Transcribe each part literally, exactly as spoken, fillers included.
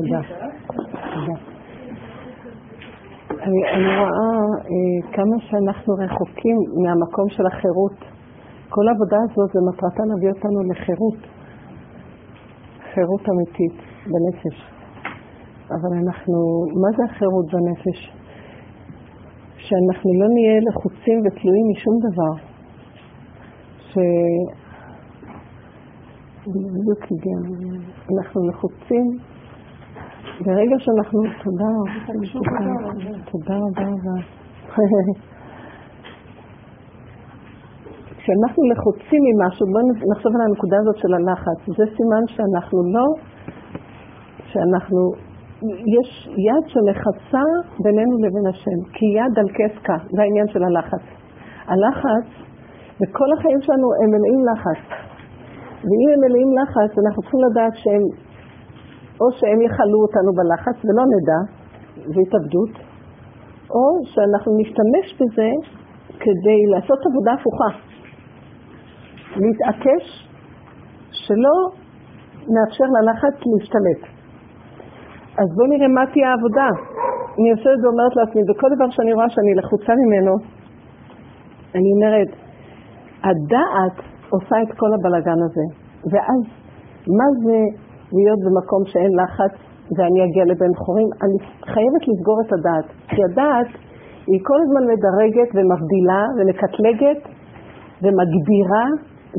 תודה. תודה. אני רואה כמה שאנחנו רחוקים מהמקום של החירות. כל העבודה הזאת זה מטרתה להביא אותנו לחירות. חירות אמיתית בנפש. אבל אנחנו, מה זה החירות בנפש? שאנחנו לא נהיה לחוצים ותלויים משום דבר. ש... אנחנו לחוצים. ברגע שאנחנו... תודה. תודה רבה. כשאנחנו לחוצים ממשהו, בואו נחשוב על הנקודה הזאת של הלחץ. זה סימן שאנחנו לא... שאנחנו... יש יד שמחצה בינינו לבין השם, כי יד על כסקה, זה העניין של הלחץ. הלחץ, וכל החיים שלנו הם מלאים לחץ. ואם הם מלאים לחץ, אנחנו צריכים לדעת שהם, או שהם יחלו אותנו בלחץ ולא נדע, והתאבדות, או שאנחנו נשתמש בזה כדי לעשות עבודה הפוכה. להתעקש שלא נאפשר ללחץ להשתלט. אז בוא נראה מה תהיה העבודה. אני יושבת ואומרת לעצמי, בכל דבר שאני רואה שאני לחוצה ממנו, אני אומרת, הדעת עושה את כל הבלגן הזה. ואז, מה זה להיות במקום שאין לחץ ואני אגיע לבין חורים? אני חייבת לסגור את הדעת. כי הדעת היא כל הזמן מדרגת ומבדילה ומקטלגת ומגדירה.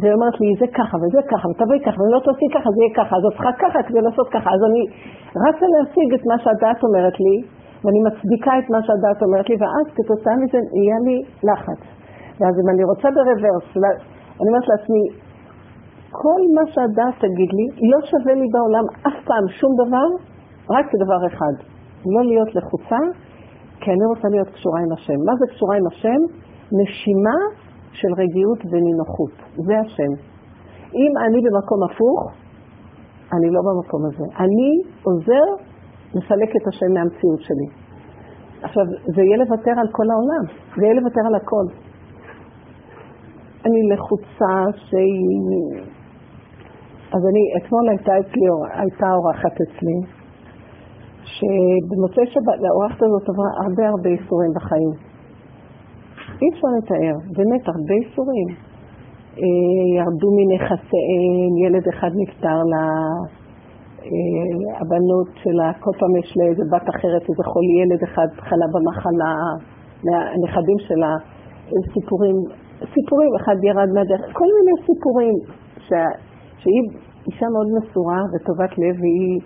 זה אומרת לי, זה ככה וזה ככה, ותבואי ככה, ואני לא תעשי ככה, זה יהיה ככה, אז צריכה ככה כדי לעשות ככה. אז אני רצה להשיג את מה שהדעת אומרת לי, ואני מצדיקה את מה שהדעת אומרת לי, ואז כתוצאה מזה יהיה לי לחץ. ואז אם אני רוצה ברוורס, אני אומרת לעצמי, כל מה שהדעת תגיד לי, לא שווה לי בעולם אף פעם שום דבר, רק דבר אחד, לא להיות לחוצה, כי אני רוצה להיות קשורה עם השם. מה זה קשורה עם השם? נשימה של רגיעות ונינוחות. זה השם. אם אני במקום הפוך, אני לא במקום הזה. אני עוזר לסלק את השם מהמציאות שלי. עכשיו, זה יהיה לוותר על כל העולם. זה יהיה לוותר על הכל. אני לחוצה שהיא... אז אני, אתמול הייתה אצלי, הייתה אורחת אצלי, שבמוצאי שבת, האורחת הזאת עברה הרבה הרבה איסורים בחיים. אי אפשר לתאר, באמת הרבה איסורים. אה, ירדו מנכסיהם, ילד אחד נפטר לה, אה, הבנות שלה, כל פעם יש לה איזה בת אחרת, איזה חול ילד אחד חלה במחלה, הנכדים שלה, סיפורים, סיפורים, אחד ירד מהדרך, כל מיני סיפורים, שה, שהיא אישה מאוד מסורה וטובת לב, והיא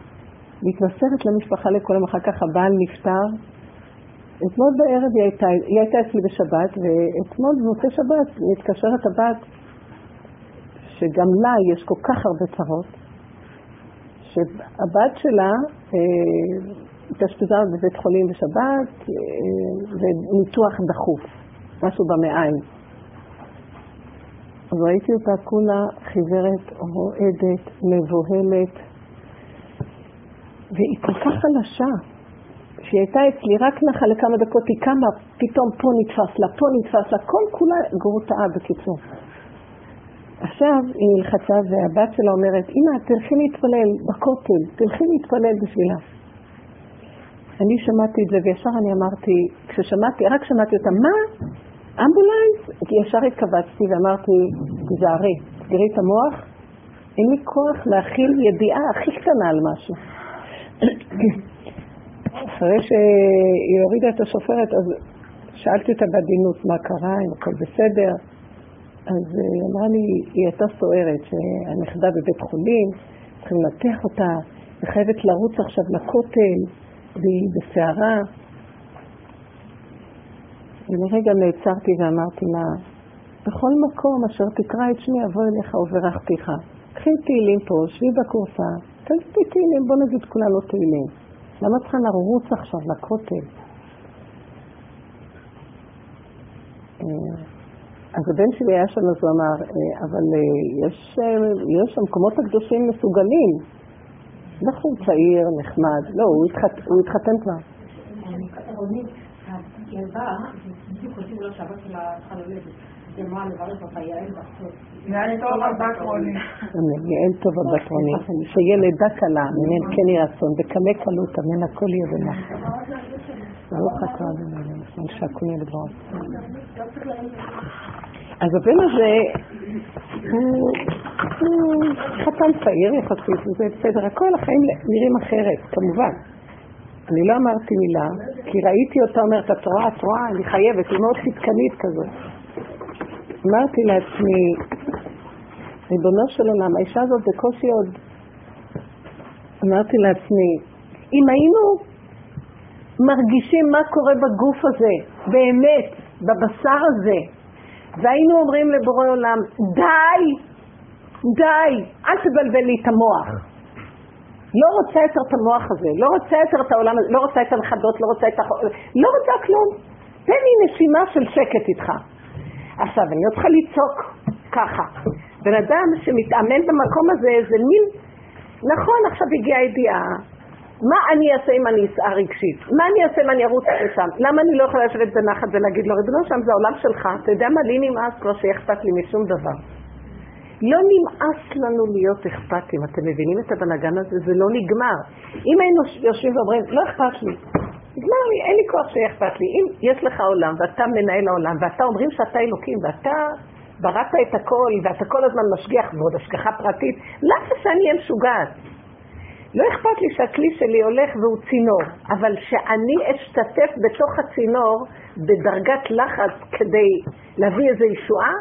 מתמסרת למשפחה לכולם, אחר כך הבעל נפטר, אתמול בערב היא הייתה, היא הייתה אצלי בשבת, ואתמול במוצאי שבת מתקשרת הבת, שגם לה יש כל כך הרבה צרות, שהבת שלה התאשפזה בבית חולים בשבת, וניתוח דחוף, משהו במעיים. אז ראיתי אותה כולה חיוורת, רועדת, מבוהלת, והיא כל כך חלשה. שהיא הייתה אצלי רק נחל לכמה דקות, היא קמה, פתאום פה נתפס לה, פה נתפס לה, כל כולה גרוטאה בקיצור. עכשיו היא נלחצה והבת שלה אומרת, אמא, תלכי להתפלל בכותל, תלכי להתפלל בשבילה. אני שמעתי את זה וישר אני אמרתי, כששמעתי, רק שמעתי אותה, מה? אמבולנס? ישר התכווצתי ואמרתי, תזערי, תגרי את המוח, אין לי כוח להכיל ידיעה הכי קטנה על משהו. אחרי שהיא הורידה את השופרת, אז שאלתי אותה בעדינות מה קרה, אם הכל בסדר. אז היא אמרה לי, היא הייתה סוערת, שהנכדה בבית חולים, צריכים לנתח אותה, היא חייבת לרוץ עכשיו לכותל, והיא בסערה. ולרגע נעצרתי ואמרתי לה, בכל מקום אשר תקרא את שמי, אבוא אליך וברכתיך. קחי תהילים פה, שבי בקורסה, תגידי תהילים, בוא נגיד כולנו תהילים. למה צריכה לרוץ עכשיו לכותל? אז הבן שלי היה שם, אז הוא אמר, אבל יש המקומות הקדושים מסוגלים. אנחנו צעיר, נחמד. לא, הוא התחתן כבר. אני קטרונית, הגרבה, זה בדיוק עושים לא שבת של החלולדת. מעל טובה בתרונית, שיהיה לידה קלה, מעל כן יעצון, בקלה קלות, אמן הכל יהיה בנחת. ברוך אתה אדוני, אמן שהכל יהיה לדברות. אז הבן הזה, הוא חתן צעיר יחסית, וזה בסדר, הכל החיים נראים אחרת, כמובן. אני לא אמרתי מילה, כי ראיתי אותה אומרת, את רואה, את רואה, אני חייבת, היא מאוד פתקנית כזאת. אמרתי לעצמי, ריבונו של עולם, האישה הזאת בקושי עוד. אמרתי לעצמי, אם היינו מרגישים מה קורה בגוף הזה, באמת, בבשר הזה, והיינו אומרים לבורא עולם, די, די, אל תבלבל לי את המוח. לא רוצה יותר את המוח הזה, לא רוצה יותר את העולם הזה, לא רוצה את הנחדות, לא רוצה את החול, לא רוצה כלום. תן לי נשימה של שקט איתך. עכשיו, אני לא צריכה לצעוק ככה. בן אדם שמתאמן במקום הזה, זה מין, נכון, עכשיו הגיעה הידיעה. מה אני אעשה אם אני אסעה רגשית? מה אני אעשה אם אני ארוץ לשם? למה אני לא יכולה לשבת בנחת ולהגיד לו, ריבונו שם, זה העולם שלך. אתה יודע מה, לי נמאס כבר שאכפת לי משום דבר. לא נמאס לנו להיות אכפתים. אתם מבינים את הבנגן הזה? זה לא נגמר. אם היינו יושבים ואומרים, לא אכפת לי. נגמר לי, אין לי כוח שאכפת לי. אם יש לך עולם ואתה מנהל העולם ואתה אומרים שאתה אלוקים ואתה בראת את הכל ואתה כל הזמן משגיח ועוד השגחה פרטית, למה שאני אהיה משוגעת? לא אכפת לי שהכלי שלי הולך והוא צינור, אבל שאני אשתתף בתוך הצינור בדרגת לחץ כדי להביא איזו ישועה,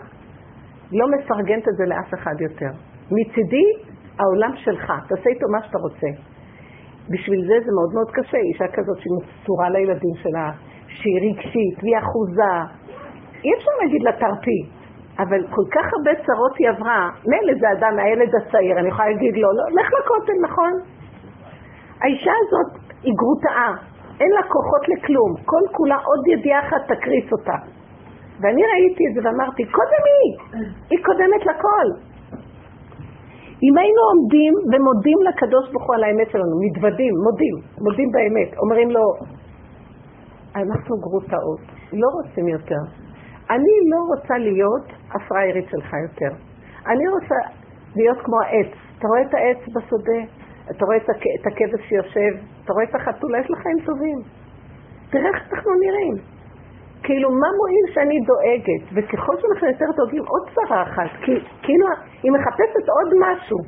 לא מפרגנת את זה לאף אחד יותר. מצידי, העולם שלך, תעשה איתו מה שאתה רוצה. בשביל זה זה מאוד מאוד קשה, אישה כזאת שמסורה לילדים שלה, שהיא רגשית, והיא אחוזה. אי אפשר להגיד לה תרפי, אבל כל כך הרבה צרות היא עברה, מילא זה אדם, הילד הצעיר, אני יכולה להגיד לו, לא, לך לכותל, נכון? האישה הזאת היא גרוטאה, אין לה כוחות לכלום, כל כולה עוד ידיעה אחת תקריס אותה. ואני ראיתי את זה ואמרתי, קודם היא, היא קודמת לכל. אם היינו עומדים ומודים לקדוש ברוך הוא על האמת שלנו, מתוודים, מודים, מודים באמת, אומרים לו, אנחנו גרוטאות, לא רוצים יותר. אני לא רוצה להיות הפראיירית שלך יותר. אני רוצה להיות כמו העץ. אתה רואה את העץ בשדה, אתה רואה את הכבש שיושב, אתה רואה את החתולה, יש לך חיים טובים. תראה איך אנחנו נראים. כאילו, מה מועיל שאני דואגת? וככל שאנחנו יותר דואגים, עוד צרה אחת. כי, כאילו, היא מחפשת עוד משהו.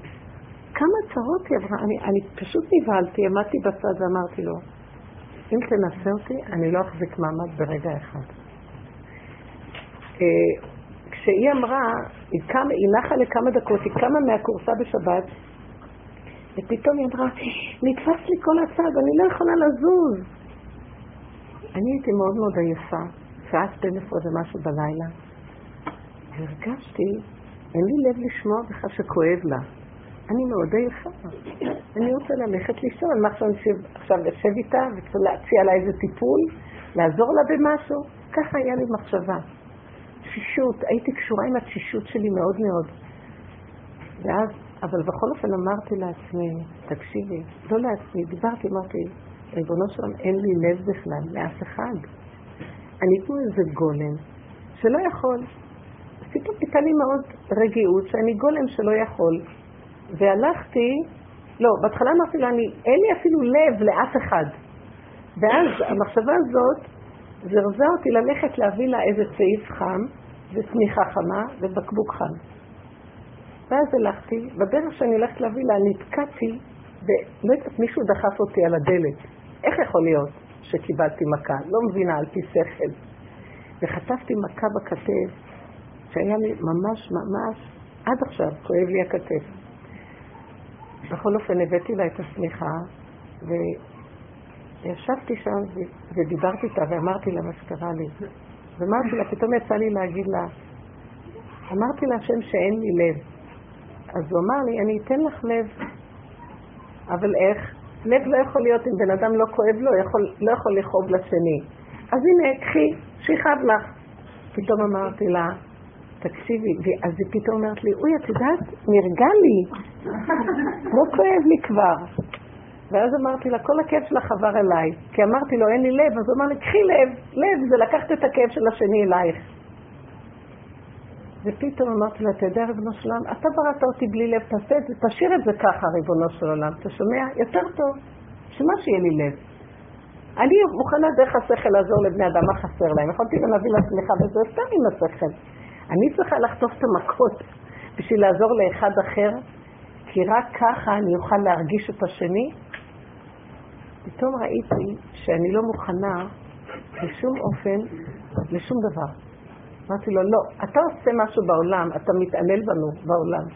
כמה צרות היא עברה? אני, אני פשוט נבהלתי, עמדתי בצד ואמרתי לו, אם תנסה אותי, אני לא אחזיק מעמד ברגע אחד. כשהיא אמרה, היא, קם, היא נחה לכמה דקות, היא קמה מהקורסה בשבת, ופתאום היא אמרה, נתפס לי כל הצד, אני לא יכולה לזוז. אני הייתי מאוד מאוד עייפה, שעה שתים עשרה ומשהו בלילה, והרגשתי, אין לי לב לשמוע בכלל שכואב לה. אני מאוד עייפה. אני רוצה ללכת לישון, מה עכשיו עכשיו לשב איתה, ולהציע לה איזה טיפול, לעזור לה במשהו, ככה היה לי מחשבה. תשישות, הייתי קשורה עם התשישות שלי מאוד מאוד. ואז, אבל בכל אופן אמרתי לעצמי, תקשיבי, לא לעצמי, דיברתי, אמרתי, ריבונו שלום, אין לי לב בכלל, מאף אחד. אני כמו איזה גולם, שלא יכול. פתאום הייתה לי מאוד רגיעות, שאני גולם שלא יכול. והלכתי, לא, בהתחלה אמרתי לו, אני, אין לי אפילו לב לאף אחד. ואז המחשבה הזאת, זרזה אותי ללכת להביא לה איזה צעיף חם, וצמיחה חמה, ובקבוק חם. ואז הלכתי, בדרך שאני הולכת להביא לה, נתקעתי, ומישהו דחף אותי על הדלת. איך יכול להיות שקיבלתי מכה? לא מבינה, על פי שכל. וחטפתי מכה בכתף, שהיה לי ממש ממש, עד עכשיו כואב לי הכתף. בכל אופן הבאתי לה את השמיכה, ו... ישבתי שם ודיברתי איתה ואמרתי לה מה שקרה לי. ואמרתי לה, פתאום יצא לי להגיד לה, אמרתי לה שם שאין לי לב. אז הוא אמר לי, אני אתן לך לב. אבל איך? לב לא יכול להיות אם בן אדם לא כואב לו, יכול, לא יכול לחוב לשני. אז הנה, קחי, שיחב לך. פתאום אמרתי לה, תקשיבי, אז היא פתאום אמרת לי, אוי, את יודעת, נרגע לי. לא כואב לי כבר. ואז אמרתי לה, כל הכאב שלך עבר אליי. כי אמרתי לו, אין לי לב, אז הוא אמר לי, קחי לב, לב, זה לקחת את הכאב של השני אלייך. ופתאום אמרתי לה, אתה יודע רבנו של עולם, אתה בראת אותי בלי לב, תעשה את זה, תשאיר את זה ככה ריבונו של עולם, אתה שומע? יותר טוב, שמה שיהיה לי לב. אני מוכנה דרך השכל לעזור לבני אדם, מה חסר להם? יכולתי גם להביא לצמיחה וזה סתם עם השכל. אני צריכה לחטוף את המכות בשביל לעזור לאחד אחר, כי רק ככה אני אוכל להרגיש את השני. פתאום ראיתי שאני לא מוכנה בשום אופן, לשום דבר. אמרתי לו, לא, אתה עושה משהו בעולם, אתה מתעלל בנו בעולם.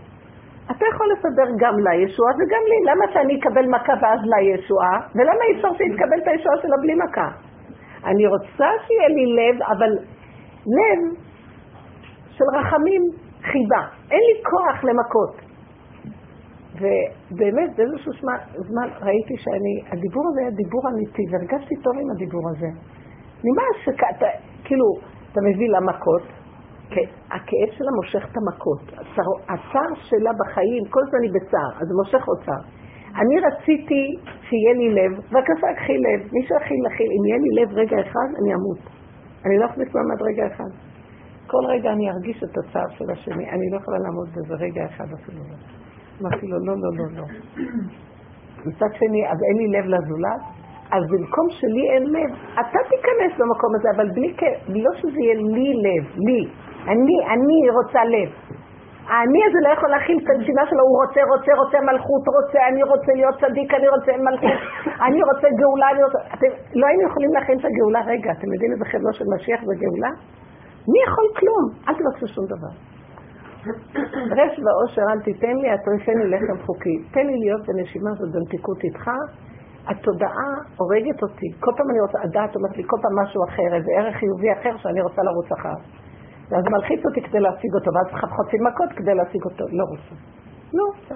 אתה יכול לסדר גם לישועה וגם לי. למה שאני אקבל מכה ואז לישועה? ולמה אי אפשר שיתקבל את הישועה שלה בלי מכה? אני רוצה שיהיה לי לב, אבל לב של רחמים חיבה. אין לי כוח למכות. ובאמת באיזשהו זמן ראיתי שאני, הדיבור הזה היה דיבור אמיתי, והרגשתי טוב עם הדיבור הזה. ממה שקעת, כאילו, אתה מביא לה מכות, הכאב שלה מושך את המכות, הצער שלה בחיים, כל זה אני בצער, אז מושך עוצר. אני רציתי שיהיה לי לב, בבקשה קחי לב, מי שאכיל לכיל, אם יהיה לי לב רגע אחד, אני אמות. אני לא אכניס מעמד רגע אחד. כל רגע אני ארגיש את הצער של השני, אני לא יכולה לעמוד בזה רגע אחד אפילו לא. אמרתי לו, לא, לא, לא, לא. מצד שני, אז אין לי לב לזולת, אז במקום שלי אין לב, אתה תיכנס במקום הזה, אבל בלי, לא שזה יהיה לי לב, לי. אני, אני רוצה לב. אני הזה לא יכול להכיל את הנשימה שלו, הוא רוצה, רוצה, רוצה מלכות, רוצה, אני רוצה להיות צדיק, אני רוצה מלכות, אני רוצה גאולה, אני רוצה... אתם לא היינו יכולים להכיל את הגאולה רגע, אתם יודעים איזה חבלו של משיח בגאולה? מי יכול כלום? אל תבקשו שום דבר. רש ואושר, אל תיתן לי, התריפני לחם חוקי. תן לי להיות בנשימה הזאת בנתיקות איתך, התודעה הורגת אותי. כל פעם אני רוצה, הדעת אומרת לי, כל פעם משהו אחר, איזה ערך חיובי אחר שאני רוצה לרוץ אחר. ואז מלחיץ אותי כדי להשיג אותו, ואז חפחוצים מכות כדי להשיג אותו. לא רוצה. לא רוצה.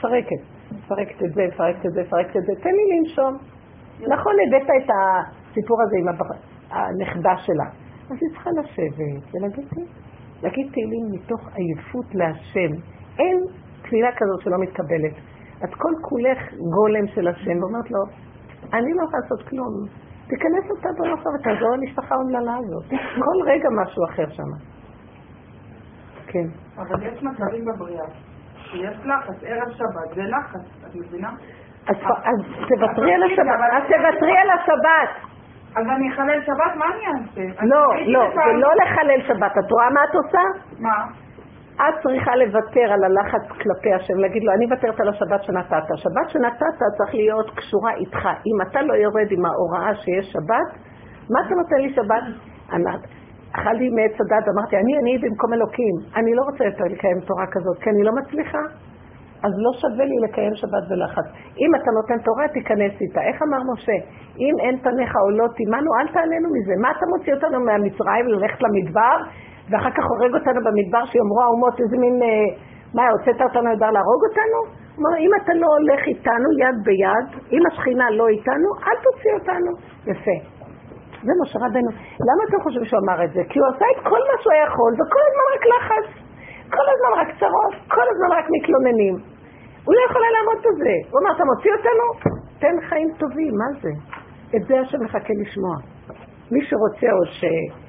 פרקת. פרקת את זה, פרקת את זה, פרקת את זה. תן לי לנשום. נכון, הבאת את הסיפור הזה עם הנכדה שלה. אז היא צריכה לשבת ולהגיד לי. להגיד תהילים מתוך עייפות להשם. אין תפילה כזאת שלא מתקבלת. את כל כולך גולם של השם, ואומרת לו, אני לא יכולה לעשות כלום. תיכנס אותה בנוסף ותעזור למשפחה ומללה הזאת. כל רגע משהו אחר שם. כן. אבל יש מצבים בבריאה. שיש לחץ, ערב שבת, זה לחץ, את מבינה? אז תוותרי על השבת. אז תוותרי על השבת. אז אני אחלל שבת, מה אני אעשה? לא, לא, זה לא לחלל שבת. את רואה מה את עושה? מה? את צריכה לוותר על הלחץ כלפי השם, להגיד לו, אני וותרת על השבת שנתת. השבת שנתת צריך להיות קשורה איתך. אם אתה לא יורד עם ההוראה שיש שבת, מה אתה נותן לי שבת? אכלתי מעץ הדת, אמרתי, אני, אני במקום אלוקים. אני לא רוצה יותר לקיים תורה כזאת, כי אני לא מצליחה. אז לא שווה לי לקיים שבת ולחץ. אם אתה נותן תורה, תיכנס איתה. איך אמר משה? אם אין פניך או לא תימנו, אל תעננו מזה. מה אתה מוציא אותנו מהמצרים ללכת למדבר? ואחר כך הורג אותנו במדבר שיאמרו האומות איזה מין, מה, הוצאת אותנו לדבר להרוג אותנו? כלומר, אם אתה לא הולך איתנו יד ביד, אם השכינה לא איתנו, אל תוציא אותנו. יפה. זה משה רבנו. למה אתם חושבים שהוא אמר את זה? כי הוא עשה את כל מה שהוא היה יכול, וכל הזמן רק לחץ, כל הזמן רק צרות, כל הזמן רק מתלוננים. הוא לא יכול היה לעמוד בזה. הוא אמר, אתה מוציא אותנו? תן חיים טובים, מה זה? את זה השם מחכה לשמוע. מי שרוצה או ש...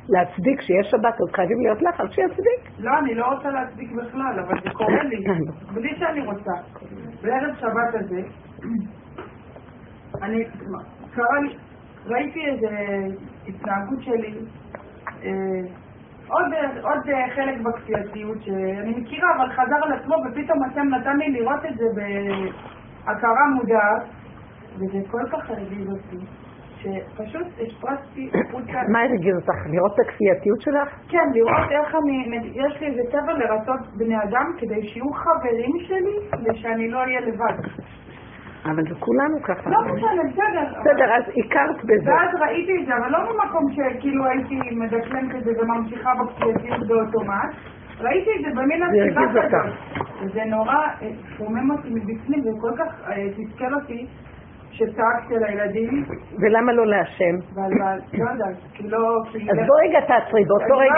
להצדיק שיש שבת, עוד חייבים להיות לך, אבל שיצדיק. לא, אני לא רוצה להצדיק בכלל, אבל זה קורה לי. בלי שאני רוצה. בערב שבת הזה, אני, קרה לי, ראיתי איזו התנהגות שלי, אה, עוד, עוד חלק בכפייתיות שאני מכירה, אבל חזר על עצמו, ופתאום השם נתן לי לראות את זה בהכרה מודעת, וזה כל כך הרגיז אותי. שפשוט השפרצתי פוצה. מה הרגיז אותך? לראות את הכפייתיות שלך? כן, לראות איך אני... יש לי איזה טבע לרצות בני אדם כדי שיהיו חברים שלי ושאני לא אהיה לבד. אבל זה כולנו ככה. לא משנה, בסדר. בסדר, אז הכרת בזה. ואז ראיתי את זה, אבל לא במקום שכאילו הייתי מדקלם כזה וממשיכה בכפייתיות באוטומט. ראיתי את זה במין הסיבה כזאת. זה נורא פומם אותי מבפנים, זה כל כך תסכל אותי. שצעקתי לילדים. ולמה לא להשם? אבל לא יודעת, כי לא... אז בוא רגע תעצרי, באותו רגע...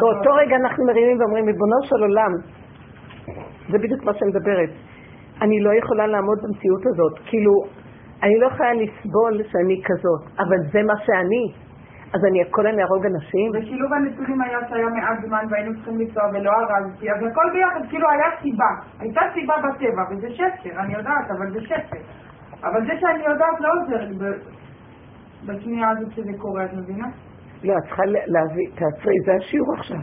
באותו רגע אנחנו מרימים ואומרים, ריבונו של עולם, זה בדיוק מה שמדברת. אני לא יכולה לעמוד במציאות הזאת, כאילו, אני לא יכולה לסבול שאני כזאת, אבל זה מה שאני. אז אני הקולם ירוג אנשים? ושילוב הנצחים היה שהיה מעט זמן והיינו צריכים לנסוע ולא הרזתי, אז הכל ביחד, כאילו היה סיבה, הייתה סיבה בטבע, וזה שקר, אני יודעת, אבל זה שקר. אבל זה שאני יודעת לא עוזר ב... בשנייה הזאת שזה קורה, את מבינה? לא, את צריכה להביא, תעצרי, זה השיעור עכשיו.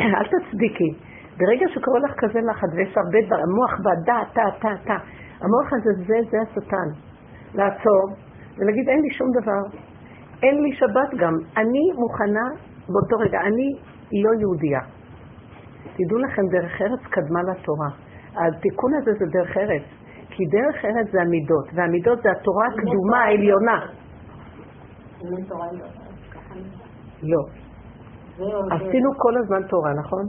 אל תצדיקי. ברגע שקורא לך כזה לחד ויש הרבה דבר, המוח בדע, תא, תא, תא. המוח הזה, זה, זה השטן. לעצור ולהגיד, אין לי שום דבר. אין לי שבת גם. אני מוכנה באותו רגע. אני לא יהודייה. תדעו לכם, דרך ארץ קדמה לתורה. התיקון הזה זה דרך ארץ. כי דרך ארץ זה המידות. והמידות זה התורה הקדומה העליונה. אין תורה עליונה. לא. עשינו כל הזמן תורה, נכון?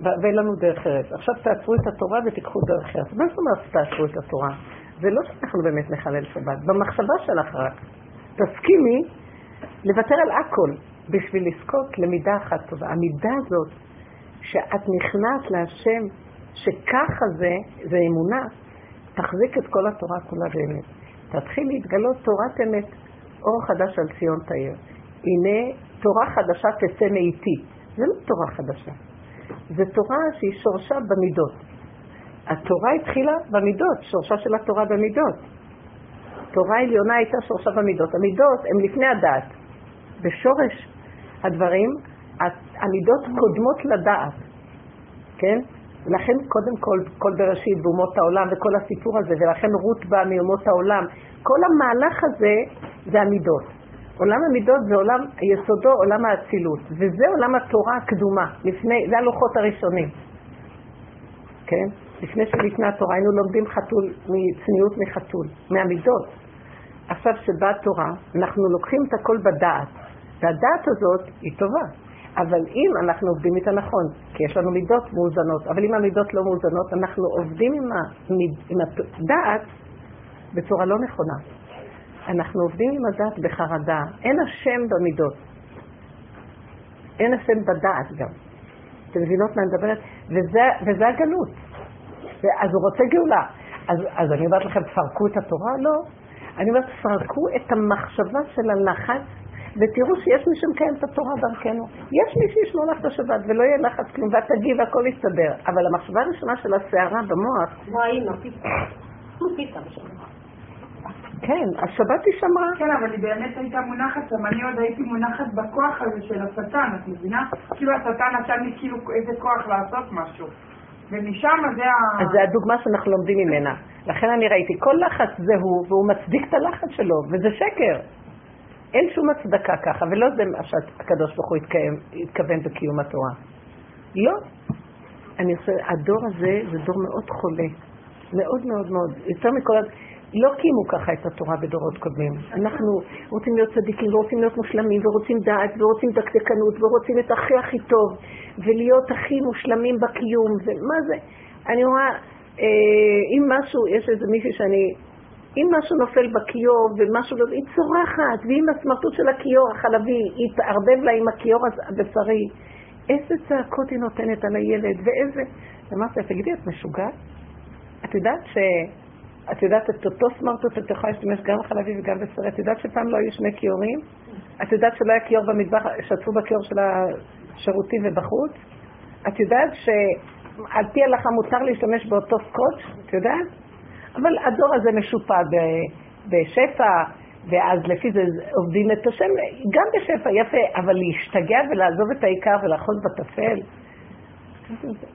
ואין לנו דרך ארץ. עכשיו תעצרו את התורה ותיקחו דרך ארץ. מה זאת אומרת תעצרו את התורה? זה לא שאנחנו באמת נחלל שבת. במחשבה שלך רק. תסכימי לוותר על הכל בשביל לזכות למידה אחת טובה. המידה הזאת שאת נכנעת להשם שככה זה, זה אמונה, תחזיק את כל התורה כולה באמת. תתחיל להתגלות תורת אמת, אור חדש על ציון תאיר. הנה תורה חדשה תצא מאיתי. זה לא תורה חדשה. זה תורה שהיא שורשה במידות. התורה התחילה במידות, שורשה של התורה במידות. התורה העליונה הייתה שורשה במידות. המידות הן לפני הדעת. בשורש הדברים, המידות קודמות לדעת. כן? ולכן קודם כל, כל בראשית באומות העולם וכל הסיפור הזה, ולכן רות באה מאומות העולם. כל המהלך הזה זה המידות. עולם המידות זה עולם יסודו, עולם האצילות. וזה עולם התורה הקדומה. לפני, זה הלוחות הראשונים. כן? לפני שלפני התורה היינו לומדים חתול מצניעות מחתול, מהמידות. עכשיו שבא התורה, אנחנו לוקחים את הכל בדעת, והדעת הזאת היא טובה. אבל אם אנחנו עובדים איתה נכון, כי יש לנו מידות מאוזנות, אבל אם המידות לא מאוזנות, אנחנו עובדים עם, המיד, עם הדעת בצורה לא נכונה. אנחנו עובדים עם הדעת בחרדה. אין השם במידות. אין השם בדעת גם. אתם מבינות מה אני מדברת? וזה, וזה הגלות. אז הוא רוצה גאולה. אז, אז אני אומרת לכם, תפרקו את התורה? לא. אני אומרת, תפרקו את המחשבה של הלחץ, ותראו שיש מי שמקיים את התורה דרכנו. יש מי שישמור לך את השבת, ולא יהיה לחץ כלום, ואת תגיב, הכל יסתדר. אבל המחשבה הראשונה של השערה במוח... לא היינו, פתאום שמרה. כן, השבת היא שמרה. כן, אבל היא באמת הייתה מונחת, אבל אני עוד הייתי מונחת בכוח הזה של השטן, את מבינה? כאילו השטן נתן לי כאילו איזה כוח לעשות משהו. ומשם זה ה... אז זה הדוגמה שאנחנו לומדים ממנה. לכן אני ראיתי, כל לחץ זה הוא, והוא מצדיק את הלחץ שלו, וזה שקר. אין שום הצדקה ככה, ולא זה מה שהקדוש ברוך הוא התכוון, התכוון בקיום התורה. לא. אני חושב, הדור הזה זה דור מאוד חולה. מאוד מאוד מאוד. יותר מכל... לא קימו ככה את התורה בדורות קודמים. אנחנו רוצים להיות צדיקים, ורוצים להיות מושלמים, ורוצים דעת, ורוצים דקדקנות, ורוצים את הכי הכי טוב, ולהיות הכי מושלמים בקיום. ומה זה? אני רואה, אה, אם משהו, יש איזה מישהו שאני, אם משהו נופל בקיור, ומשהו לא, היא צורחת, ואם הסמרטות של הקיור החלבי, היא תערבב לה עם הקיור הבשרי. איזה צעקות היא נותנת על הילד, ואיזה... אמרתי, תגידי, את משוגעת? את יודעת ש... את יודעת את אותו סמרטות את יכולה להשתמש גם חלבי וגם בשרי. את יודעת שפעם לא היו שני קיורים? את יודעת שלא היה קיור במטבח, שצרו בקיור של השירותים ובחוץ? את יודעת שעל פי הלכה מותר להשתמש באותו סקוץ'? את יודעת? אבל הדור הזה משופע בשפע, ואז לפי זה עובדים את השם גם בשפע, יפה, אבל להשתגע ולעזוב את העיקר ולאחוז בטפל.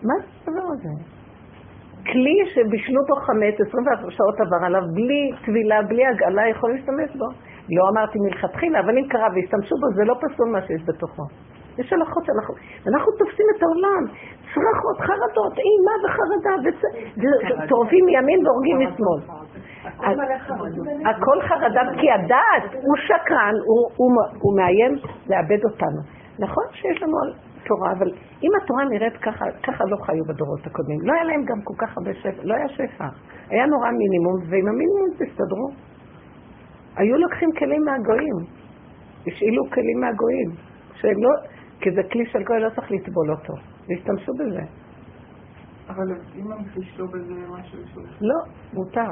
מה זה הדבר הזה? כלי שבישלו בו חמץ, עשרים וארבע שעות עבר עליו, בלי תבילה, בלי הגעלה, יכול להשתמש בו. לא אמרתי מלכתחילה, אבל אם קרה והשתמשו בו, זה לא פסול מה שיש בתוכו. יש הלכות שאנחנו... אנחנו תופסים את העולם, צרחות, חרדות, אימה וחרדה, וטורפים מימין והורגים משמאל. הכל חרדה, כי הדעת הוא שקרן, הוא מאיים לאבד אותנו. נכון שיש לנו... תורה, אבל אם התורה נראית ככה, ככה לא חיו בדורות הקודמים. לא היה להם גם כל כך הרבה שפע, לא היה שפע. היה נורא מינימום, ועם המינימום תסתדרו. היו לוקחים כלים מהגויים. השאילו כלים מהגויים. שלא, כי זה כלי של גוי, לא צריך לטבול אותו. להשתמשו בזה. אבל אם הם חישלו בזה משהו... לא, מותר.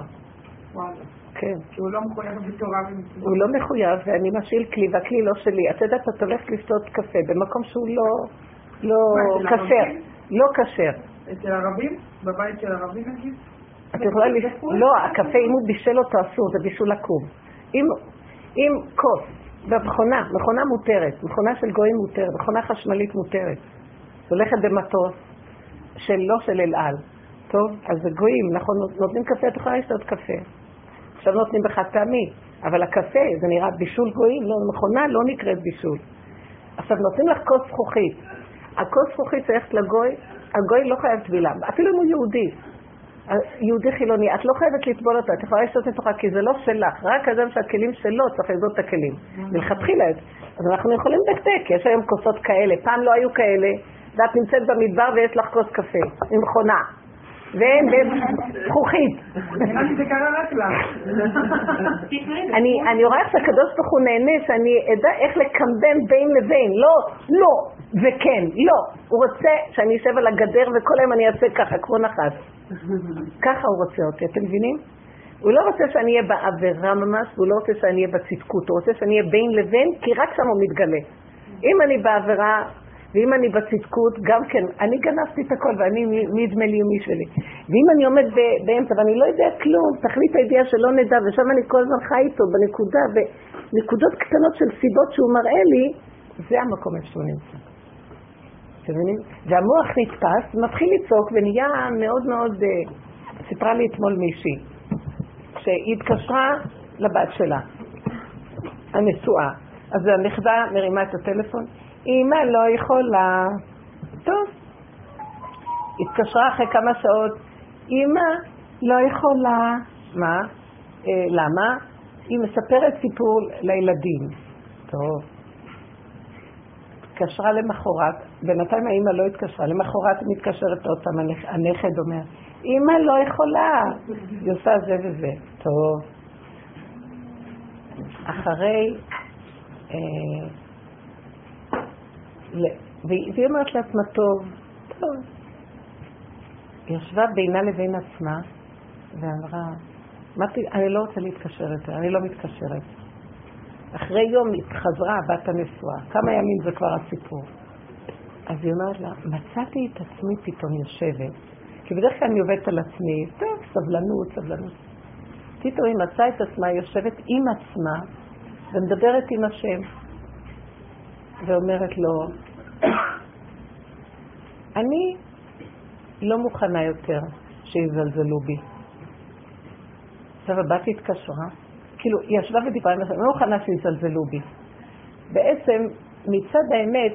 וואלה. כן. שהוא לא מחויב בתורה ומצוות. הוא לא מחויב, ואני משאיל כלי, והכלי לא שלי. את יודעת, את הולכת לשתות קפה, במקום שהוא לא... לא... כשר. לא כשר. אצל ערבים? בבית של ערבים נגיד? את יכולה ל... לא, הקפה, אם הוא בישל אותו אסור, זה בישול עקום. אם כוס, במכונה, מכונה מותרת, מכונה של גויים מותרת, מכונה חשמלית מותרת, הולכת במטוס, שלא של אל על. טוב, אז הגויים, נכון, נותנים קפה, את יכולה לשתות קפה. עכשיו נותנים בחד פעמי, אבל הקפה זה נראה בישול גויים, לא, מכונה לא נקראת בישול. עכשיו נותנים לך כוס זכוכית, הכוס זכוכית שייכת לגוי, הגוי לא חייב טבילה, אפילו אם הוא יהודי, יהודי חילוני, את לא חייבת לטבול אותה, את יכולה לשתות מתוכה, כי זה לא שלך, רק אדם שהכלים שלו צריך לזאת את הכלים. מלכתחילה, אז אנחנו יכולים דקדק, יש היום כוסות כאלה, פעם לא היו כאלה, ואת נמצאת במדבר ויש לך כוס קפה, עם מכונה. ובזכוכית. אני רואה איך שהקדוש ברוך הוא נהנה שאני אדע איך לקמבן בין לבין. לא, לא, וכן, לא. הוא רוצה שאני אשב על הגדר וכל היום אני אעשה ככה, כמו נחש. ככה הוא רוצה אותי, אתם מבינים? הוא לא רוצה שאני אהיה בעבירה ממש, הוא לא רוצה שאני אהיה בצדקות, הוא רוצה שאני אהיה בין לבין, כי רק שם הוא מתגלה. אם אני בעבירה... ואם אני בצדקות, גם כן, אני גנפתי את הכל ואני נדמה לי ומי שלי. ואם אני עומד באמצע ואני לא יודע כלום, תכלית הידיעה שלא נדע, ושם אני כל הזמן חי איתו בנקודה, ונקודות קטנות של סיבות שהוא מראה לי, זה המקום שהוא נמצא. אתם מבינים? והמוח נתפס, מתחיל לצעוק ונהיה מאוד מאוד... סיפרה לי אתמול מישהי, שהיא התקשרה לבת שלה, הנשואה. אז הנכדה מרימה את הטלפון, אימא לא יכולה. טוב. התקשרה אחרי כמה שעות. אימא לא יכולה. מה? אה, למה? היא מספרת סיפור לילדים. טוב. התקשרה למחרת. בינתיים האימא לא התקשרה. למחרת מתקשרת עוד פעם. הנכד אומר. אימא לא יכולה. היא עושה זה וזה. טוב. אחרי... אה, והיא אומרת לעצמה טוב, טוב. היא ישבה בינה לבין עצמה ואמרה, אני לא רוצה להתקשר יותר, אני לא מתקשרת. אחרי יום התחזרה בת הנשואה, כמה ימים זה כבר הסיפור. אז היא אומרת לה, מצאתי את עצמי פתאום יושבת, כי בדרך כלל אני עובדת על עצמי, טוב, סבלנות, סבלנות. פתאום היא מצאה את עצמה, יושבת עם עצמה ומדברת עם השם. ואומרת לו, אני לא מוכנה יותר שיזלזלו בי. עכשיו הבת התקשרה, כאילו היא ישבה ודיברה, אני לא מוכנה שיזלזלו בי. בעצם מצד האמת,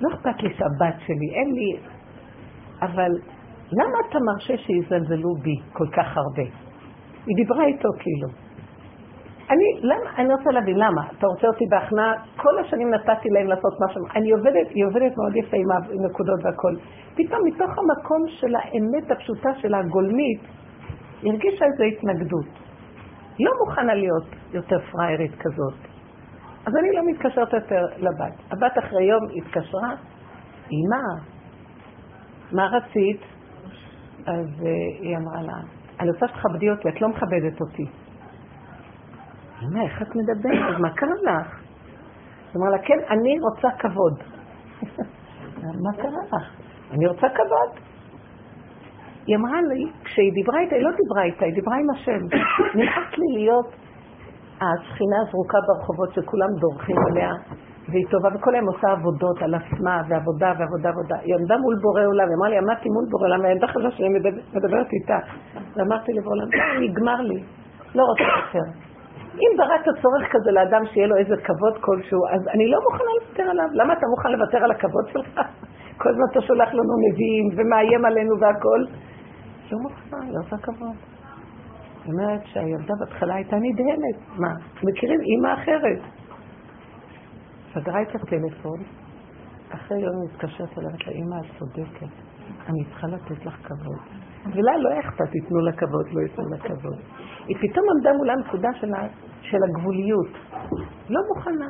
לא אכפת לי שהבת שלי, אין לי, אבל למה אתה מרשה שיזלזלו בי כל כך הרבה? היא דיברה איתו כאילו. אני, למה? אני רוצה להבין, למה? אתה רוצה אותי בהכנעה? כל השנים נתתי להם לעשות משהו. אני עובדת, היא עובדת מאוד יפה עם הנקודות והכל. פתאום מתוך המקום של האמת הפשוטה שלה, הגולמית, הרגישה איזו התנגדות. לא מוכנה להיות יותר פריירית כזאת. אז אני לא מתקשרת יותר לבת. הבת אחרי יום התקשרה, אמא, מה רצית? אז uh, היא אמרה לה, אני רוצה שתכבדי אותי, את לא מכבדת אותי. אמא, איך את מדברת? מה קרה לך? היא אמרה לה, כן, אני רוצה כבוד. מה קרה לך? אני רוצה כבוד. היא אמרה לי, כשהיא דיברה איתה, היא לא דיברה איתה, היא דיברה עם השם. נלחק לי להיות השכינה הזרוקה ברחובות שכולם דורכים עליה, והיא טובה, וכל היום עושה עבודות על עצמה, ועבודה ועבודה ועבודה. היא עמדה מול בורא עולם, היא אמרה לי, עמדתי מול בורא עולם, והעמדה חזרה שאני מדברת איתה. ואמרתי לבורא עולם, נגמר לי, לא רוצה יותר. אם בראת הצורך כזה לאדם שיהיה לו איזה כבוד כלשהו, אז אני לא מוכנה לוותר עליו. למה אתה מוכן לוותר על הכבוד שלך? כל זמן אתה שולח לנו נביאים ומאיים עלינו והכל. לא מוכנה, היא עושה כבוד. זאת אומרת שהילדה בהתחלה הייתה נדהמת. מה? מכירים אימא אחרת. סגרה את הטלפון. אחרי יום מתקשרת ואומרת לה, אימא, את צודקת. אני צריכה לתת לך כבוד. ולא, לא אכפת, תיתנו לה כבוד, לא יתנו לה כבוד. היא פתאום עמדה מול הנקודה של הגבוליות. לא מוכנה.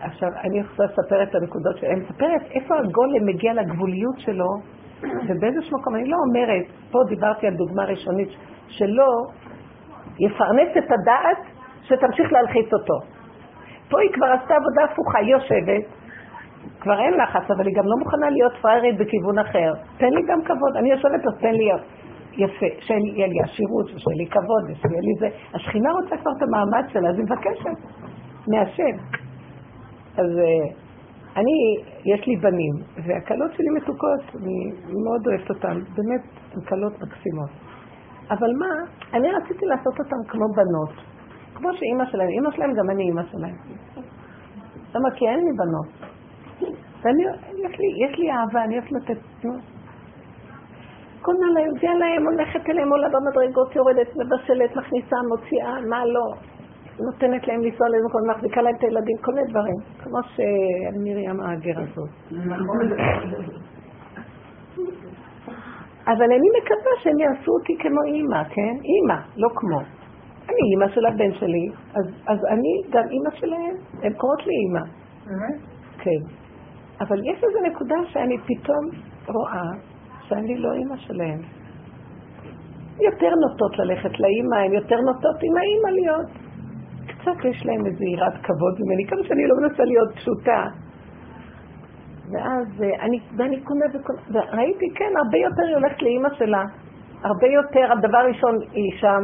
עכשיו, אני יכולה לספר את הנקודות שלהם. מספרת איפה הגולם מגיע לגבוליות שלו, ובאיזשהו מקום, אני לא אומרת, פה דיברתי על דוגמה ראשונית, שלא יפרנס את הדעת שתמשיך להלחיץ אותו. פה היא כבר עשתה עבודה הפוכה, היא יושבת, כבר אין לחץ, אבל היא גם לא מוכנה להיות פארית בכיוון אחר. תן לי גם כבוד, אני יושבת, אז תן לי יפה, שיהיה לי עשירות, שיהיה לי כבוד, שיהיה לי זה. השכינה רוצה כבר את המעמד שלה, אז היא מבקשת מהשם. אז אני, יש לי בנים, והקלות שלי מתוקות, אני מאוד אוהבת אותן, באמת, הן קלות מקסימות. אבל מה, אני רציתי לעשות אותן כמו בנות, כמו שאימא שלהם, אימא שלהם גם אני אימא שלהם. למה? כי אין לי בנות. ואני, יש לי, יש לי אהבה, אני אוהבת לתת תנות. קונה להם, הביאה להם, הולכת אליהם, עולה במדרגות, יורדת, מבשלת, מכניסה, מוציאה, מה לא. נותנת להם לנסוע לאיזה מקום, מחזיקה להם את הילדים, כל מיני דברים. כמו שמרים האגר הזאת. אבל אני מקווה שהם יעשו אותי כמו אימא, כן? אימא, לא כמו. אני אימא של הבן שלי, אז אני גם אימא שלהם, הם קוראות לי אימא. כן. אבל יש איזו נקודה שאני פתאום רואה, שאני לא אימא שלהם. יותר נוטות ללכת לאימא, הם יותר נוטות עם האימא להיות. קצת יש להם איזו יראת כבוד ממני, כמה שאני לא מנסה להיות פשוטה. ואז אני, ואני קונה וקונה, וראיתי, כן, הרבה יותר היא הולכת לאימא שלה. הרבה יותר, הדבר ראשון היא שם.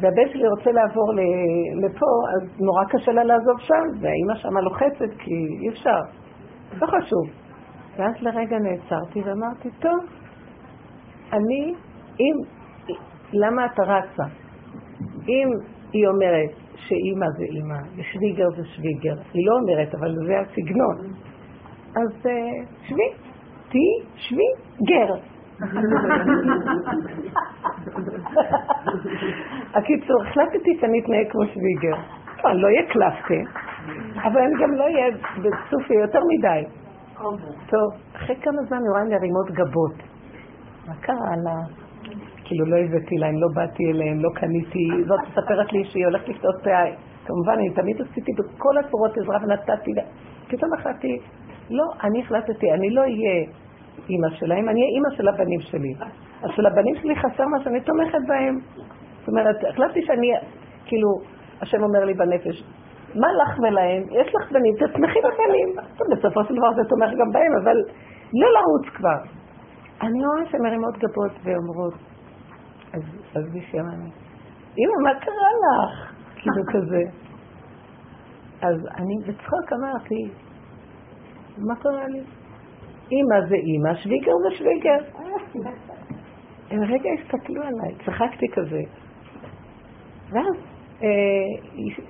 והבן שלי רוצה לעבור לפה, אז נורא קשה לה לעזוב שם, והאימא שמה לוחצת, כי אי אפשר. לא חשוב. ואז לרגע נעצרתי ואמרתי, טוב, אני, אם, למה אתה רצה? אם היא אומרת שאימא זה אימא, ושוויגר זה שוויגר, היא לא אומרת, אבל זה הסגנון. אז שווי, תהי שווי גר. הקיצור, החלטתי שאני אתנהג כמו שוויגר. לא, אני לא יהיה קלפתי, אבל אני גם לא יהיה בסופי יותר מדי. טוב, אחרי כמה זמן נראה לי הרימות גבות. מה קרה לה? כאילו לא הבאתי להם, לא באתי אליהם, לא קניתי. זאת מספרת לי שהיא הולכת לפתעות פעה. כמובן, אני תמיד עשיתי בכל הצורות עזרה ונתתי לה. פתאום החלטתי, לא, אני החלטתי, אני לא אהיה אימא שלהם, אני אהיה אימא של הבנים שלי. אז של הבנים שלי חסר מה שאני תומכת בהם. זאת אומרת, החלטתי שאני, כאילו, השם אומר לי בנפש, מה לך ולהם? יש לך בנים, תצמחי בבנים. טוב, בסופו של דבר זה תומך גם בהם, אבל לא לרוץ כבר. אני רואה שמרימות גבות ואומרות, אז מישהי אמרתי, אמא, מה קרה לך? כאילו כזה. אז אני בצחוק אמרתי, מה קרה לי? אמא זה אמא, שוויגר זה שוויגר. הם רגע הסתכלו עליי, צחקתי כזה. ואז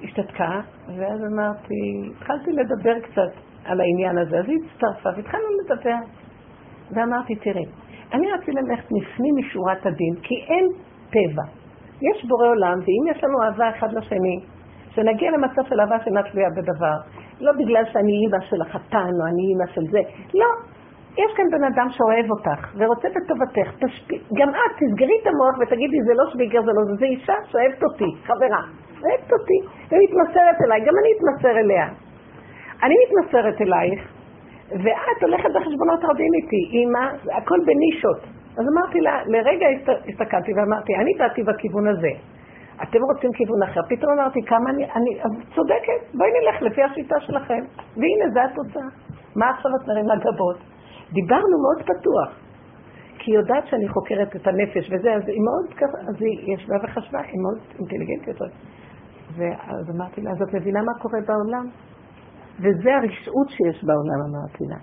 השתתקה, ואז אמרתי, התחלתי לדבר קצת על העניין הזה, אז היא הצטרפה, והתחלנו לדבר. ואמרתי, תראי, אני רציתי ללכת נפנים משורת הדין, כי אין טבע. יש בורא עולם, ואם יש לנו אהבה אחד לשני, שנגיע למצב של אהבה שאינה תלויה בדבר, לא בגלל שאני אימא של החתן או אני אימא של זה, לא. יש כאן בן אדם שאוהב אותך ורוצה בטובתך, תשפ... גם את תסגרי את המוח ותגידי זה לא שביגר, זה לא זה, זה אישה שאוהבת אותי, חברה, אוהבת אותי, היא מתמסרת אליי, גם אני מתמסר אליה. אני מתמסרת אלייך, ואת הולכת בחשבונות רבים איתי, אימא, הכל בנישות. אז אמרתי לה, לרגע הסתכלתי ואמרתי, אני באתי בכיוון הזה, אתם רוצים כיוון אחר. פתאום אמרתי, כמה אני, אני צודקת, בואי נלך לפי השיטה שלכם, והנה זה התוצאה. מה עכשיו את נראים לגבות? דיברנו מאוד פתוח, כי היא יודעת שאני חוקרת את הנפש וזה, אז היא מאוד ככה, אז היא ישבה וחשבה, היא מאוד אינטליגנטית. ואז אמרתי לה, אז את מבינה מה קורה בעולם? וזה הרשעות שיש בעולם, אמרתי לה.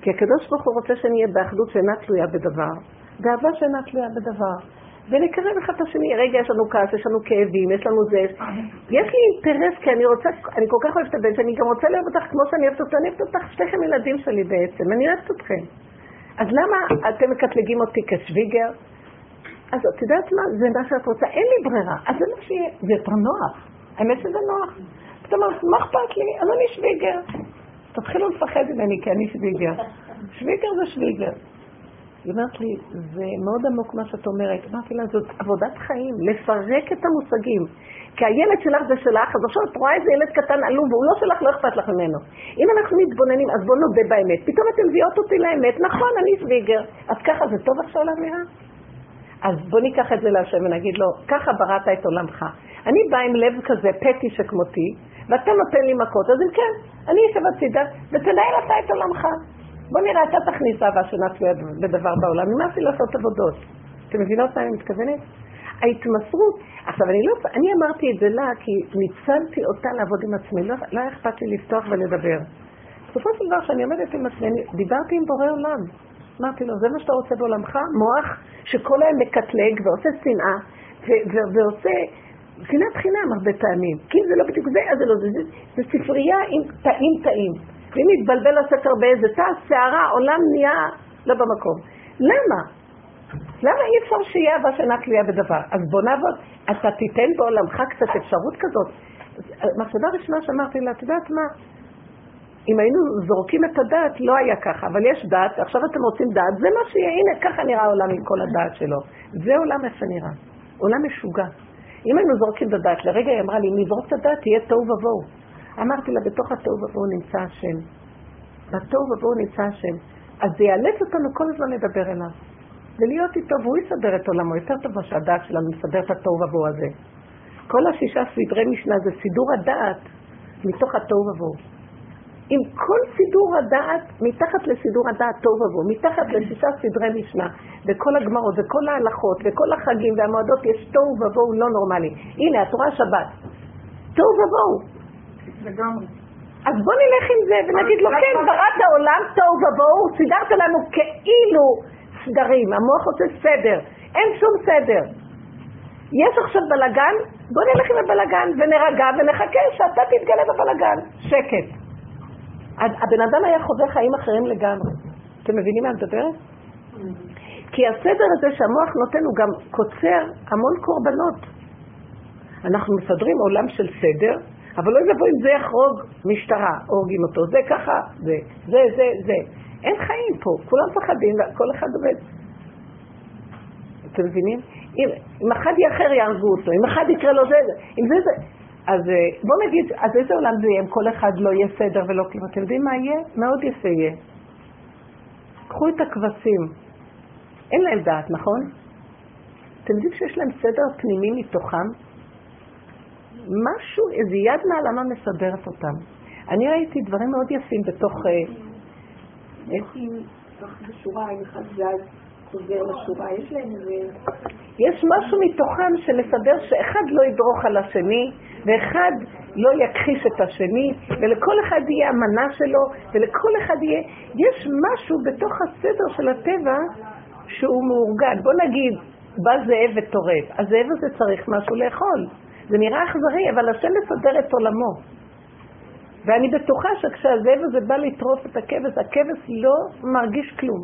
כי הקדוש ברוך הוא רוצה שאני אהיה באחדות שאינה תלויה בדבר, גאווה שאינה תלויה בדבר, ונקרב אחד את השני, רגע יש לנו כעס, יש לנו כאבים, יש לנו זה, יש לי אינטרס, כי אני רוצה, אני כל כך אוהבת את הבן, שאני גם רוצה לאהב אותך כמו שאני אוהבת אותך, אני אוהבת אותך, שתיכם ילדים שלי בעצם, אני אוהבת אתכם. אז למה אתם מקטלגים אותי כשוויגר? אז את יודעת מה, זה מה שאת רוצה, אין לי ברירה, אז זה לא שיהיה, זה יותר נוח, האמת שזה נוח. זאת אומרת, מה אכפת לי? אז אני שוויגר. תתחילו לפחד ממני, כי אני שוויגר. שוויגר זה שוויגר. היא אומרת לי, זה מאוד עמוק מה שאת אומרת. אמרתי לה, זאת עבודת חיים, לפרק את המושגים. כי הילד שלך זה שלך, אז עכשיו את רואה איזה ילד קטן עלום, והוא לא שלך, לא אכפת לך ממנו. אם אנחנו מתבוננים, אז בוא נודה באמת. פתאום אתם מביאות אותי לאמת, נכון, אני שוויגר. אז ככה זה טוב עכשיו להמירה? אז בוא ניקח את זה להשם ונגיד לו, ככה בראת את עולמך. אני באה עם לב כזה, פטי שכמותי, ואתה נותן לי מכות, אז אם כן, אני אשב הצידה, ותנהל אתה את עולמך. בוא נראה, אתה תכניס אהבה שנתלויה בדבר בעולם, ממה אפילו לעשות עבודות. אתם מבינות מה אני מתכוונת? ההתמסרות, עכשיו אני לא, אני אמרתי את זה לה, כי ניצלתי אותה לעבוד עם עצמי, לא, לא אכפת לי לפתוח ולדבר. בסופו של דבר שאני עומדת עם עצמי, דיברתי עם בורא עולם. אמרתי לו, זה מה שאתה רוצה בעולמך? מוח שכל היום מקטלג ועושה שנאה, ועושה שנאת חינם הרבה טעמים. כי אם זה לא בדיוק זה, אז זה לא זה. זה ספרייה עם טעים טעים. ואם יתבלבל הספר באיזה תא, שערה, עולם נהיה לא במקום. למה? למה אי אפשר שיהיה אהבה שאינה תלויה בדבר? אז בוא נעבוד, אתה תיתן בעולמך קצת אפשרות כזאת. מחשבה ראשונה שאמרתי לה, את יודעת מה? אם היינו זורקים את הדעת, לא היה ככה, אבל יש דעת, עכשיו אתם רוצים דעת, זה מה שיהיה, הנה, ככה נראה העולם עם כל הדעת שלו. זה עולם איך שנראה, עולם משוגע. אם היינו זורקים את הדעת, לרגע היא אמרה לי, אם נזרוק את הדעת, תהיה תוהו ובוהו. אמרתי לה, בתוך התוהו ובוהו נמצא השם. בתוהו ובוהו נמצא השם. אז זה יאלץ אותנו כל הזמן לדבר אליו. ולהיות איתו, והוא יסדר את עולמו, יותר טוב מה שהדעת שלנו מסדר את התוהו ובוהו הזה. כל השישה סדרי משנה זה סידור הדעת מתוך התוהו ובוהו. עם כל סידור הדעת, מתחת לסידור הדעת טוב ובוא, מתחת לשישה סדרי משנה, וכל הגמרות, וכל ההלכות, וכל החגים והמועדות, יש טוב ובוא לא נורמלי. הנה, התורה שבת. טוב ובוא. לגמרי. אז בוא נלך עם זה ונגיד לו, כן, בראת העולם, טוב ובוא, סידרת לנו כאילו סדרים, המוח רוצה סדר, אין שום סדר. יש עכשיו בלגן, בוא נלך עם הבלגן ונרגע ונחכה שאתה תתגלה בבלגן. שקט. הבן אדם היה חווה חיים אחרים לגמרי. אתם מבינים מה מדברת? כי הסדר הזה שהמוח נותן הוא גם קוצר המון קורבנות. אנחנו מסדרים עולם של סדר, אבל לא יבוא אם זה יחרוג משטרה, הורגים אותו, זה ככה, זה, זה, זה, זה. אין חיים פה, כולם פחדים, כל אחד עובד. אתם מבינים? אם, אם אחד יאחר יארגו אותו, אם אחד יקרה לו זה, אם זה זה. אז בוא נגיד, אז איזה עולם זה יהיה אם כל אחד לא יהיה סדר ולא כלום? אתם יודעים מה יהיה? מאוד יפה יהיה. קחו את הכבשים. אין להם דעת, נכון? אתם יודעים שיש להם סדר פנימי מתוכם? משהו, איזו יד נעלמה מסדרת אותם. אני ראיתי דברים מאוד יפים בתוך... בשורה, אם אחד זז חוזר לשורה, יש להם איזה... יש משהו מתוכם שמסדר שאחד לא ידרוך על השני, ואחד לא יכחיש את השני, ולכל אחד יהיה המנה שלו, ולכל אחד יהיה... יש משהו בתוך הסדר של הטבע שהוא מאורגן. בוא נגיד, בא זאב וטורף. הזאב הזה צריך משהו לאכול. זה נראה אכזרי, אבל השם מסדר את עולמו. ואני בטוחה שכשהזאב הזה בא לטרוף את הכבש, הכבש לא מרגיש כלום.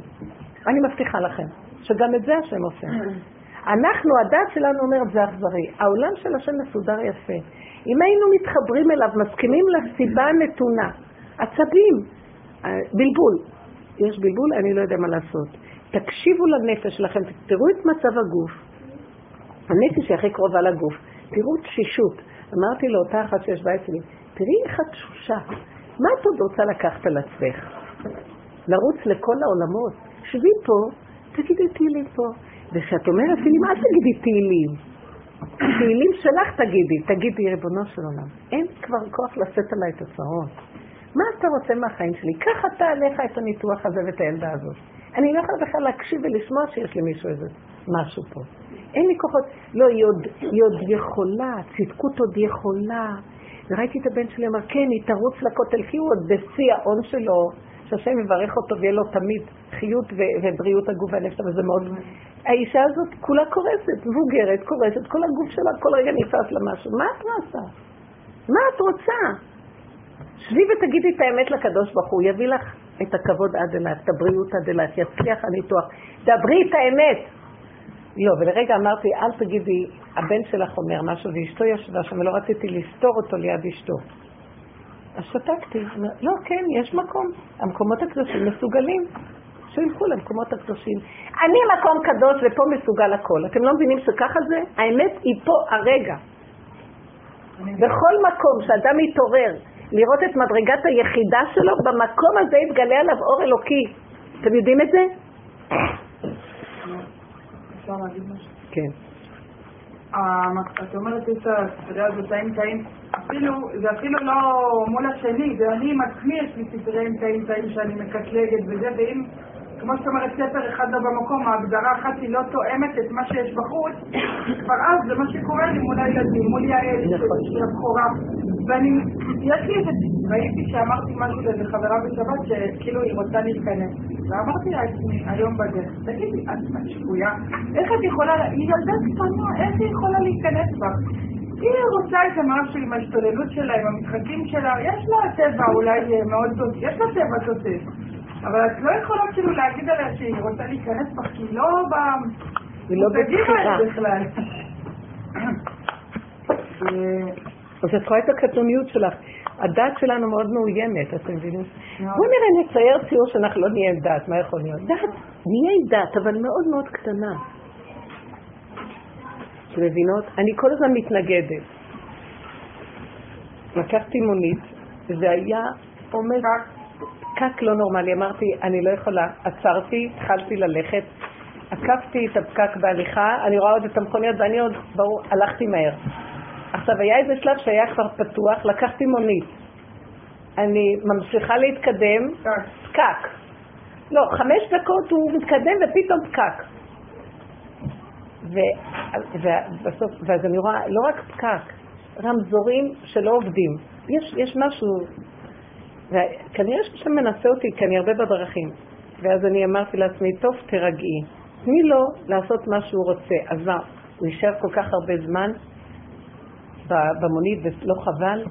אני מבטיחה לכם, שגם את זה השם עושה. אנחנו, הדעת שלנו אומרת, זה אכזרי. העולם של השם מסודר יפה. אם היינו מתחברים אליו, מסכימים לסיבה הנתונה, עצבים, בלבול. יש בלבול, אני לא יודע מה לעשות. תקשיבו לנפש שלכם, תראו את מצב הגוף. הנפש היא הכי קרובה לגוף. תראו תשישות. אמרתי לאותה אחת שיש בה אצלי, תראי איך את תשושה. מה את עוד רוצה לקחת על עצמך? לרוץ לכל העולמות. שבי פה, תגידי תהילים פה. וכשאת אומרת תהילים, אל תגידי תהילים. תהילים שלך תגידי, תגידי ריבונו של עולם. אין כבר כוח לשאת עליי את הצרות. מה אתה רוצה מהחיים שלי? ככה אתה עליך את הניתוח הזה ואת הילדה הזאת. אני לא יכולה בכלל להקשיב ולשמוע שיש לי מישהו איזה משהו פה. אין לי כוחות. לא, היא עוד, היא עוד יכולה, צדקות עוד יכולה. וראיתי את הבן שלי, אמר, כן, היא תרוץ לכותל, כי הוא עוד בשיא העון שלו. שהשם יברך אותו ויהיה לו תמיד חיות ובריאות הגוף והנפש, אבל זה מאוד... האישה הזאת כולה קורסת, מבוגרת, קורסת, כל הגוף שלה, כל רגע נפס לה משהו. מה את רוצה? מה את רוצה? שבי ותגידי את האמת לקדוש ברוך הוא, יביא לך את הכבוד עד אליו, את הבריאות עד אליו, יצליח הניתוח, דברי את האמת. לא, ולרגע אמרתי, אל תגידי, הבן שלך אומר משהו, ואשתו ישבה שם, ולא רציתי לסתור אותו ליד אשתו. אז שתקתי, לא, כן, יש מקום, המקומות הקדושים מסוגלים, שילכו למקומות הקדושים. אני מקום קדוש ופה מסוגל הכל, אתם לא מבינים שככה זה? האמת היא פה הרגע. בכל מקום שאדם יתעורר לראות את מדרגת היחידה שלו, במקום הזה יתגלה עליו אור אלוקי. אתם יודעים את זה? אפשר להגיד משהו? כן. את אומרת את הסדרה הזאת, האמצעים, זה אפילו לא מול השני, זה אני עם עצמי יש לי סדרי אמצעים שאני מקטלגת וזה, ואם, כמו שאת אומרת, ספר אחד לא במקום, ההגדרה אחת היא לא תואמת את מה שיש בחוץ, כבר אז זה מה שקורה לי מול הילדים, מול יעל, של הבחורה. ואני, יש לי איזה, ראיתי שאמרתי משהו לזה חברה בשבת, שכאילו היא רוצה להתכנס. ואמרתי לעצמי, היום בגלל, תגידי, את משפויה, איך את יכולה, היא ילדה קטנה, איך היא יכולה להתכנס בה? היא רוצה את המראה שלי, עם ההשתוללות שלה, עם המשחקים שלה, יש לה טבע אולי מאוד טוב, יש לה טבע תוצף. אבל את לא יכולה כאילו להגיד עליה שהיא רוצה להיכנס בך, כי היא לא בבחירה בכלל. או שאת רואה את הקטנוניות שלך. הדת שלנו מאוד מאוימת, אתם מבינים? בואו נראה, נצייר ציור שאנחנו לא נהיה עם דת, מה יכול להיות? דת, נהיה עם דת, אבל מאוד מאוד קטנה. אתם מבינות? אני כל הזמן מתנגדת. לקחתי מונית, זה היה עומד... פקק לא נורמלי, אמרתי, אני לא יכולה, עצרתי, התחלתי ללכת, עקפתי את הפקק בהליכה, אני רואה עוד את המכוניות ואני עוד, ברור, הלכתי מהר. עכשיו, היה איזה שלב שהיה כבר פתוח, לקחתי מונית, אני ממשיכה להתקדם, פקק. לא, חמש דקות הוא מתקדם ופתאום פקק. ואז אני רואה, לא רק פקק, רמזורים שלא עובדים. יש משהו... וכנראה ששם מנסה אותי, כי אני הרבה בדרכים. ואז אני אמרתי לעצמי, טוב, תרגעי. תני לו לעשות מה שהוא רוצה. אז מה, הוא יישאר כל כך הרבה זמן במונית ולא חבל?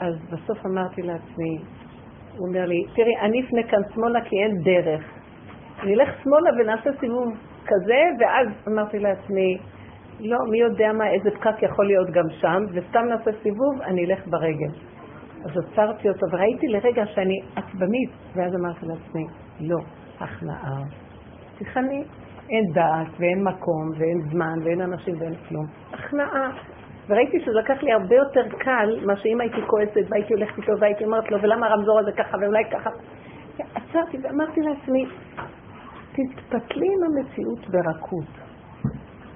אז בסוף אמרתי לעצמי, הוא אומר לי, תראי, אני אפנה כאן שמאלה כי אין דרך. נלך שמאלה ונעשה סיבוב כזה, ואז אמרתי לעצמי, לא, מי יודע מה, איזה פקק יכול להיות גם שם, וסתם נעשה סיבוב, אני אלך ברגל. אז עצרתי אותו, וראיתי לרגע שאני עצבנית, ואז אמרתי לעצמי, לא, הכנעה. תכני, אין דעת, ואין מקום, ואין זמן, ואין אנשים, ואין כלום. הכנעה. וראיתי שזה לקח לי הרבה יותר קל, מה שאם הייתי כועסת, והייתי הולכת איתו, והייתי אומרת לו, ולמה הרמזור הזה ככה, ואולי ככה. עצרתי ואמרתי לעצמי, תתפתלי עם המציאות ברכות.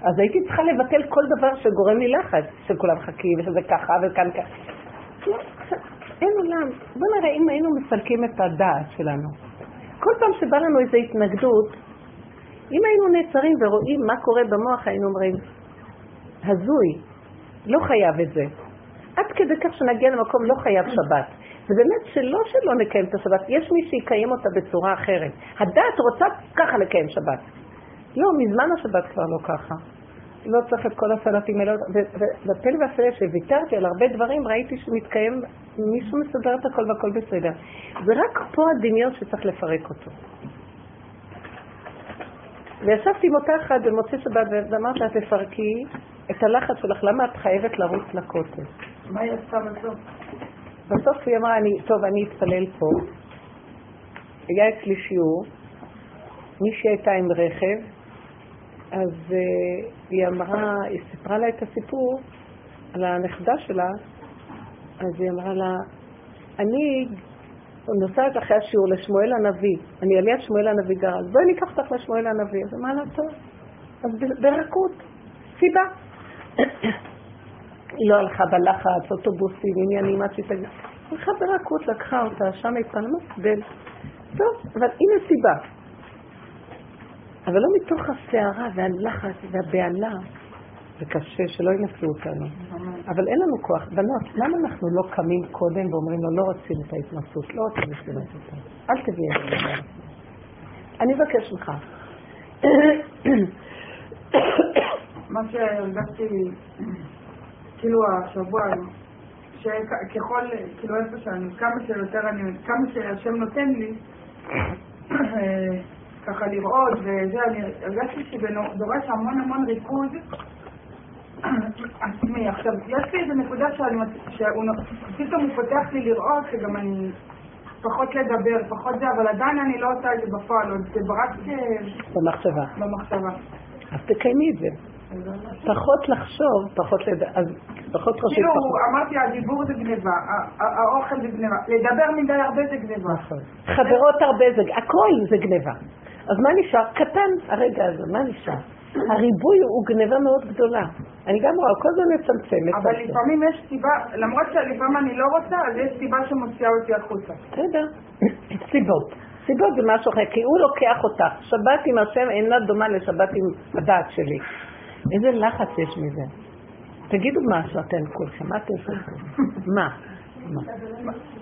אז הייתי צריכה לבטל כל דבר שגורם לי לחץ, שכולם חכים, ושזה ככה, וכאן ככה. אין עולם. בוא נראה אם היינו מסלקים את הדעת שלנו. כל פעם שבא לנו איזו התנגדות, אם היינו נעצרים ורואים מה קורה במוח, היינו אומרים, הזוי, לא חייב את זה. עד כדי כך שנגיע למקום לא חייב שבת. ובאמת שלא שלא נקיים את השבת, יש מי שיקיים אותה בצורה אחרת. הדעת רוצה ככה לקיים שבת. לא, מזמן השבת כבר לא ככה. לא צריך את כל הסלטים האלה, ובפל והסלט שוויתרתי על הרבה דברים, ראיתי שמתקיים, מישהו מסדר את הכל והכל בסדר. ורק פה הדמיון שצריך לפרק אותו. וישבתי עם אותה אחת במוצאי שבת, ואמרת לה, תפרקי את הלחץ שלך, למה את חייבת לרוץ לכותל? מה היא עשתה בסוף? בסוף היא אמרה, טוב, אני אתפלל פה. היה אצלי שיעור, מישהי הייתה עם רכב, אז uh, היא אמרה, היא סיפרה לה את הסיפור על הנכדה שלה, אז היא אמרה לה, אני נוסעת אחרי השיעור לשמואל הנביא, אני על יד שמואל הנביא גרה, אז בואי ניקח אותך לשמואל הנביא, אז אמרה לה, טוב, אז ברכות, סיבה. היא לא הלכה בלחץ, אוטובוסים, עניינים, עד שהיא תגיד, הלכה ברכות, לקחה אותה, שם היא פנמות בין, טוב, אבל הנה סיבה. אבל לא מתוך הסערה והלחץ והבעלה, זה קשה שלא ינסו אותנו. אבל אין לנו כוח. בנות, למה אנחנו לא קמים קודם ואומרים לו, לא רוצים את ההתנסות, לא רוצים את אותה. אל תביאי את זה. אני מבקש לך. מה שהרגשתי, כאילו השבוע, שככל, כאילו איפה שאני, כמה שיותר אני, כמה שהשם נותן לי, ככה לראות, וזה, אני הרגשתי שזה דורש המון המון ריכוז עצמי. עכשיו, יש לי איזו נקודה שפתאום הוא פותח לי לראות שגם אני פחות לדבר, פחות זה, אבל עדיין אני לא עושה את זה בפועל, עוד זה רק... במחשבה. במחשבה. אז תקיימי את זה. פחות לחשוב, פחות לדבר, אז פחות חושב פחות. כאילו, אמרתי, הדיבור זה גניבה, האוכל זה גניבה, לדבר מדי הרבה זה גניבה. חברות הרבה זה, הכל זה גניבה. אז מה נשאר? קטן הרגע הזה, מה נשאר? הריבוי הוא גניבה מאוד גדולה. אני גם רואה, כל הזמן מצמצמת. אבל לפעמים יש סיבה, למרות שלפעמים אני לא רוצה, אז יש סיבה שמוציאה אותי החוצה. בסדר. סיבות. סיבות זה משהו אחר, כי הוא לוקח אותך. שבת עם השם אינה דומה לשבת עם הדעת שלי. איזה לחץ יש מזה. תגידו משהו, אתן כולכם, מה אתם עושים? מה?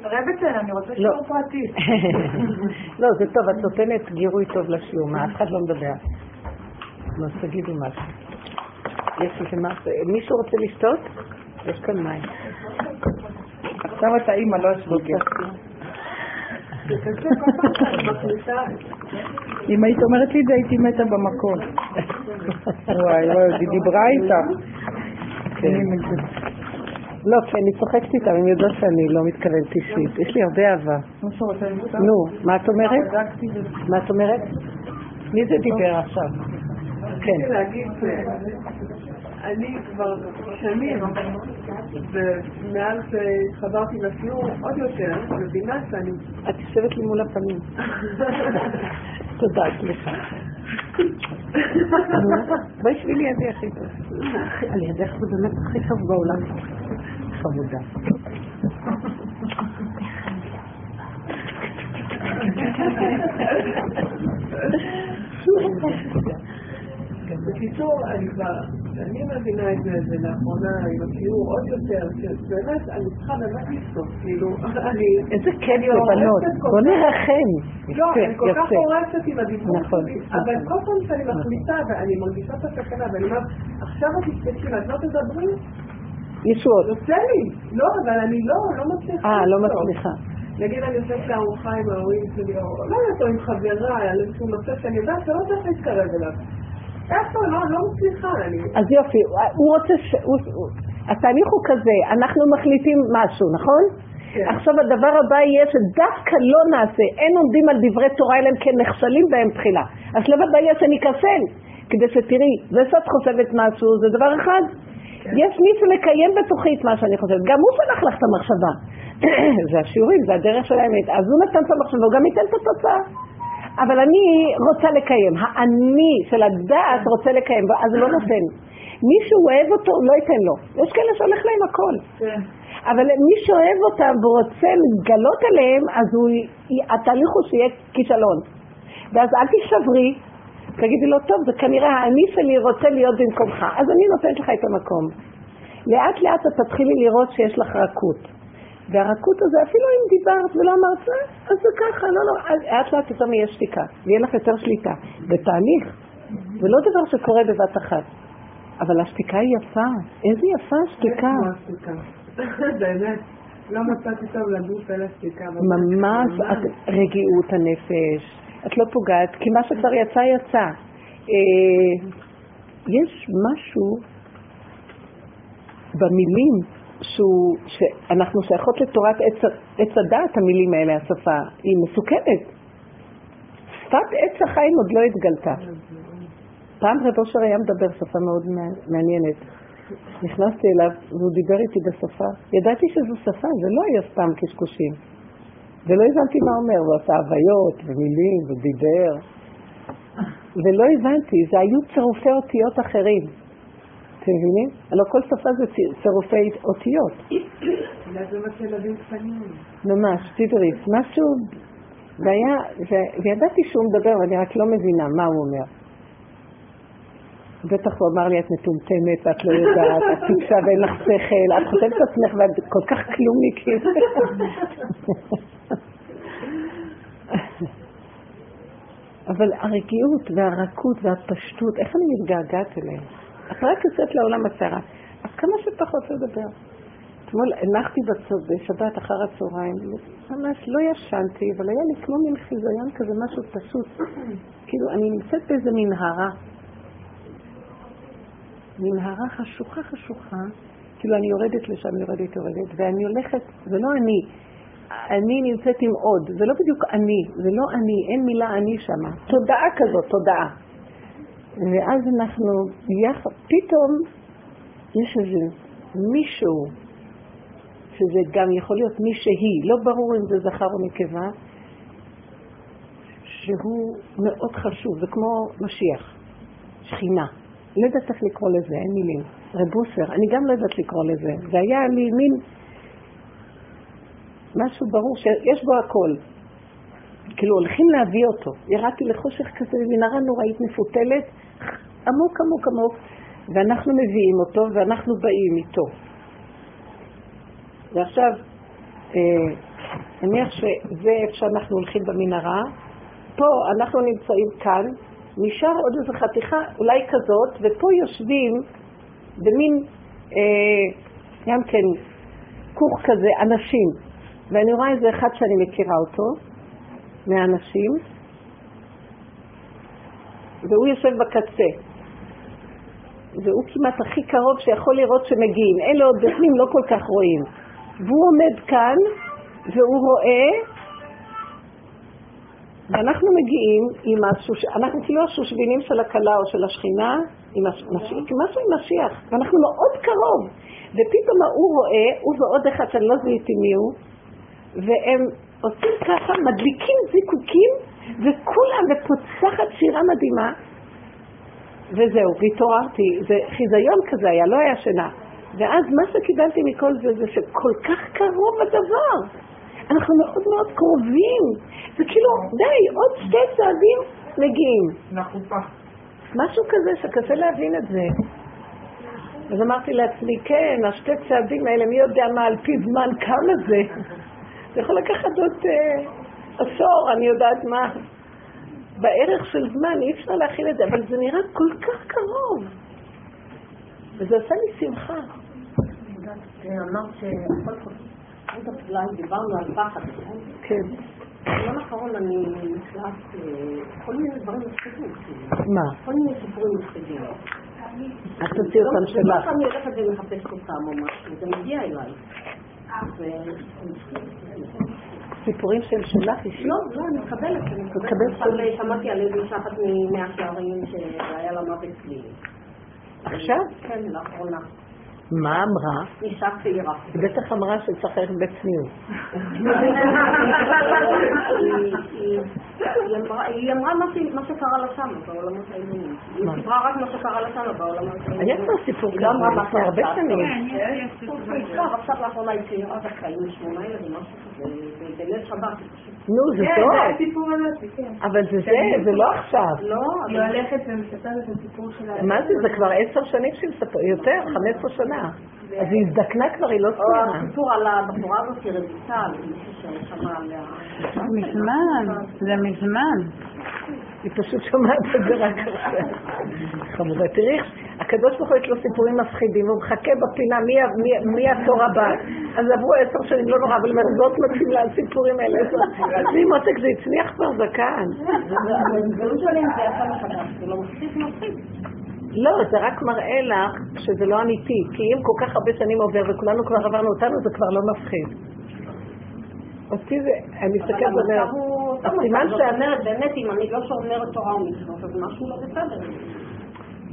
רבצן, אני רוצה שיעור פרטי. לא, זה טוב, את נותנת גירוי טוב לשיעור, מה? אף אחד לא מדבר. אז תגידו משהו. יש איזה משהו, מישהו רוצה לשתות? יש כאן מים. עכשיו את האמא לא השבוקר. אם היית אומרת לי את זה, הייתי מתה במקום. וואי, היא דיברה איתה. לא, כי אני צוחקת איתם, אני יודעת שאני לא מתכוונת אישית. יש לי הרבה אהבה. נו, מה את אומרת? מה את אומרת? מי זה דיבר עכשיו? כן. אני כבר שנים, ומאז התחברתי לסיור עוד יותר, מבינה שאני... את יושבת לי מול הפנים. תודה, סליחה. בואי שבי לי ידי הכי טוב. על ידך זה באמת הכי טוב בעולם. חמודה. בקיצור, אני כבר, אני מבינה את זה, זה לאחרונה, עם הקיור עוד יותר, שבאמת, אני צריכה באמת לסוף, כאילו, אני... איזה כן לבנות, בוא נרחם. לא, אני כל כך הורסת עם הדיבור, אבל כל פעם שאני מחליטה, ואני מרגישה את הסכנה, ואני אומרת, עכשיו את תספקי, ואת לא תדברי? ישועות. יוצא לי, לא, אבל אני לא, לא מצליחה. אה, לא מצליחה. נגיד, אני יושבת לארוחה עם ההורים שלי, או לא יוצא עם חברה, על איזשהו נושא שאני יודעת, שלא צריך להתקרב אליו. איפה? לא, לא מצליחה אני. אז יופי, הוא רוצה ש... התהליך הוא כזה, אנחנו מחליטים משהו, נכון? כן. עכשיו הדבר הבא יהיה שדווקא לא נעשה, אין עומדים על דברי תורה אליהם כי הם נכשלים בהם תחילה. השלב הבא יהיה שנכסל, כדי שתראי, זה שאת חושבת משהו, זה דבר אחד. כן. יש מי שמקיים בתוכי את מה שאני חושבת, גם הוא שלח לך את המחשבה. זה השיעורים, זה הדרך של האמת. אז הוא נתן את המחשבה, הוא גם ייתן את התוצאה. אבל אני רוצה לקיים, האני של הדעת רוצה לקיים, אז הוא לא נותן. מי שאוהב אותו, הוא לא ייתן לו. יש כאלה שהולך להם הכל. אבל מי שאוהב אותם ורוצה לגלות עליהם, אז הוא, התהליך הוא שיהיה כישלון. ואז אל תשברי, תגידי לו, טוב, זה כנראה האני שלי רוצה להיות במקומך, אז אני נותנת לך את המקום. לאט לאט את תתחילי לראות שיש לך רכות. והרכות הזה, אפילו אם דיברת ולא אמרת, אז זה ככה, לא, לא, עד שאת יותר מי יש שתיקה, ויהיה לך יותר שליטה, בתהליך, זה לא דבר שקורה בבת אחת, אבל השתיקה היא יפה, איזה יפה השתיקה. באמת, לא מצאתי טוב לגוף אל השתיקה. ממש, רגיעות הנפש, את לא פוגעת, כי מה שכבר יצא יצא. יש משהו במילים, שהוא, שאנחנו שייכות לתורת עץ הדעת, המילים האלה, השפה, היא מסוכנת. שפת עץ החיים עוד לא התגלתה. פעם רב אושר היה מדבר שפה מאוד מעניינת. נכנסתי אליו והוא דיבר איתי בשפה. ידעתי שזו שפה, זה לא היה סתם קשקושים. ולא הבנתי מה אומר, הוא עשה הוויות ומילים ודיבר. ולא הבנתי, זה היו צירופי אותיות אחרים. אתם מבינים? לא כל שפה זה צירופי אותיות. אולי זה מה שילדים קטנים. ממש, דיברית. משהו, וידעתי שהוא מדבר, ואני רק לא מבינה מה הוא אומר. בטח הוא אמר לי, את מטומטמת, את לא יודעת, את טיפשה ואין לך שכל, את חושבת את עצמך ואת כל כך כלומיקית. אבל הרגיעות והרכות והפשטות, איך אני מתגעגעת אליהם? את רק יוצאת לעולם הצערה, אז כמה שפחות לדבר. אתמול הנחתי בשבת אחר הצהריים, ממש לא ישנתי, אבל היה לי כמו מין חיזיון כזה, משהו פשוט. כאילו, אני נמצאת באיזה מנהרה. מנהרה חשוכה חשוכה, כאילו אני יורדת לשם, יורדת, יורדת, ואני הולכת, זה לא אני. אני נמצאת עם עוד, זה לא בדיוק אני, זה לא אני, אין מילה אני שמה. תודעה כזאת, תודעה. ואז אנחנו יחד, פתאום יש איזה מישהו, שזה גם יכול להיות מי שהיא, לא ברור אם זה זכר או נקבה, שהוא מאוד חשוב, זה כמו משיח, שכינה. לא יודעת איך לקרוא לזה, אין מילים. רבוסר, אני גם לא יודעת לקרוא לזה. זה היה לי מין משהו ברור שיש בו הכל. כאילו הולכים להביא אותו. ירדתי לחושך כזה, מנהרה נוראית מפותלת, עמוק עמוק עמוק, ואנחנו מביאים אותו ואנחנו באים איתו. ועכשיו, נניח שזה איפה שאנחנו הולכים במנהרה, פה אנחנו נמצאים כאן, נשאר עוד איזו חתיכה אולי כזאת, ופה יושבים במין אה, גם כן כוך כזה, אנשים. ואני רואה איזה אחד שאני מכירה אותו מהאנשים, והוא יושב בקצה, והוא כמעט הכי קרוב שיכול לראות שמגיעים, אלה עוד בפנים לא כל כך רואים, והוא עומד כאן והוא רואה, ואנחנו מגיעים עם השוש... אנחנו כאילו השושבינים של הקלה או של השכינה, עם הש... משהו עם משיח, ואנחנו מאוד קרוב, ופתאום הוא רואה, הוא ועוד אחד שאני לא זיהיתי מי הוא, והם עושים ככה, מדליקים זיקוקים, וכולם, ופוצחת שירה מדהימה, וזהו, והתעוררתי, זה חיזיון כזה היה, לא היה שינה, ואז מה שקיבלתי מכל זה, זה שכל כך קרוב הדבר, אנחנו מאוד מאוד קרובים, זה כאילו די, עוד שתי צעדים מגיעים. נחופה. משהו כזה שקשה להבין את זה. אז אמרתי לעצמי, כן, השתי צעדים האלה, מי יודע מה על פי זמן כמה זה? זה יכול לקחת עוד אה, עשור, אני יודעת מה. בערך של זמן אי אפשר להכין את זה, אבל זה נראה כל כך קרוב. וזה עשה לי שמחה. אמרת שהכל חושב. דיברנו על פחד, כן. ביום האחרון אני נקלט כל מיני דברים מפחידים. מה? כל מיני סיפורים מפחידים. את תוציא אותם שלך. זה לא שאני הולכת ומחפשת אותם או משהו, זה מגיע אליי. סיפורים של שלך אישית? לא, לא, אני מקבלת. אני שמעתי על איזה אישה אחת מהשערים שהיה לה מוות קליני. עכשיו? כן, לאחרונה. מה אמרה? אישה צעירה. בטח אמרה שצריך ללכת בצניעות. היא אמרה מה שקרה לה שם בעולמות האמונים. היא סיפרה רק מה שקרה לה שם בעולמות האמונים. היה כבר סיפור כזה, כבר הרבה שנים. עכשיו לאחרונה היא צעירה בחיים, שמונה ילדים, משהו כזה, בלב שבת. נו, זה טוב. זה הסיפור הזה, כן. אבל זה זה, זה לא עכשיו. לא, היא הולכת ומספרת את הסיפור שלה. מה זה? זה כבר עשר שנים שהיא מספרת, יותר, חמש עשרה שנה. אז היא הזדקנה כבר, היא לא צעירה. או הסיפור על הבחורה הזאת היא רביצה, זה מזמן, זה מזמן. היא פשוט שומעת את זה רק עכשיו. חמודה, תראי, הקדוש ברוך הוא יש לו סיפורים מפחידים, הוא מחכה בפינה מי התור הבא. אז עברו עשר שנים לא נורא, אבל מזבוט מתחיל לה על סיפורים האלה. אז אם עותק זה הצניח כבר זקן. זה לא שואלים, זה יפה מחדש, זה לא מפחיד מפחיד. לא, זה רק מראה לך שזה לא אמיתי, כי אם כל כך הרבה שנים עובר וכולנו כבר עברנו אותנו, זה כבר לא מפחיד. אותי זה, אני מסתכלת ואומרת, הסימן שאומרת, באמת, אם אני לא שאומרת תורה ומצוות, אז משהו לא בסדר.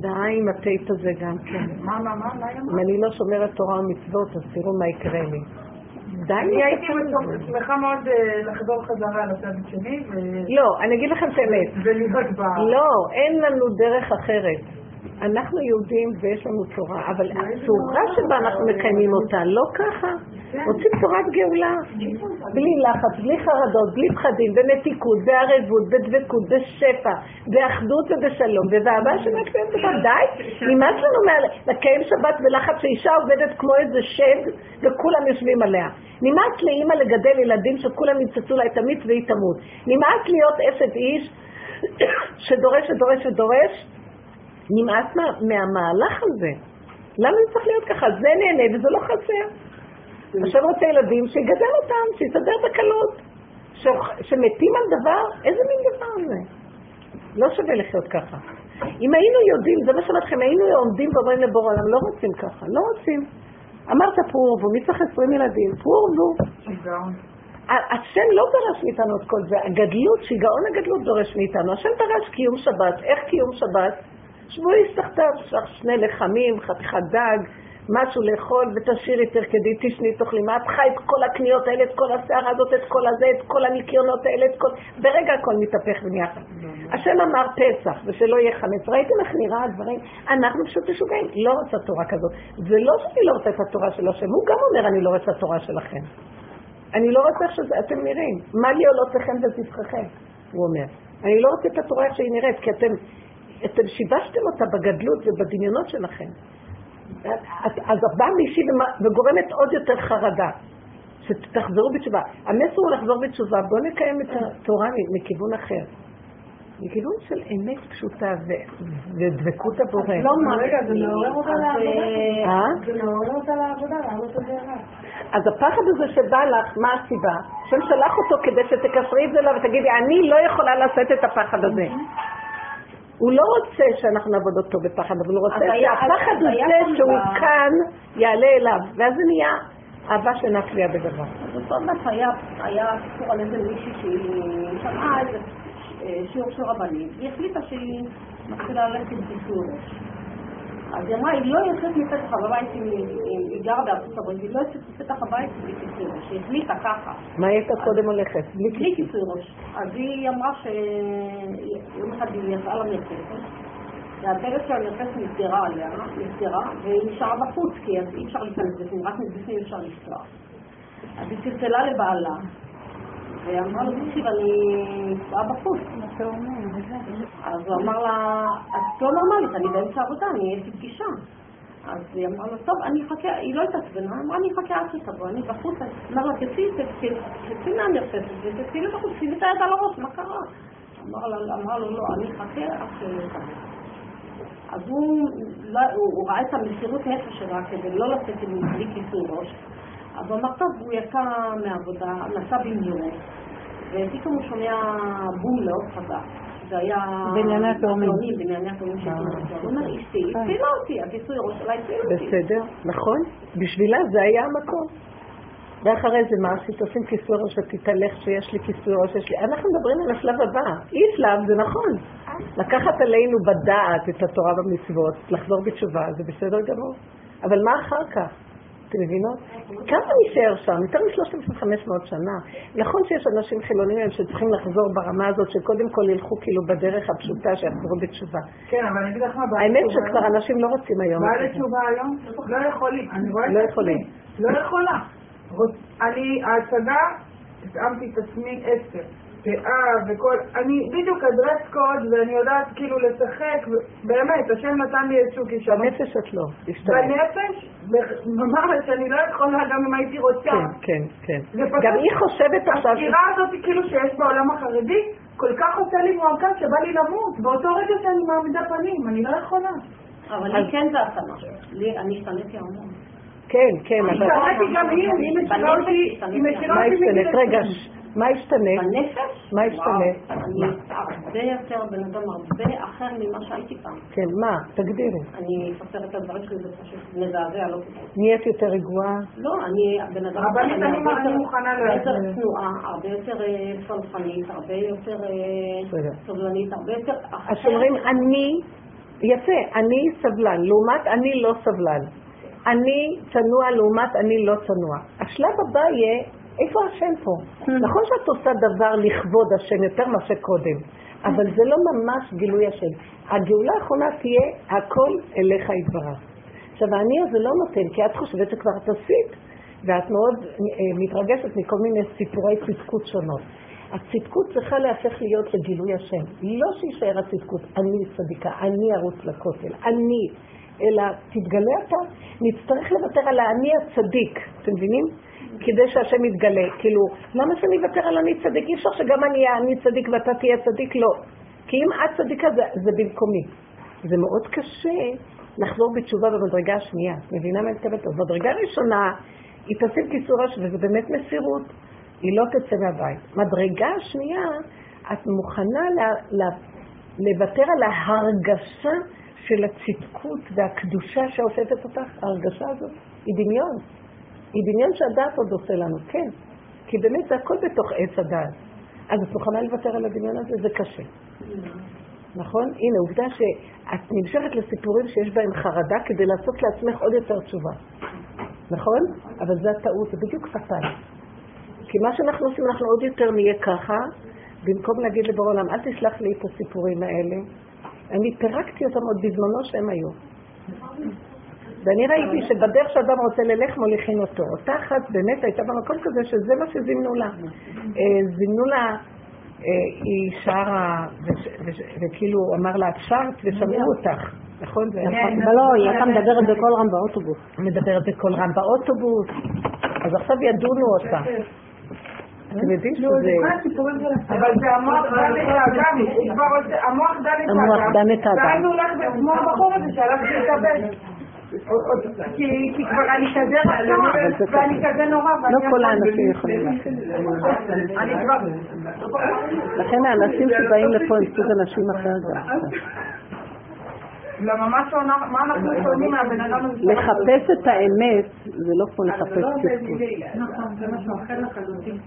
די עם הטייפ הזה גם כן. מה, מה, מה, מה? אם אני לא שומרת תורה ומצוות, אז תראו מה יקרה לי. די, אני הייתי שמחה מאוד לחזור חזרה על הצד שני. לא, אני אגיד לכם את האמת. לא, אין לנו דרך אחרת. אנחנו יהודים ויש לנו תורה, אבל הצורה שבה אנחנו מקיימים אותה, לא ככה. רוצים תורת גאולה, בלי לחץ, בלי חרדות, בלי פחדים, במתיקות, בערבות, בדבקות, בשפע, באחדות ובשלום, ובאהבה שמקיים שבת. די, נמאס לנו לקיים שבת ולחץ שאישה עובדת כמו איזה שד וכולם יושבים עליה. נמאס לאמא לגדל ילדים שכולם יצצו לה את המיץ והיא תמות. נמאס להיות אשת איש שדורש ודורש ודורש. נמאס מה, מהמהלך הזה. למה זה צריך להיות ככה? זה נהנה וזה לא חסר. עכשיו רוצה ילדים שיגדל אותם, שיסדר בקלות, ש... שמתים על דבר, איזה מין דבר זה? לא שווה לחיות ככה. אם היינו יודעים, זה מה שאמרתכם, היינו עומדים ואומרים לבור העולם, לא רוצים ככה, לא רוצים. אמרת פורבו, מי צריך עשרים ילדים? פורבו. שיגעון. השם לא דרש מאיתנו את כל זה, הגדלות, שיגעון הגדלות דורש מאיתנו. השם דרש קיום שבת, איך קיום שבת? שבועי סחטב, שני לחמים, חתיכת דג, משהו לאכול ותשאירי תרקדי, תשני, תאכלי. מה את חי את כל הקניות האלה, את כל השיער הזאת, את כל הזה, את כל הניקיונות האלה, את כל... ברגע הכל מתהפך וניחד. השם אמר פסח, ושלא יהיה חמץ. ראיתם איך נראה הדברים? אנחנו פשוט משוגעים. לא רוצה תורה כזאת. זה לא שאני לא רוצה את התורה של השם. הוא גם אומר, אני לא רוצה תורה שלכם. אני לא רוצה שאתם נראים. מה לי עולות לכם וזבחכם? הוא אומר. אני לא רוצה את התורה איך שהיא נראית, כי אתם, אתם שיבשתם אותה בגדלות ובדמיונות שלכם. אז הבא מישהי וגורמת עוד יותר חרדה. שתחזרו בתשובה. המסר הוא לחזור בתשובה. בואו נקיים את התורה מכיוון אחר. מכיוון של אמת פשוטה ודבקות הבורא. לא מה, רגע, זה מעורר אותה לעבודה. זה מעורר אותה לעבודה, לעבוד את זה רק. אז הפחד הזה שבא לך, מה הסיבה? שם שלח אותו כדי שתקשרי את זה לה ותגידי, אני לא יכולה לעשות את הפחד הזה. הוא לא רוצה שאנחנו נעבוד אותו בפחד, אבל הוא רוצה שהפחד הזה שהוא כאן יעלה אליו, ואז זה נהיה אהבה שנפליה בדבר. אז אותו נף היה סיפור על איזה מישהי שהיא שמעה איזה שיעור של רבנים, היא החליטה שהיא מתחילה ללכת עם סיפור. אז היא אמרה, היא לא יוצאת מפתח הבית, היא גרה בארצות הברית, היא לא יוצאת מפתח הבית בלי כיסוי ראש, היא החליטה ככה. מה הייתה קודם הולכת? בלי כיסוי ראש. אז היא אמרה שיום אחד היא יצאה למרפסת, והדלת של המרפסת נסגרה עליה, נסגרה, והיא נשארה בחוץ, כי אי אפשר להתנדס, רק נדסים אפשר לפתוח. אז היא צלצלה לבעלה, ואמרה לו, תקשיב, אני נפעה בחוץ. אז הוא אמר לה, את לא נורמלית, אני באמצע עבודה, אני הייתי פגישה. אז היא אמרה לו, טוב, אני אחכה, היא לא התעצבנה, אמרה, אני אחכה עד שתבוא, אני בחוץ. אמר לה, תצאי מהמרפסת, ותצאי לבחוץ, תצאי את היד על הראש, מה קרה? אמרה לו, לא, אני אחכה עד שתבוא. אז הוא ראה את המסירות היפה שלה כדי לא לצאת בלי כיסוי ראש. אז הוא אמר, טוב, הוא יקע מהעבודה, נסע במיונות, ופתאום הוא שומע בום מאוד חזק. זה היה... בענייני התאומים. בענייני התאומים שתאומים. הוא אומר, אשתי, הצילה אותי, הכיסוי ראש שלה הצילה אותי. בסדר, נכון? בשבילה זה היה המקום. ואחרי זה מה עשית? עושים כיסוי ראש ותתהלך שיש לי כיסוי ראש, יש לי... אנחנו מדברים על השלב הבא. אי שלב, זה נכון. לקחת עלינו בדעת את התורה והמצוות, לחזור בתשובה, זה בסדר גמור. אבל מה אחר כך? אתם מבינות? כמה נשאר שם? יותר מ-שלושת אלפים וחמש מאות שנה. נכון שיש אנשים חילונים שצריכים לחזור ברמה הזאת, שקודם כל ילכו כאילו בדרך הפשוטה שיחזרו בתשובה. כן, אבל אני אגיד לך מה בעלי תשובה. האמת שכבר אנשים לא רוצים היום. בעלי תשובה היום? לא יכולים. לא יכולים. לא יכולה. אני, ההצגה, התאמתי את עצמי עשר. פאה וכל... אני בדיוק אדרס קוד ואני יודעת כאילו לשחק באמת, השם נתן לי איזשהו כישרון. בנפש את לא, השתרם. בנפש? ממש, אני לא יכולה גם אם הייתי רוצה. כן, כן, כן. גם היא חושבת עכשיו... הסתירה הזאת כאילו שיש בעולם החרדי כל כך עושה לי מועקה שבא לי למות באותו רגע שאני מעמידה פנים, אני לא יכולה. אבל אני כן זה עשה משהו. אני השתנתי המון. כן, כן, אבל... השתנתי גם היא, היא משתנה אותי... מה השתנת? רגע... מה השתנה? בנפש? מה השתנה? אני הרבה יותר בן אדם הרבה אחר ממה שהייתי פעם. כן, מה? תגדירי. אני אפשר את הדברים שלי, זה פשוט מזעזע, לא פשוט. נהיית יותר רגועה? לא, אני בן אדם... אבל אני מוכנה לא... הרבה יותר צנועה, הרבה יותר סלחנית, הרבה יותר סבלנית, הרבה יותר... אז אומרים, אני... יפה, אני סבלן, לעומת אני לא סבלן. אני צנוע, לעומת אני לא צנוע. השלב הבא יהיה... איפה השם פה? נכון שאת עושה דבר לכבוד השם יותר מה שקודם, אבל זה לא ממש גילוי השם. הגאולה האחרונה תהיה הכל אליך יתברך. עכשיו העניין זה לא נותן, כי את חושבת שכבר את עשית, ואת מאוד מתרגשת מכל מיני סיפורי צדקות שונות. הצדקות צריכה להפך להיות לגילוי השם. לא שישאר הצדקות, אני צדיקה, אני ארוץ לכותל, אני, אלא תתגלה אתה, נצטרך לוותר על האני הצדיק, אתם מבינים? כדי שהשם יתגלה, כאילו, למה שאני אוותר על אני צדיק? אי אפשר שגם אני אהיה אני צדיק ואתה תהיה צדיק, לא. כי אם את צדיקה זה, זה במקומי. זה מאוד קשה לחזור בתשובה במדרגה השנייה. מבינה מה התכוונת? במדרגה הראשונה היא תשים כיסור ראש וזה באמת מסירות. היא לא תצא מהבית. מדרגה השנייה, את מוכנה לה, לה, לוותר על ההרגשה של הצדקות והקדושה שעושבת אותך. ההרגשה הזאת היא דמיון. היא דמיון שהדעת עוד עושה לנו, כן. כי באמת זה הכל בתוך עץ הדעת. אז את מוכנה לוותר על הדמיון הזה, זה קשה. נכון? הנה, עובדה את נמשכת לסיפורים שיש בהם חרדה כדי לעשות לעצמך עוד יותר תשובה. נכון? אבל זה הטעות, זה בדיוק פתאי. כי מה שאנחנו עושים, אנחנו עוד יותר נהיה ככה, במקום להגיד לבור עולם, אל תשלח לי את הסיפורים האלה. אני פרקתי אותם עוד בזמנו שהם היו. ואני ראיתי שבדרך שאדם רוצה ללך מוליכין אותו. אותה אחת באמת הייתה במקום כזה שזה מה שזימנו לה. זימנו לה, היא שרה, וכאילו אמר לה, את שרת ושמעו אותך. נכון? אבל לא, היא הייתה מדברת בכל רם באוטובוס. מדברת בכל רם באוטובוס. אז עכשיו ידונו אותה. אתם יודעים שזה... אבל זה המוח דם את האגמי. המוח דם את האגמי. דענו לך כמו הבחור הזה שהלך להתאבד. כי כבר אני כזה רצה ואני כזה נורא לא כל האנשים יכולים להכין לכן האנשים שבאים לפה הם סוג אנשים אחר גם לחפש את האמת זה לא כמו לחפש סיפור זה משהו אחר לחלוטין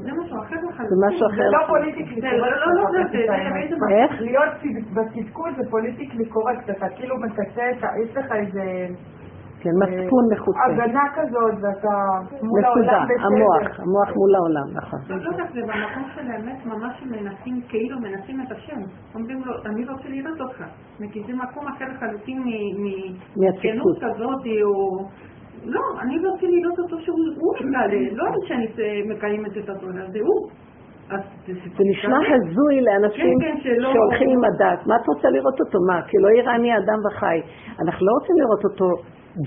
זה משהו אחר לחלוטין זה לא פוליטיקלי להיות בצדקות זה פוליטיקלי קורקט אתה כאילו מקצה יש לך איזה מצפון מחוצה הגנה כזאת מסודר, המוח המוח מול העולם זה במקום של האמת ממש מנסים כאילו מנסים את השם אומרים לו אני רוצה לראות אותך כי זה מקום אחר חלוטין מהצפות כזאת או לא, אני רוצה לראות אותו שהוא מתעלה לא רק שאני מקיים את זה זה הוא זה נשמע הזוי לאנשים שהולכים עם הדת מה את רוצה לראות אותו? מה? כי לא יראה אני אדם וחי אנחנו לא רוצים לראות אותו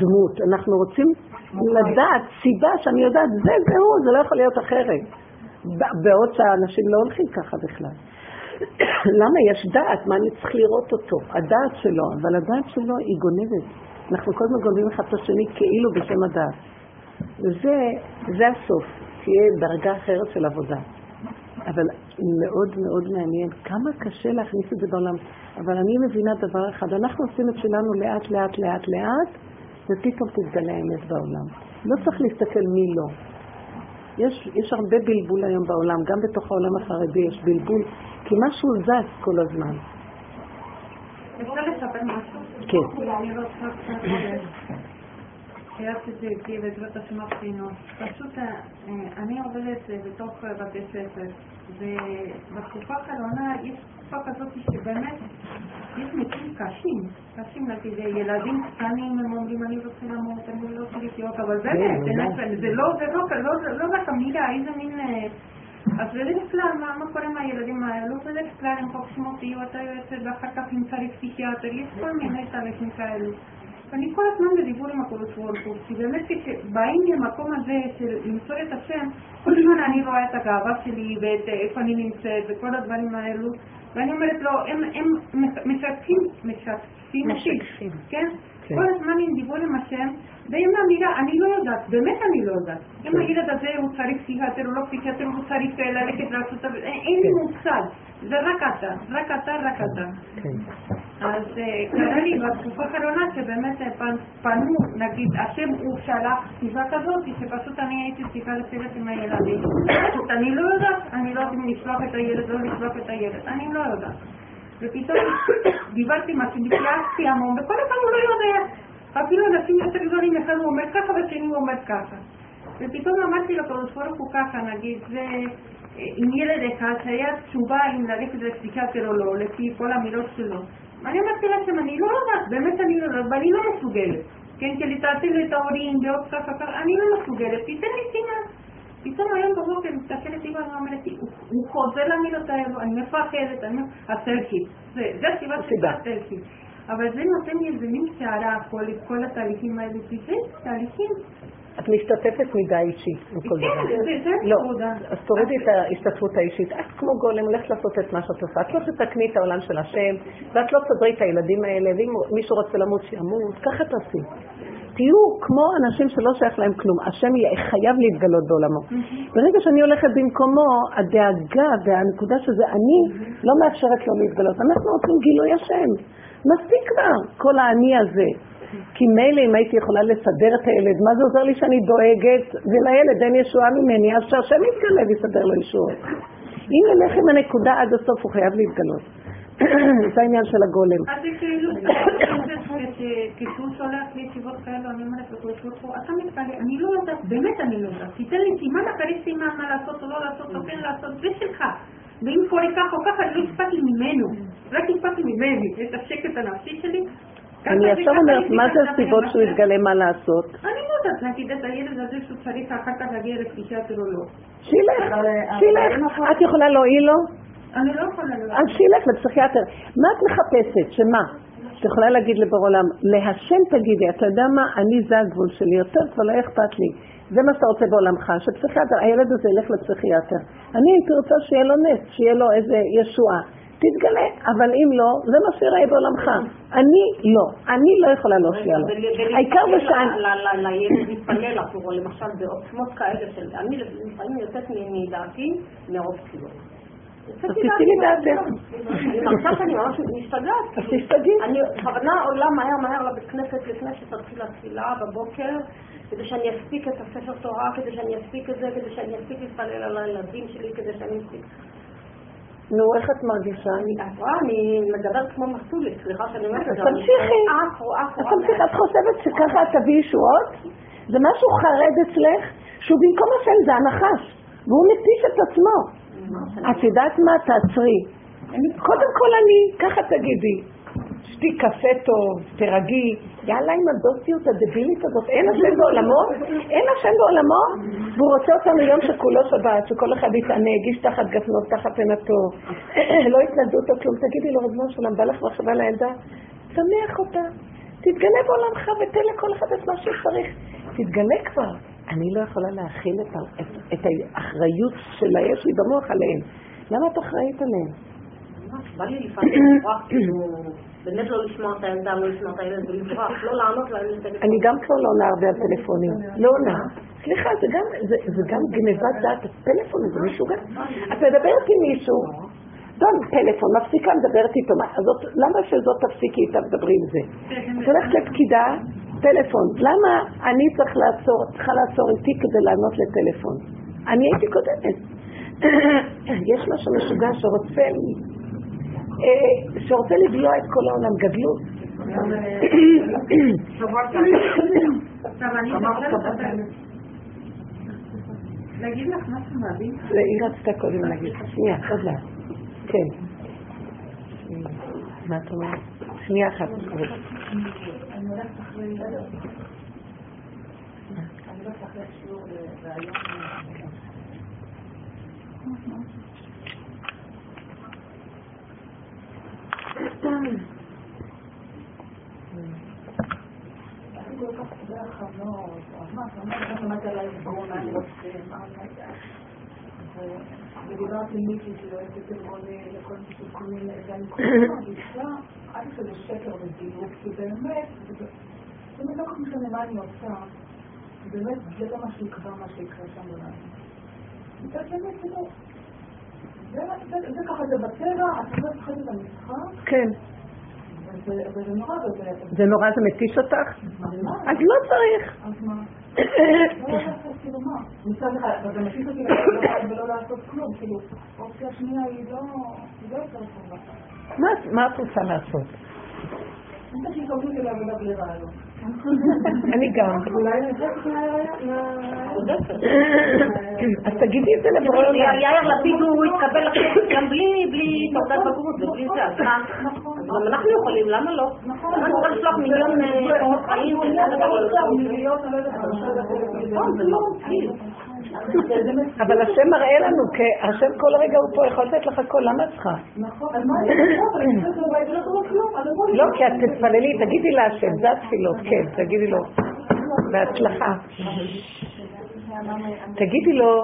דמות. אנחנו רוצים לדעת סיבה שאני יודעת, זה זהו, זה לא יכול להיות אחרת. בעוד שהאנשים לא הולכים ככה בכלל. למה? יש דעת, מה אני צריך לראות אותו? הדעת שלו, אבל הדעת שלו היא גונבת. אנחנו כל הזמן גונבים אחד את השני כאילו בשם הדעת. וזה, זה הסוף. תהיה דרגה אחרת של עבודה. אבל מאוד מאוד מעניין כמה קשה להכניס את זה בעולם. אבל אני מבינה דבר אחד, אנחנו עושים את שלנו לאט לאט לאט לאט ופתאום תתגלה האמת בעולם. לא צריך להסתכל מי לא. יש, יש הרבה בלבול היום בעולם, גם בתוך העולם החרדי יש בלבול, כי משהו זז כל הזמן. אפשר לספר משהו? כן. אני רוצה קצת חודש. שיירתי איתי בעזרת השם הבחינות. פשוט אני עובדת בתוך בתי ספר, ובתקופה האחרונה יש תקופה כזאת שבאמת יש מקרים קשים, קשים לכדי ילדים קטנים, הם אומרים אני רוצה למות, אני לא רוצה לחיות, אבל באמת, זה לא רק המילה, איזה מין... אז בדרך כלל, מה קורה עם הילדים האלו? בדרך כלל הם חוקשמותיות, אתה יוצא ואחר כך נמצא לפסיכיאטר, יש כל מיני תהליכים כאלו. ואני כל הזמן בדיבור עם הקודש וולפור, כי באמת כשבאים למקום הזה של למצוא את השם, כל הזמן אני רואה את הגאווה שלי ואת איפה אני נמצאת וכל הדברים האלו, ואני אומרת לו, הם, הם משתפים, משתפים, משתפים, כן? כן? כל הזמן עם דיבור עם השם, ואם האמירה, אני לא יודעת, באמת אני לא יודעת. אם הילד הזה הוא צריך פסיכיאטר או לא פסיכיאטר, הוא צריך ללכת לעשות, אין לי מושג, זה רק אתה, רק אתה, רק אתה. אז קרה לי בתקופה האחרונה שבאמת פנו, נגיד, השם הוא שלח סיבה כזאת, שפשוט אני הייתי צריכה לסלט עם הילדים. אני לא יודעת, אני לא יודעת אם לשלוח את הילד, לא לשלוח את הילד, אני לא יודעת. ופתאום דיברתי עם הסינדיקלסטי המון, וכל אחד הוא לא יודע. אפילו אנשים יותר גדולים, אחד הוא אומר ככה ושני הוא אומר ככה. ופתאום אמרתי לו, פרוספורק הוא ככה, נגיד, זה... עם ילד אחד שהיה תשובה אם ללכת לפסיכיאטר או לא, לפי כל המילות שלו. אני אמרתי לעצם, אני לא יודעת, באמת אני לא יודעת, ואני לא מסוגלת. כן, כי לתעתיל את ההורים ועוד ככה ככה, אני לא מסוגלת, תיתן לי סימן. פתאום היום בבוקר מסתכלת אימא ואומרת לי, הוא חוזר למילות האלו, אני מפחדת, אני הסלקית. זה הסיבה של הסלקית. אבל זה נותן לי איזה מין שערה, כל התהליכים האלה, זה תהליכים. את משתתפת מדי אישית מכל דבר. לא, אז תורידי את ההשתתפות האישית. את כמו גולם, הולכת לעשות את מה שאת עושה. את לא שתקני את העולם של השם, ואת לא תדברי את הילדים האלה, ואם מישהו רוצה למות שימות, ככה תעשי. תהיו כמו אנשים שלא שייך להם כלום. השם חייב להתגלות בעולמו. ברגע שאני הולכת במקומו, הדאגה והנקודה שזה אני לא מאפשרת לו להתגלות. אנחנו רוצים גילוי השם. מספיק כבר כל האני הזה. כי מילא אם הייתי יכולה לסדר את הילד, מה זה עוזר לי שאני דואגת? ולילד אין ישועה ממני, אז שהשם יתגלה ויסדר לו ישועות. אם נלך עם הנקודה עד הסוף, הוא חייב להתגלות. זה העניין של הגולם. אז זה כאילו, כשהוא שולח לי תשיבות כאלו, אני אומרת לפרשות פה, אתה מתפלא, אני לא יודעת, באמת אני לא יודעת, תיתן לי סימן, אתה לי סימן מה לעשות או לא לעשות, או כן לעשות, זה שלך. ואם קורה כך או ככה, אני לא אכפת לי ממנו, רק אכפת לי ממני, את השקט הנפשי שלי. אני עכשיו אומרת, מה זה הסיבות שהוא יתגלה מה לעשות? אני לא יודעת, נגיד את הילד הזה שהוא צריך אחר כך להגיע לפגישת או לא. שילך, שילך, את יכולה להועיל לו? אני לא יכולה להועיל לו. אז שילך לפסיכיאטר. מה את מחפשת? שמה? את יכולה להגיד לבור עולם, להשם תגידי, אתה יודע מה? אני זה הגבול שלי, יותר כבר לא אכפת לי. זה מה שאתה רוצה בעולמך, שפסיכיאטר, הילד הזה ילך לפסיכיאטר. אני הייתי רוצה שיהיה לו נס, שיהיה לו איזה ישועה. תתגלה, אבל אם לא, זה מה שיראה בעולמך. אני לא, אני לא יכולה להושיע לו. העיקר בשען... לילד להתפנה לפורו, למשל בעוצמות כאלה של... אני לפעמים יוצאת מדעתי מרוב סיבות. תצאי לדעתך. עכשיו שאני ממש משתגעת. אז תשתגעת. אני בכוונה עולה מהר מהר לבית כנסת לפני שתתחיל התפילה בבוקר, כדי שאני אספיק את הספר תורה, כדי שאני אספיק את זה, כדי שאני אספיק להתפלל על הילדים שלי, כדי שאני אספיק... נו, איך את מרגישה? אני מדברת כמו מסולת, סליחה שאני אומרת את זה. תמשיכי. את חושבת שככה את תביא ישועות? זה משהו חרד אצלך, שהוא במקום השם זה הנחש, והוא מתיש את עצמו. את יודעת מה? תעצרי. קודם כל אני, ככה תגידי, שתי קפה טוב, תרגי, יאללה עם הדוסיות הדבילית הזאת, אין השם בעולמו? אין השם בעולמו? והוא רוצה אותנו יום שכולו שבת, שכל אחד יתענג, איש תחת גפנות, תחת עינתו, לא התנדות או כלום, תגידי לו רבנו שלם, בא לך מחשבה לילדה, תמח אותה, תתגלה בעולמך ותן לכל אחד את מה שצריך, תתגלה כבר. אני לא יכולה להכיל את האחריות של היש לי במוח עליהם, למה את אחראית עליהם? בא לי לפעמים מורח כאילו... באמת לא לשמוע את הילדה, לא לשמוע את הילד, ולברח, לא לענות להם לטלפונים. אני גם כבר לא עונה הרבה על טלפונים. לא עונה. סליחה, זה גם גנבת דעת, הטלפון הזה משוגע. את מדברת עם מישהו, דון, טלפון, מפסיקה מדברת איתו, למה שזאת תפסיקי איתה מדברי עם זה? את הולכת לפקידה, טלפון, למה אני צריכה לעצור איתי כדי לענות לטלפון? אני הייתי קודמת. יש משהו משוגע שרוצה... שרוצה לבלוע את כל העולם גדלות. נגיד לך משהו מעביד? היא רצתה קודם להגיד. שנייה, עוד לה. כן. מה את אומרת? שנייה אחת. אני הולכת אחרי... אני הולכת אחרי שיעור והיום... ודיברתי מיקי שלא הייתי תלמוני לכל מיני ואני קוראים להגישה עד שזה שקר ודיוק כי באמת זה לא כל כך למה אני עושה באמת זה לא מה שיקרה מה שיקרה שם בלעד זה באמת זה לא זה ככה זה בטבע, אתה לא צריכה את המשחק? כן. וזה נורא בזה. זה נורא, זה מתיש אותך? אז לא צריך. אז מה? לא לעשות כאילו מה? מצד לך, וזה מתיש אותי ולא לעשות כלום, כאילו, אופציה שנייה היא לא יותר טובה. מה את רוצה לעשות? אני חושב שיקבלו אותי לעבודה בלי רעיון. אני גם. אולי נדעת מה... אז תגידי את זה לברול עולם. יאיר לפיד הוא התקבל לכם גם בלי תעודת בגרות ובלי זה, אז מה? אבל אנחנו יכולים, למה לא? אנחנו יכולים לשלוח מיליון... אבל השם מראה לנו, השם כל הרגע הוא פה, יכול לתת לך הכל, למה צריכה? נכון, אז מה אני חושב? לא, כי את תתפללי, תגידי להשם, זה התפילות, כן, תגידי לו, בהצלחה. תגידי לו,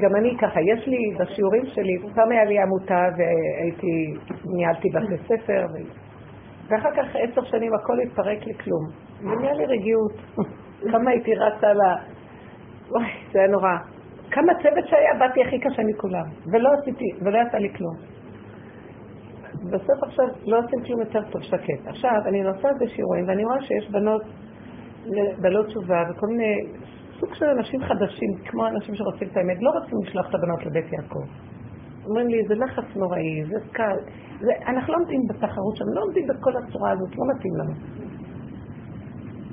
גם אני ככה, יש לי בשיעורים שלי, פעם היה לי עמותה והייתי, ניהלתי בתי ספר, ואחר כך עשר שנים הכל התפרק לכלום, ונהיה לי רגיעות, כמה הייתי רצה לה... וואי, זה היה נורא. כמה צוות שהיה, באתי הכי קשה מכולם. ולא עשיתי, ולא יצא לי כלום. בסוף עכשיו לא עושים כלום יותר טוב, שקט. עכשיו, אני נוסעת בשיעורים, ואני רואה שיש בנות בלא תשובה, וכל מיני סוג של אנשים חדשים, כמו אנשים שרוצים את האמת, לא רוצים לשלוח את הבנות לבית יעקב. אומרים לי, זה לחץ נוראי, זה קל. זה, אנחנו לא עומדים בתחרות שם, לא עומדים בכל הצורה הזאת, לא מתאים לנו.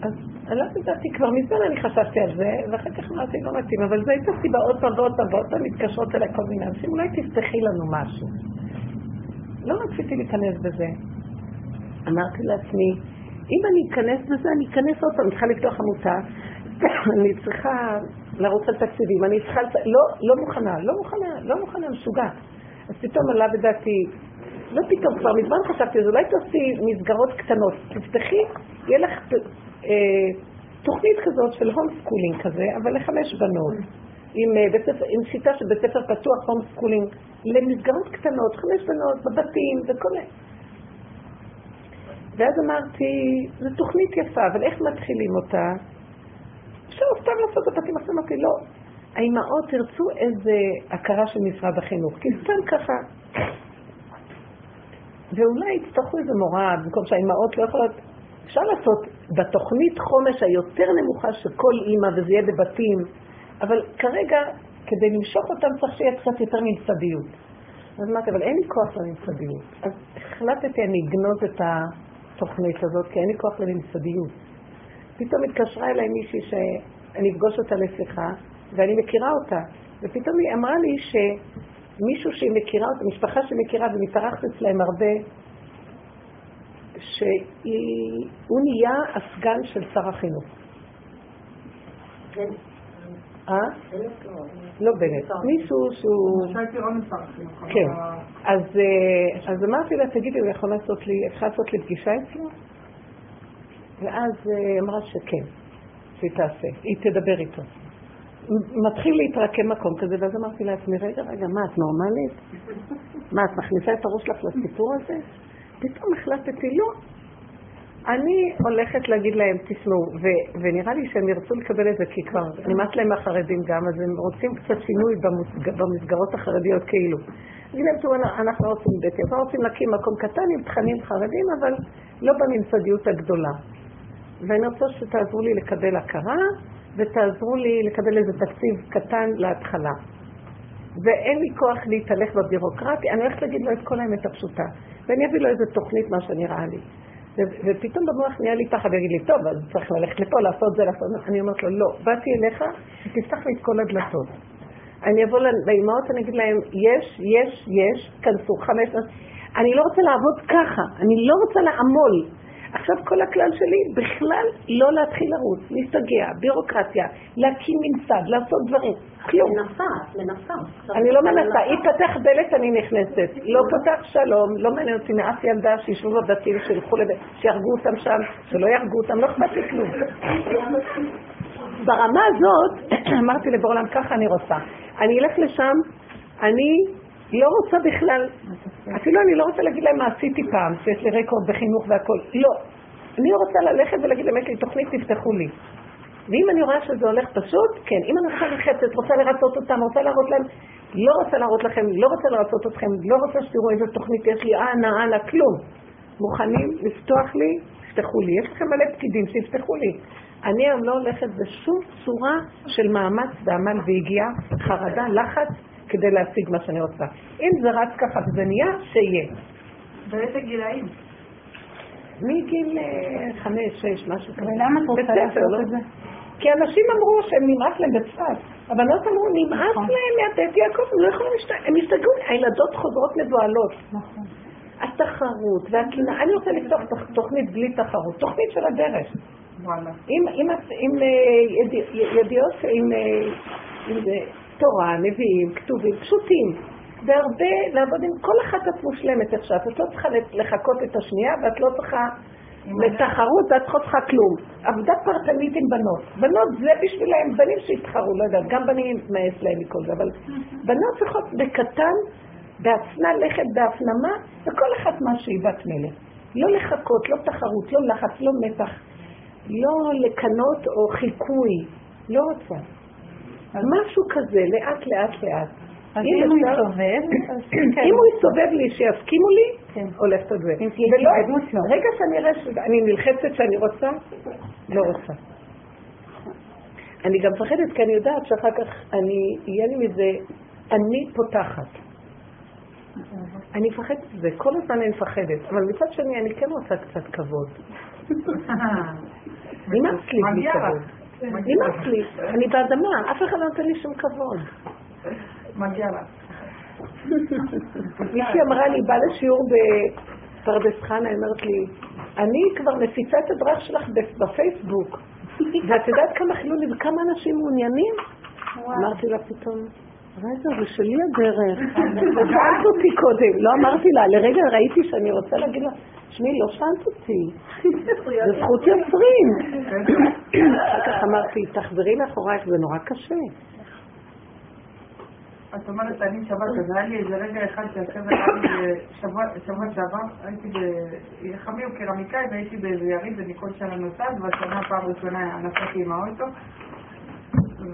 אז אני לא יודעתי, כבר מזמן אני חשבתי על זה, ואחר כך אמרתי, לא מתאים, אבל זה הייתה סיבה עוד פעם ועוד פעם ועוד פעם מתקשרות אליי כל מיני אנשים, אולי תפתחי לנו משהו. לא רציתי להיכנס בזה. אמרתי לעצמי, אם אני אכנס בזה, אני אכנס עוד פעם, אני צריכה לפתוח עמותה, אני צריכה לרוץ על תקציבים, אני צריכה... לא, לא מוכנה, לא מוכנה, לא מוכנה, משוגע. אז פתאום עלה בדעתי, לא פתאום, כבר מזמן חשבתי, אז אולי תעשי מסגרות קטנות, תפתחי, יהיה לך אה, תוכנית כזאת של הום סקולינג כזה, אבל לחמש בנות, עם, עם שיטה של בית ספר פתוח הום סקולינג, למסגרות קטנות, חמש בנות, בבתים וכל זה. ואז אמרתי, זו תוכנית יפה, אבל איך מתחילים אותה? אפשר סתם לעשות אותה, כי מסתם אמרתי, לא. האימהות תרצו איזה הכרה של משרד החינוך, כי סתם ככה. ואולי יצטרכו איזה מורה, במקום שהאימהות לא יכולות... אפשר לעשות בתוכנית חומש היותר נמוכה של כל אימא, וזה יהיה בבתים, אבל כרגע, כדי למשוך אותם, צריך שיהיה קצת יותר ממסדיות. אז אמרתי, אבל אין לי כוח לממסדיות. אז החלטתי, אני אגנוז את ה... תוכנית הזאת, כי אין לי כוח לממסדיות. פתאום התקשרה אליי מישהי שאני אפגוש אותה לשיחה, ואני מכירה אותה. ופתאום היא אמרה לי שמישהו שהיא מכירה אותה, משפחה שמכירה ומתארחת אצלהם הרבה, שהוא נהיה הסגן של שר החינוך. בנט. אה? בנט לא. לא בנט. מישהו שהוא... משהייתי רון שר החינוך. כן. אז אמרתי לה, תגידי, הוא יכול לעשות לי, אפשר לעשות לי פגישה אצלו? ואז אמרה שכן, שהיא תעשה, היא תדבר איתו. מתחיל להתרקם מקום כזה, ואז אמרתי לה, תמי רגע, רגע, מה, את נורמלית? מה, את מכניסה את הראש לך לסיפור הזה? פתאום החלטתי, לא. אני הולכת להגיד להם, תשמעו, ונראה לי שהם ירצו לקבל את זה, כי כבר נמאס להם החרדים גם, אז הם רוצים קצת שינוי במסגרות החרדיות כאילו. אנחנו רוצים בית יפה, רוצים להקים מקום קטן עם תכנים חרדים, אבל לא בממסדיות הגדולה. ואני רוצה שתעזרו לי לקבל הכרה, ותעזרו לי לקבל איזה תקציב קטן להתחלה. ואין לי כוח להתהלך בבירוקרטיה, אני הולכת להגיד לו את כל האמת הפשוטה. ואני אביא לו איזה תוכנית מה שנראה לי. ופתאום במוח נהיה לי פחד, ויגיד לי, טוב, אז צריך ללכת לפה, לעשות זה, לעשות זה. אני אומרת לו, לא, באתי אליך, תפתח לי את כל הדלתות. אני אבוא לאימהות, אני אגיד להם, יש, יש, יש, כנסו, חמש, אני לא רוצה לעבוד ככה, אני לא רוצה לעמול. עכשיו כל הכלל שלי, בכלל לא להתחיל לרוץ, להסתגע, בירוקרטיה, להקים מנסד, לעשות דברים. לנסה, לנסה. אני לא מנסה, היא פתח דלת, אני נכנסת. לא פתח שלום, לא מעניין אותי מאף ילדה שישבו בבתים, שירגו אותם שם, שלא ירגו אותם, לא אכפת לי כלום. ברמה הזאת, אמרתי לבורלם, ככה אני רוצה. אני אלך לשם, אני לא רוצה בכלל, אפילו אני לא רוצה להגיד להם מה עשיתי פעם, שיש לי רקורד בחינוך והכל, לא. אני רוצה ללכת ולהגיד להם, יש לי תוכנית, תפתחו לי. ואם אני רואה שזה הולך פשוט, כן, אם אני רוצה לחצת, רוצה לרצות אותם, רוצה להראות להם, לא רוצה להראות לכם, לא רוצה לרצות אתכם, לא רוצה שתראו איזה תוכנית יש לי, אה, אה, אה, כלום. מוכנים לפתוח לי, תפתחו לי. יש לכם מלא פקידים שיפתחו לי. אני היום לא הולכת בשום צורה של מאמץ ועמל והגיעה חרדה, לחץ, כדי להשיג מה שאני רוצה. אם זה רץ ככה וזה נהיה, שיהיה. באיזה גילאים? מגיל חמש, שש, משהו כזה. ולמה את רוצה לעשות את זה? כי אנשים אמרו שהם נמאס להם בצפת. הבנות אמרו, נמאס להם מהבית יעקב, הם לא יכולים להשתגע. הם ישתגעו, הילדות חוזרות מבועלות. נכון. התחרות והקנאה. אני רוצה לפתוח תוכנית בלי תחרות. תוכנית של הדרך. אם אם אם ידיעות אם תורה, נביאים, כתובים, פשוטים, והרבה לעבוד עם כל אחת את מושלמת עכשיו, את לא צריכה לחכות את השנייה ואת לא צריכה לתחרות, ואת חותכה כלום. עבודה פרטנית עם בנות. בנות זה בשבילהם, בנים שהתחרו, לא יודעת, גם בנים מאס להם מכל זה, אבל בנות צריכות בקטן, בעצנה לכת, בהפנמה, וכל אחת מה שהיא בת מלך. לא לחכות, לא תחרות, לא לחץ, לא מתח. לא לקנות או חיקוי, לא רוצה. משהו כזה, לאט לאט לאט. אז אם הוא יסובב... אם הוא יסובב לי שיסכימו לי, הולך את הדבר. רגע שאני אראה שאני נלחצת שאני רוצה, לא רוצה. אני גם פחדת כי אני יודעת שאחר כך אני, יהיה לי מזה, אני פותחת. אני מפחדת את זה, כל הזמן אני מפחדת, אבל מצד שני אני כן רוצה קצת כבוד. אני מצליב לי כבוד. אני מצליב, אני באדמה, אף אחד לא נותן לי שום כבוד. מגיע לה. מישהי אמרה לי, בא לשיעור בפרדס חנה, אמרת לי, אני כבר מפיצה את הדרך שלך בפייסבוק, ואת יודעת כמה חילונים וכמה אנשים מעוניינים? אמרתי לה פתאום, רגע, זה שלי הדרך. שאלת אותי קודם, לא אמרתי לה, לרגע ראיתי שאני רוצה להגיד לה, שמי, לא שאלת אותי. זה זכות יוצרים. אחר כך אמרתי, תחזרי לאחורייך, זה נורא קשה. את אומרת, אני שבת, אז היה לי איזה רגע אחד שבוע שעבר, הייתי בחמי הוא קרמיקאי והייתי באיזה יריד ומכל שנה נוסעת, והשנה פעם ראשונה נסעתי עם האוטו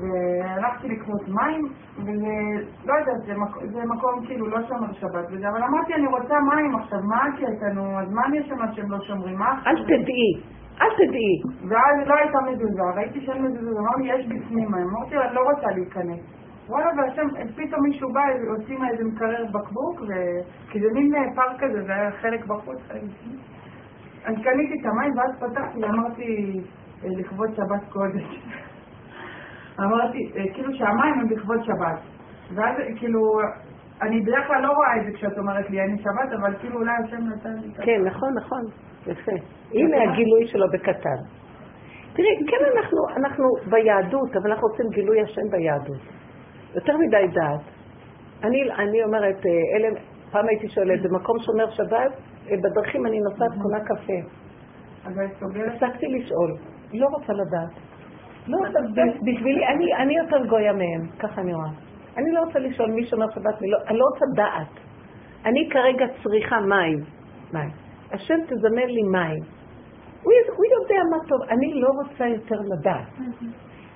והלכתי לקנות מים, ולא יודעת, זה מקום כאילו לא שומר שבת, אבל אמרתי אני רוצה מים עכשיו, מה כי איתנו, אז מה יש שם שהם לא שומרים? אל תדעי. אל תדעי. ואז לא הייתה מזוזה, ראיתי שאין מזוזה, אמרתי יש בפנים מים, אמרתי אני לא רוצה להיכנס. וואלה, והשם, פתאום מישהו בא, הוציאים איזה מקרר בקבוק, כי זה מין פארק כזה, זה היה חלק בחוץ. אז קניתי את המים, ואז פתחתי, אמרתי, לכבוד שבת קודש. אמרתי, כאילו שהמים הם לכבוד שבת. ואז, כאילו, אני בדרך כלל לא רואה את זה כשאת אומרת לי, אני שבת, אבל כאילו אולי השם נתן לי ככה. כן, נכון, נכון. יפה. הנה הגילוי שלו בקטן. תראי, כן אנחנו ביהדות, אבל אנחנו רוצים גילוי השם ביהדות. יותר מדי דעת. אני, אני אומרת, אלה, פעם הייתי שואלת, במקום שומר שבת, בדרכים אני נוסעת קונה קפה. הפסקתי לשאול, לא רוצה לדעת. לא רוצה, בשבילי, אני, אני יותר גויה מהם, ככה אני רואה. אני לא רוצה לשאול מי שומר שבת, מי לא, אני לא רוצה דעת. אני כרגע צריכה מים. מים. השם תזמן לי מים. הוא, הוא יודע מה טוב, אני לא רוצה יותר לדעת.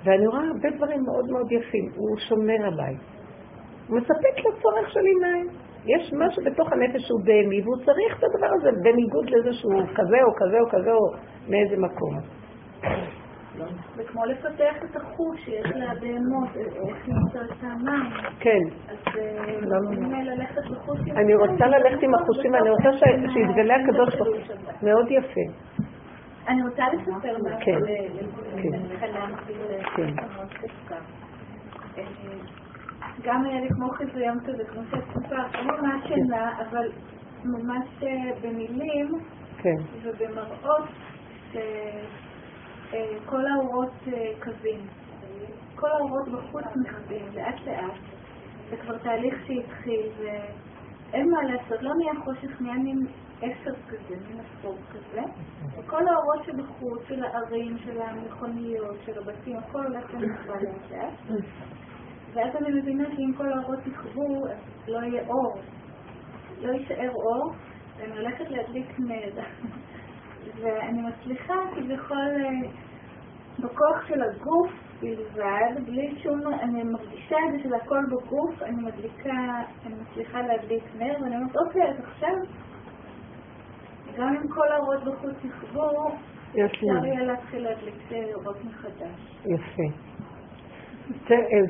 ואני רואה הרבה דברים מאוד מאוד יפים, הוא שומר עליי. הוא מספק לצורך שלי מים. יש משהו בתוך הנפש שהוא בהמי, והוא צריך את הדבר הזה בניגוד לאיזשהו כזה או כזה או כזה או מאיזה מקום. זה כמו לפתח את החוש שיש להבהמות, איך נמצא את המים. כן. אז אני ללכת לחושים. אני רוצה ללכת עם החושים, אני רוצה שיתגלה הקדוש ברוך הוא. מאוד יפה. אני רוצה לספר מה זה חלמתי לספר. גם היה לי כמו חיזויים כזה, כמו שהספר, לא ממש שינה, אבל ממש במילים ובמראות שכל האורות קווים. כל האורות בחוץ מכבים, לאט לאט. זה כבר תהליך שהתחיל, ואין מה לעשות, לא נהיה חושך, נהיה מן... עשר כזה, מן הספור כזה, וכל האורות שבחוץ, של הערים, של המכוניות, של הבתים, הכל הולך ומכבה לאט. ואז אני מבינה שאם כל האורות יכבו, אז לא יהיה אור. לא יישאר אור, ואני הולכת להדליק נר. ואני מצליחה כביכול בכוח של הגוף בלבד, בלי שום, אני מרגישה את זה של הכל בגוף, אני מדליקה, אני מצליחה להדליק נר, ואני אומרת, אוקיי, אז עכשיו, גם אם כל האורות בחוץ יכבו, אפשר יהיה להתחיל להדליק אורות מחדש. יפה.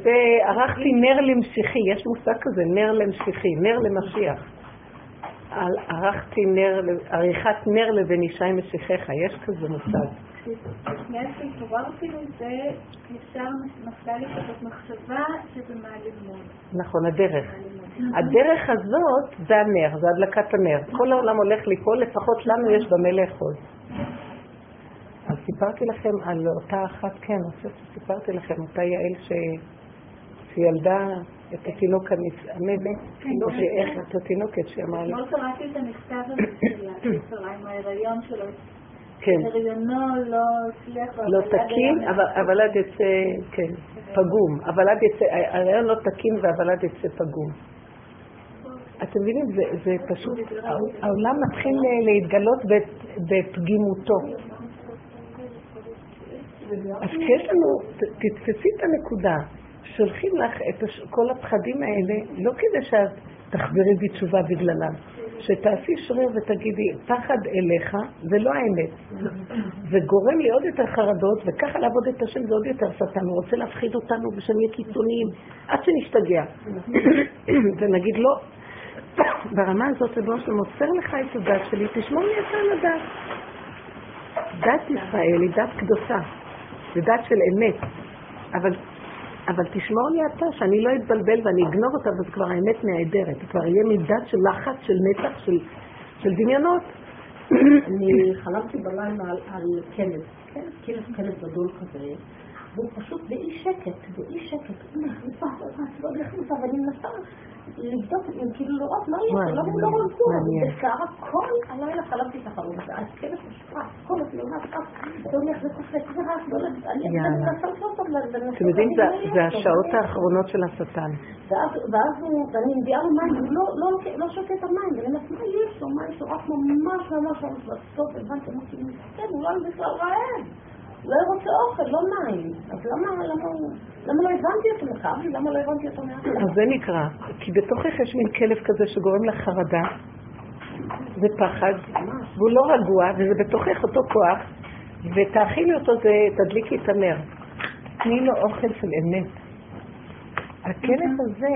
זה ערכתי נר למשיחי, יש מושג כזה, נר למשיחי, נר למשיח. ערכתי נר, עריכת נר לבן אישה עם משיחיך, יש כזה מושג. כשניה שהתעוררתי לזה, ישר נפלה לי כזאת מחשבה שזה מה ללמוד. נכון, הדרך. הדרך הזאת זה הנר, זה הדלקת הנר. כל העולם הולך ליפול, לפחות לנו יש במה לאכול. אז סיפרתי לכם על אותה אחת, כן, אני חושבת שסיפרתי לכם, אותה יעל שילדה את התינוקה המתאמדת, את התינוקת שאמרה לי. לא קראתי את המכתב המתחילה, קצרה עם ההיריון שלו. הריונו לא הצליח, לא תקין, אבל עד יצא פגום, אבל עד יצא, הריון לא תקין אבל עד יצא פגום. אתם מבינים, זה פשוט, העולם מתחיל להתגלות בפגימותו. אז כשיש לנו, תתפסי את הנקודה, שולחים לך את כל הפחדים האלה, לא כדי שאת תחזרי בתשובה בגללם. שתעשי שריר ותגידי, פחד אליך, זה לא האמת. זה גורם לי עוד יותר חרדות, וככה לעבוד את השם זה עוד יותר שטן. הוא רוצה להפחיד אותנו בשם יהיה קיצוניים, עד שנשתגע. ונגיד, לא, ברמה הזאת הדבר שלו מוסר לך את הדת שלי, תשמור לי את על הדת. דת ישראל היא דת קדושה, זה דת של אמת, אבל, אבל תשמור לי אתה שאני לא אתבלבל ואני אגנור אותה, וזה כבר האמת מהעדרת, זה כבר יהיה מדת של לחץ, של מתח, של, של דמיונות. אני חלמתי בלילה על, על כנס, כן? כנס כנס גדול כזה, והוא פשוט באי שקט, באי שקט, הוא נחליפה, הוא נחליפה, ואני מנסה לבדוק, כאילו לראות, לא יהיה, לא יהיה, לא רולדו, בצערה, כל הלילה חלמתי את החלום, ואז כנס משפט, כל התלונה, זה הולך וקופק, זה רעש, אני מנסה לשאול טוב, אתם יודעים, זה השעות האחרונות של השטן. ואז הוא, ואני מביאה לו מים, הוא לא שוקט המים, ואני אמרתי, מה יש לו מים, שרק ממש ממש ממש בסוף, הבנתי, אמרתי, מסתן, הוא לא היה בכלל רעב. לא רוצה אוכל, לא מים. אז למה לא הבנתי אותו מכם? למה לא הבנתי אותו מעט? אז זה נקרא, כי בתוכך יש מין כלב כזה שגורם לחרדה ופחד, והוא לא רגוע, וזה בתוכך אותו כוח, ותאכילי אותו, תדליקי את הנר. תני לו אוכל של אמת. הכלב הזה,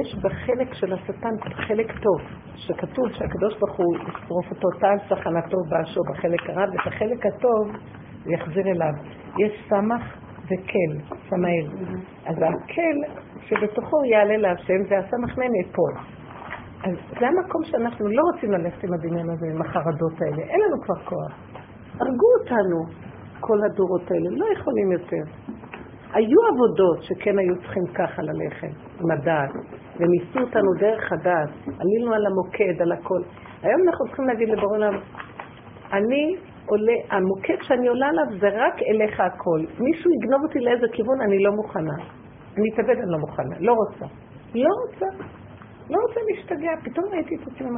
יש בחלק של השטן חלק טוב, שכתוב שהקדוש ברוך הוא ישרוף אותו טל סחנתו באשו בחלק הרב, ואת החלק הטוב הוא יחזיר אליו. יש סמך וכל, סמאל. אז הכל שבתוכו יעלה להשם והסמך נענה פה. אז זה המקום שאנחנו לא רוצים ללכת עם הדמיון הזה, עם החרדות האלה. אין לנו כבר כוח. הרגו אותנו כל הדורות האלה, לא יכולים יותר. היו עבודות שכן היו צריכים ככה ללכת, עם הדעת, וניסו אותנו דרך הדעת, עלינו על המוקד, על הכל. היום אנחנו צריכים להגיד לבורא עולם, אני עולה, המוקד שאני עולה עליו זה רק אליך הכל. מישהו יגנוב אותי לאיזה כיוון, אני לא מוכנה. אני אתאבד, אני לא מוכנה, לא רוצה. לא רוצה, לא רוצה להשתגע, פתאום ראיתי את עצמי,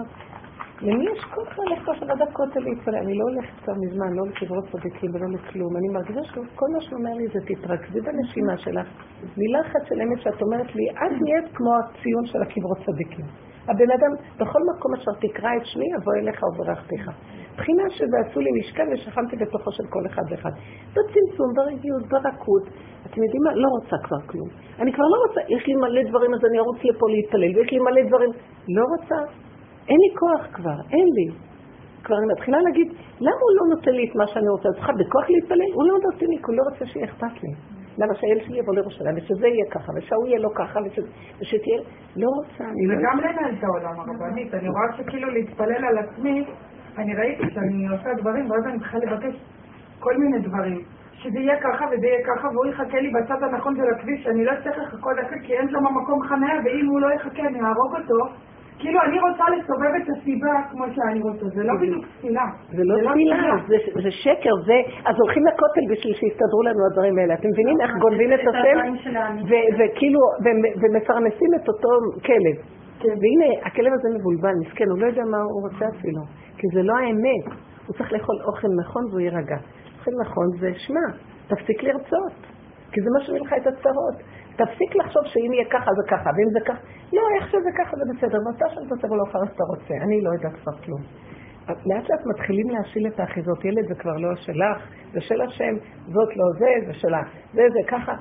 למי יש כוח ללכת עכשיו עד הכותל להתפלל? אני לא הולכת כבר מזמן, לא לקברות צדיקים ולא לכלום. אני מרגישה שכל מה שאומר לי זה תתרכזי בנשימה שלך. מילה אחת של אמת שאת אומרת לי, את נהיית כמו הציון של הקברות צדיקים. הבן אדם, בכל מקום אשר תקרא את שמי, אבוא אליך וברכתיך. בחינה שזה עשו לי משקל ושכנתי בתוכו של כל אחד ואחד. בצמצום, ברגיעות, ברכות. אתם יודעים מה? לא רוצה כבר כלום. אני כבר לא רוצה, יש לי מלא דברים אז אני ארוץ לפה להתפלל, ויש לי מלא דברים. לא רוצה. אין לי כוח כבר, אין לי. כבר אני מתחילה להגיד, למה הוא לא נותן לי את מה שאני רוצה? צריכה בכוח להתפלל? הוא לא נותן לי, הוא לא רוצה שיהיה אכפת לי. למה שהאל שלי יבוא לירושלים, ושזה יהיה ככה, ושהוא יהיה לא ככה, ושתהיה... לא רוצה, אני לא... וגם לנהל את העולם הרבנית, אני רואה שכאילו להתפלל על עצמי, אני ראיתי שאני עושה דברים, ואז אני צריכה לבקש כל מיני דברים. שזה יהיה ככה וזה יהיה ככה, והוא יחכה לי בצד הנכון של הכביש, שאני לא צריך לחכות אחר, כי אין לו מקום חניה, ואם הוא לא יחכה, אני אהרוג אותו. כאילו אני רוצה לסובב את הסיבה כמו שאני רוצה, זה לא בדיוק תפילה. זה לא תפילה, זה שקר, אז הולכים לכותל בשביל שיסתדרו לנו הדברים האלה. אתם מבינים איך גונבים את השם וכאילו ומפרנסים את אותו כלב. והנה הכלב הזה מבולבן, מסכן, הוא לא יודע מה הוא רוצה אפילו, כי זה לא האמת. הוא צריך לאכול אוכל נכון והוא יירגע. אוכל נכון זה שמע, תפסיק לרצות, כי זה מה שמביא לך את הצרות. תפסיק לחשוב שאם יהיה ככה זה ככה, ואם זה ככה, לא, איך שזה ככה זה בסדר, ואתה שם אתה תבוא לא אחר שאתה רוצה, אני לא יודעת כבר כלום. לאט לאט מתחילים להשיל את האחיזות, ילד זה כבר לא שלך, זה של השם, זאת לא זה, זה שלה, זה זה ככה.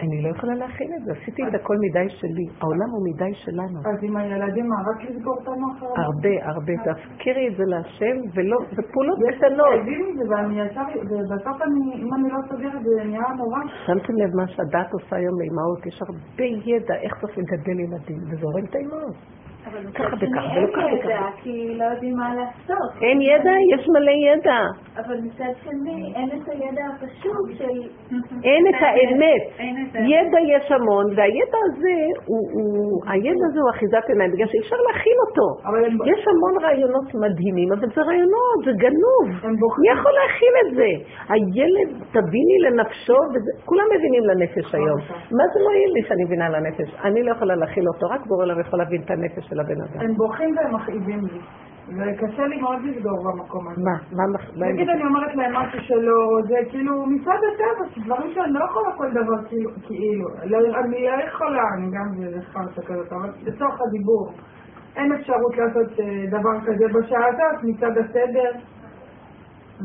אני לא יכולה להכין את זה, עשיתי את הכל מדי שלי, העולם הוא מדי שלנו. אז עם הילדים מה, רק לסגור אותנו אחר? הרבה, הרבה, תזכירי את זה להשם, ופעולות קטנות. תגידי את זה, ובסוף אם אני לא סוגרת, זה נהיה נורא. שמתם לב מה שהדת עושה היום לאמאות, יש הרבה ידע איך צריך לגדל ילדים, וזורם את האמאות. אבל ככה וככה, ולא ככה וככה. כי לא יודעים מה לעשות. אין ידע, יש מלא ידע. אבל מצד שני, אין את הידע הפשוט של... אין את האמת. ידע יש המון, והידע הזה הוא אחיזת עיניים, בגלל שאי אפשר להכיל אותו. יש המון רעיונות מדהימים, אבל זה רעיונות, זה גנוב. מי יכול להכיל את זה? הילד תביני לנפשו, כולם מבינים לנפש היום. מה זה לא יהיה לי שאני מבינה לנפש? אני לא יכולה להכיל אותו, רק בורא לה ויכול להבין את הנפש. הם בוכים והם מכאיבים לי, וקשה לי מאוד לסגור במקום הזה. מה? נגיד אני אומרת להם משהו שלא, זה כאילו מצד הטבע, דברים שאני לא יכולה כל דבר כאילו, אני לא יכולה, אני גם זה חרצה כזאת, אבל לצורך הדיבור, אין אפשרות לעשות דבר כזה בשעה הזאת, מצד הסדר,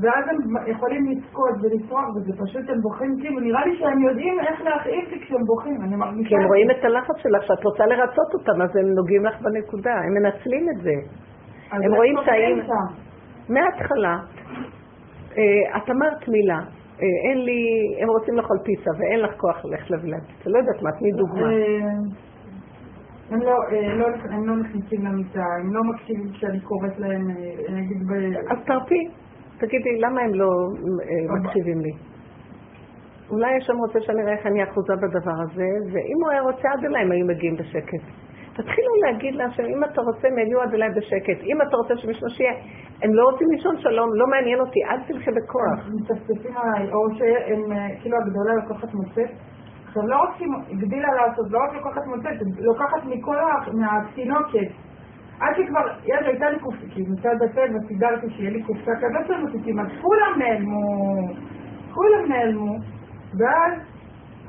ואז הם יכולים לזכות ולפרוח, וזה פשוט הם בוכים כאילו, נראה לי שהם יודעים איך להכעיס כשהם בוכים, אני מרגישה. כי הם רואים את הלחץ שלך, שאת רוצה לרצות אותם, אז הם נוגעים לך בנקודה, הם מנצלים את זה. הם רואים שאים... מההתחלה, את אמרת מילה, אין לי... הם רוצים לאכול פיצה, ואין לך כוח ללכת לבלת. אתה לא יודעת מה, תני דוגמה. הם לא נכנסים למיטה, הם לא מקשיבים כשאני קוראת להם, נגיד ב... אז תרפי. תגידי, למה הם לא מקשיבים לי? אולי יש שם רוצה שאני אראה איך אני אחוזה בדבר הזה, ואם הוא היה רוצה עד אליי, הם היו מגיעים בשקט. תתחילו להגיד לה שאם אתה רוצה, הם יהיו עד אליי בשקט. אם אתה רוצה שמישהו שיהיה, הם לא רוצים לישון שלום, לא מעניין אותי, אל תלכי בכוח. הם מתפספים עליי, או שהם, כאילו הגדולה לקוחת מוצאת. עכשיו, לא רק שגדילה לעשות, לא רק לקוחת מוצאת, לוקחת מכל מהתינוקת. עד שכבר, יד, הייתה לי קופסה, כי מצד הפד, וסידרתי שיהיה לי קופסה כזאת שמתיקים, אז כולם נעלמו, כולם נעלמו, ואז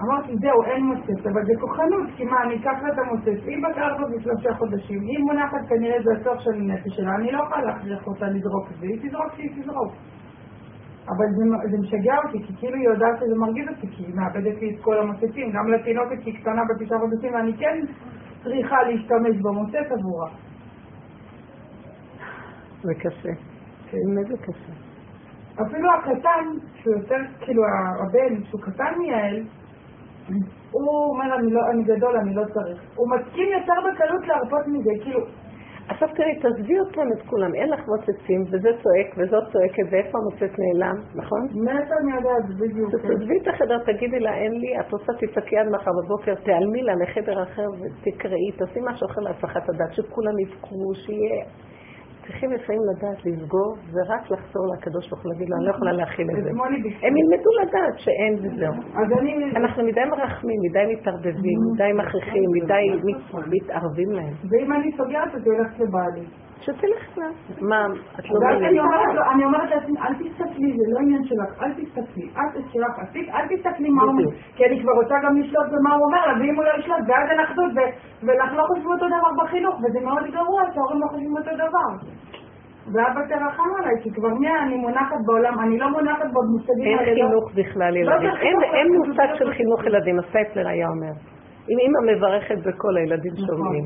אמרתי, זהו, אין מוצץ, אבל זה כוחנות, כי מה, אני אקח לה את המוצץ, אם בת ארבע ושלושה חודשים, אם מונחת כנראה זה הסוף של הנפש שלה, אני לא יכולה להכריח אותה לזרוק את זה, היא תזרוק שהיא תזרוק. אבל זה, זה משגע אותי, כי כאילו היא יודעת שזה מרגיז אותי, כי היא מאבדת לי את כל המוצצים, גם לתינוקת, כי היא קטנה בתשעה חודשים, ואני כן צריכה להשתמש במוצץ עבורה. זה קשה. באמת זה קשה. אפילו הקטן, שהוא יותר, כאילו הבן, שהוא קטן מיעל, הוא אומר, אני גדול, אני לא צריך. הוא מתקים יותר בקלות להרפות מזה, כאילו... עכשיו תראי, תעזבי אותם את כולם, אין לך מוצצים, וזה צועק, וזאת צועקת, ואיפה המוצץ נעלם, נכון? נעשה אני יודעת, בדיוק. תעזבי את החדר, תגידי לה, אין לי, את רוצה תצעקי עד מחר בבוקר, תעלמי לה לחדר אחר ותקראי, תעשי משהו אחר להצלחת הדת, שכולם יבקרו, שיהיה... צריכים לפעמים לדעת, לסגור, ורק לחזור לקדוש ברוך הוא, להגיד לו, אני לא יכולה להכיל את זה. הם ילמדו לדעת שאין וזהו. אנחנו מדי מרחמים, מדי מתערבבים, מדי מכריחים, מדי מתערבים להם. ואם אני סוגרת, אז היא הולכת לבעלי. שתלך לה. מה? את לא מבינה. אני אומרת לעצמי, אל תסתכלי, זה לא עניין שלך, אל תסתכלי, אל תשלח, אל תסתכלי מה הוא אומר. כי אני כבר רוצה גם לשלוט במה הוא אומר, ואם הוא לא ישלוט, ואז אנחנו לא חושבים אותו דבר בחינוך, וזה מאוד גרוע, שההורים לא חושבים אותו דבר. ואבא תרחם עליי, כי כבר מיה אני מונחת בעולם, אני לא מונחת במושגים האלה. אין חינוך בכלל ילדים. אין מושג של חינוך ילדים, הספר היה אומר. אם אמא מברכת בכל הילדים שומעים.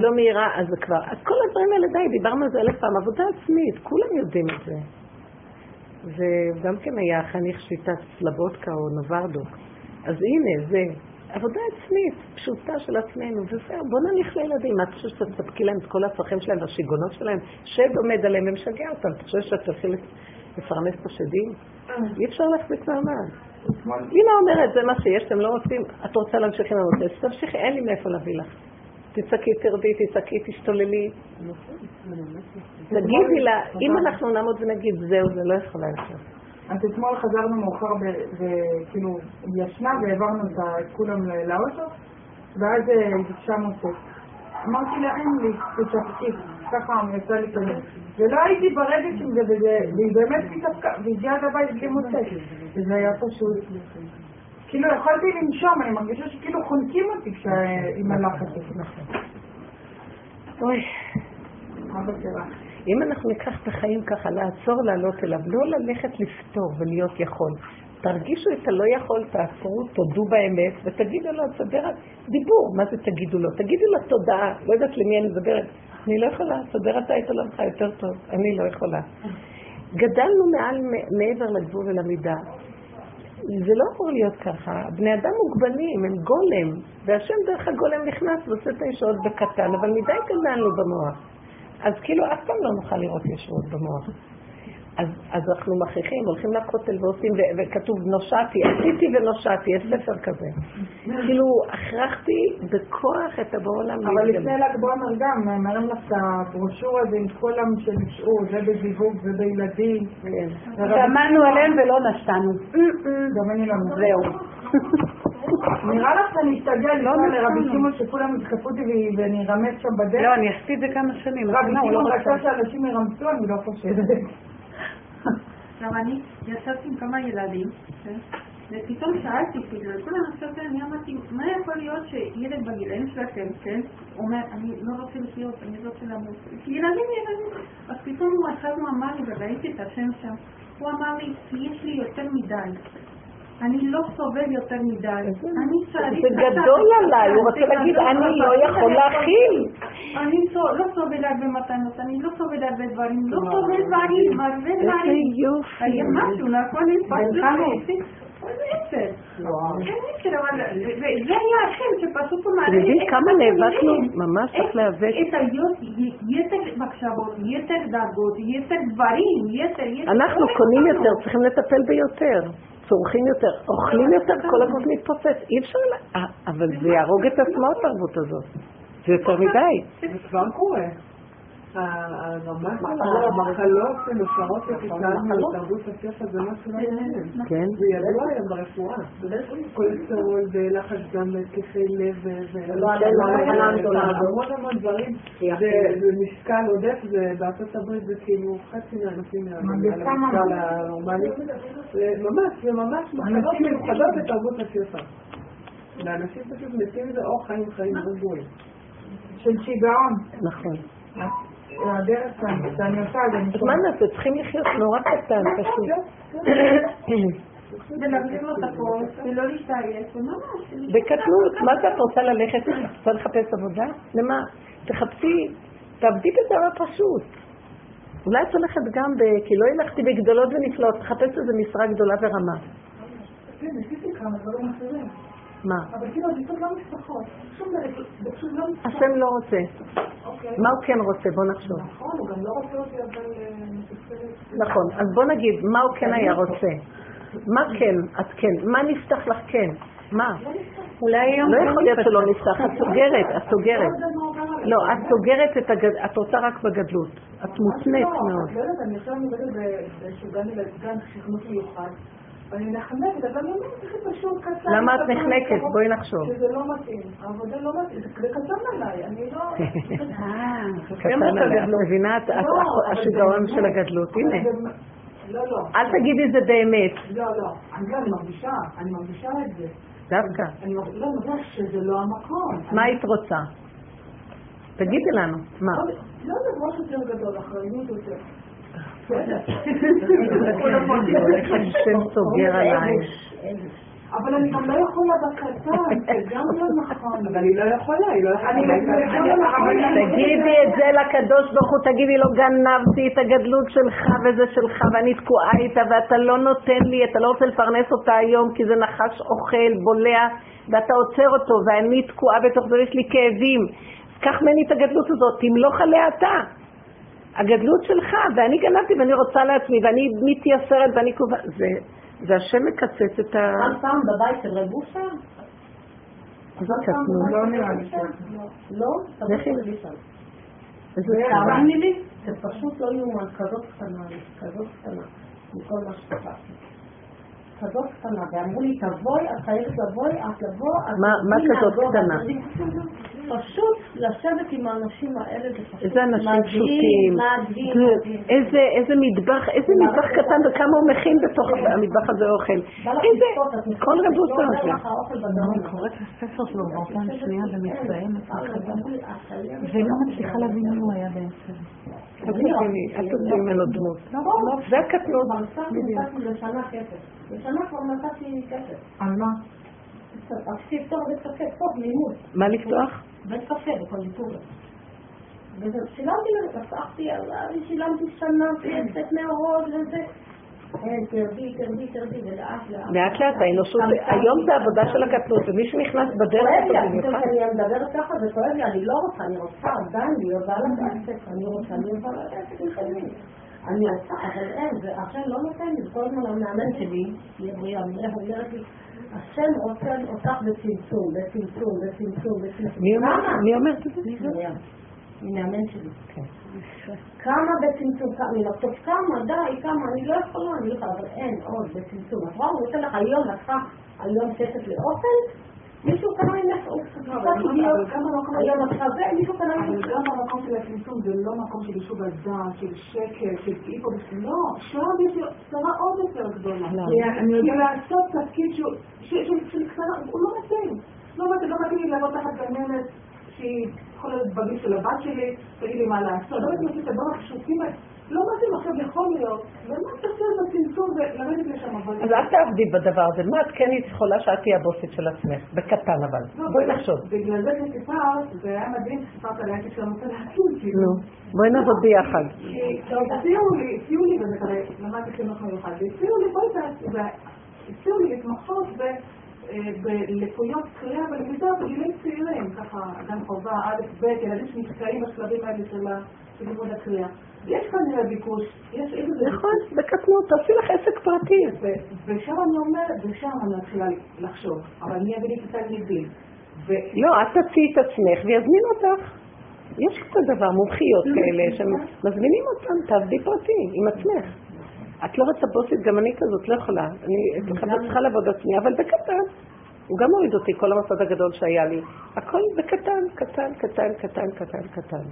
לא מהירה, אז זה כבר. אז כל הדברים האלה די, דיברנו על זה אלף פעם, עבודה עצמית, כולם יודעים את זה. וגם כן היה חניך שיטת סלבודקה או נוברדוק. אז הנה, זה עבודה עצמית, פשוטה של עצמנו. בוא נניח לילדים, את חושבת שאתה תספקי להם את כל הצרכים שלהם והשיגונות שלהם, שד עומד עליהם ומשגע אותם. אתה חושבת שאתה תתחיל לפרנס את השדים? אי אפשר להחזיק מעמד. אמא אומרת, זה מה שיש, אתם לא רוצים, את רוצה להמשיך עם המוצץ, תמשיכי, אין לי מאיפה להביא לך. תצעקי, תרדי, תצעקי, תשתוללי. תגידי לה, אם אנחנו נעמוד ונגיד זהו, זה לא יכולה יותר. אז אתמול חזרנו מאוחר וכאילו ישנה והעברנו את כולם לאוטו, ואז ביקשה מוצץ. אמרתי לה, אין לי, תצעקי, ככה אני יצא לי כזה. ולא הייתי ברדת עם זה, והיא באמת מתעפקה, והגיעה את הבית בלי מוצץ. זה היה פשוט. כאילו יכולתי לנשום, אני מרגישה שכאילו חונקים אותי כשהיא מלאכת לכם. אוי. אם אנחנו ניקח את החיים ככה, לעצור, לעלות אליו, לא ללכת לפתור ולהיות יכול. תרגישו את הלא יכול, תעצרו, תודו באמת, ותגידו לו, תסדר את דיבור. מה זה תגידו לו? תגידו לו תודעה. לא יודעת למי אני מדברת. אני לא יכולה, תסדר אתה את עולמך יותר טוב. אני לא יכולה. גדלנו מעל, מעבר לגבול ולמידה. זה לא יכול להיות ככה. בני אדם מוגבלים, הם גולם. והשם דרך הגולם נכנס ועושה את הישועות בקטן, אבל מדי גדלנו במוח. אז כאילו אף פעם לא נוכל לראות ישועות במוח. אז, אז אנחנו מכריחים, הולכים לכותל ועושים, ו- וכתוב נושעתי, עשיתי ונושעתי, יש ספר כזה. כאילו, הכרחתי בכוח את הבעולם. אבל לפני ל"ג בעומר גם, מראים לך הברושור הזה עם כל המשלשעו, זה בזיווג, זה בילדים. שמענו עליהם ולא נשתנו. גם אני לא מבין. זהו. נראה לך שאני אשתגע לפעמים לרבי שימון שכולם ידחפו אותי ואני ארמס שם בדרך? לא, אני אשתי את זה כמה שנים. רבי שימון רצה שאנשים ירמצו, אני לא חושבת. אני יצאתי עם כמה ילדים ופתאום שאלתי, כאילו, כל הנושא כאן, אני אמרתי, מה יכול להיות שילד בגילאים שלכם, כן, אומר, אני לא רוצה לחיות, אני לא רוצה למות, כי ילדים ילדים, אז פתאום הוא אחד הוא אמר לי, וראיתי את השם שם, הוא אמר לי, יש לי יותר מדי, אני לא סובל יותר מדי, אני צריך... זה גדול עליי, הוא רוצה להגיד, אני לא יכול להכיל. אני לא סובל הרבה מתנות, אני לא סובל הרבה דברים, לא סובל דברים, הרבה דברים. היה משהו, נכון? זה יצר. אין יצר, אבל זה היה השם שפשוט הוא מעלה... תגיד כמה נאבקנו, ממש צריך להיאבק. את היות, יתר מחשבות, יתר דאגות, יתר דברים, יתר... אנחנו קונים יותר, צריכים לטפל ביותר. צורכים יותר, אוכלים יותר, כל הגוף מתפוצץ, אי אפשר, אבל זה יהרוג את עצמו התרבות הזאת, זה יותר מדי. זה כבר קורה, הרמת המחלות שנושרות לפתענו, התרבות הספר זה משהו לא נהנה, זה ידוע להם ברפואה, כל סרול ולחש גם כחי לב והמון המון דברים, זה משקל עודף, בארצות הברית זה כאילו חצי מהאנשים מהמשקל הנורמלי, ממש, זה ממש מחלות מיוחדות בתרבות הספר, לאנשים פשוט מתים זה או חיים חיים רגועים. של שיגעון. נכון. הדרך כאן, אני עושה על זה נשמע. מה נעשה? צריכים לחיות נורא קטן, פשוט. ולהגדיר לו את הכל, ולא להשתעייף, ממש. בקטנות, מה זה את רוצה ללכת? רוצה לחפש עבודה? למה? תחפשי, תעבדי בדבר פשוט. אולי את הולכת גם ב... כי לא הלכתי בגדולות ונפלאות, תחפש איזו משרה גדולה ורמה. כן, נשיתי כמה דברים אחרים. מה? אבל כאילו, זה טוב לא משפחות. שום דבר, לא משפחות. השם לא רוצה. מה הוא כן רוצה? בוא נחשוב. נכון, הוא גם לא רוצה אותי, אבל... נכון, אז בוא נגיד, מה הוא כן היה רוצה? מה כן? את כן. מה נפתח לך כן? מה? לא יכול להיות שלא נפתח, את סוגרת, את סוגרת. לא, את סוגרת את הגדלות, את רוצה רק בגדלות. את מותנית מאוד. לא, אני עכשיו מגדלת בשוגן לבגן שכנות מיוחד. אני נחנקת, אבל לא מצליחים בשום קצר. למה את נחנקת? בואי נחשוב. שזה לא מתאים. העבודה לא מתאים. זה קצר עליי. אני לא... קצר עליי. את מבינה את השגרון של הגדלות. הנה. לא, לא. אל תגידי זה באמת. לא, לא. אני מרגישה. אני מרגישה את זה. דווקא. אני מרגישה שזה לא המקום. מה היית רוצה? תגידי לנו. מה? לא דבר יותר גדול. אחריות יותר. שם סוגר עליי אבל אני גם לא יכולה בקטן זה גם לא נכון אבל היא לא יכולה תגידי את זה לקדוש ברוך הוא תגידי לו גנבתי את הגדלות שלך וזה שלך ואני תקועה איתה ואתה לא נותן לי אתה לא רוצה לפרנס אותה היום כי זה נחש אוכל בולע ואתה עוצר אותו ואני תקועה בתוך זה יש לי כאבים קח מני את הגדלות הזאת תמלוך עליה אתה הגדלות שלך, ואני גנבתי ואני רוצה לעצמי, ואני מתייסרת ואני קובע... זה, זה השם מקצץ את ה... פעם פעם בבית של רבושה? אז לא קטנו. לא נראה לי שם. לא? תבואי לי שם. זה תאמני לי? זה פשוט לא יאומן, כזאת קטנה, כזאת קטנה, מכל מה שקטנה. כזאת קטנה, ואמרו לי, תבואי, את חייבת לבואי, את לבוא, את... מה כזאת קטנה? פשוט לשבת עם האנשים האלה זה פשוט איזה אנשים פשוטים איזה מטבח איזה מטבח קטן וכמה הוא מכין בתוך המטבח הזה אוכל איזה כל רבות זה אני קוראת לספר שלו באופן שנייה ומצטעמת ולא מצליחה להבין מה הוא היה בעצם אל תוצאי ממנו דמות זה הקטנות לשנה כבר נתתי כסף על מה? אקסי לפתוח בית קפה, פה בלימוד מה לפתוח? בית קפה בקונדיטוריה ושילמתי לזה, הפכתי עליו, שילמתי שנה, פייצת מהרוד וזה תרדי, תרדי, תרדי, ולאט לאט לאט לאט, האנושות, היום זה עבודה של הקטנות ומי שנכנס בדרך כלל אני מדברת ככה, זה כואב לי, אני לא רוצה, אני רוצה עדיין, אני עושה לבעסק, אני רוצה, אני עושה לבעסק, אני עושה, אבל אין, ואחר לא נותן לי, כל הזמן המאמן שלי, לבריאה, אומרת לי השם רוצה אותך בצמצום, בצמצום, בצמצום, בצמצום. מי אומרת את זה? הנה האמן שלי. כמה בצמצום, אני לא חושב כמה, די, כמה, אני לא יכולה, אני לא יכולה, אבל אין עוד בצמצום. אז הוא רוצה לך היום, לך היום שפת לאופן, מישהו קרא אליך כמה מקום היה מחזק, מישהו קרא אליך גם המקום של הצמצום זה לא מקום של יישוב הזעם, של שקט, של איפה לא, שם יש צרה עוד יותר גדולה כי לעשות תפקיד של קצרה, הוא לא מתאים לא מתאים לי לעבוד תחת גננת שהיא יכולה להיות בגיל של הבת שלי תגיד לי מה לעשות, לא מתאים לי את הדבר החשובים לא מתאים עכשיו יכול להיות ומה תעשה את הצמצום ולרדת לשם עבוד אז אל תעבדי בדבר הזה, מה את כן יכולה שאת תהיה הבוסית של עצמך, בקטן אבל בואי נחשוב בגלל זה שסיפרת, זה היה מדהים שסיפרת עליה כי כשאני רוצה להקים כאילו בואי נעבוד ביחד הציעו לי, הציעו לי וזה כדי למד לחינוך מיוחד הציעו לי, בואי תעשו הציעו לי להתמחות בלקויות קריאה ולמידה בגילים צעירים ככה, גם חובה, א' ב' ילדים שנתקעים בשלבים האלה של לימוד הקריאה יש כאן ביקוש, יש איזה... נכון, בקטנות, תעשי לך עסק פרטי. ושם אני אומרת, ושם אני מתחילה לחשוב, אבל אני אביא לי קצת נגדיל. לא, את תציעי את עצמך ויזמין אותך. יש קצת דבר, מומחיות כאלה שמזמינים אותם, תעבדי פרטי, עם עצמך. את לא רוצה בוסית, גם אני כזאת, לא יכולה. אני צריכה לעבוד עצמי, אבל בקטן. הוא גם הוריד אותי, כל המסד הגדול שהיה לי. הכל בקטן, קטן, קטן, קטן, קטן, קטן.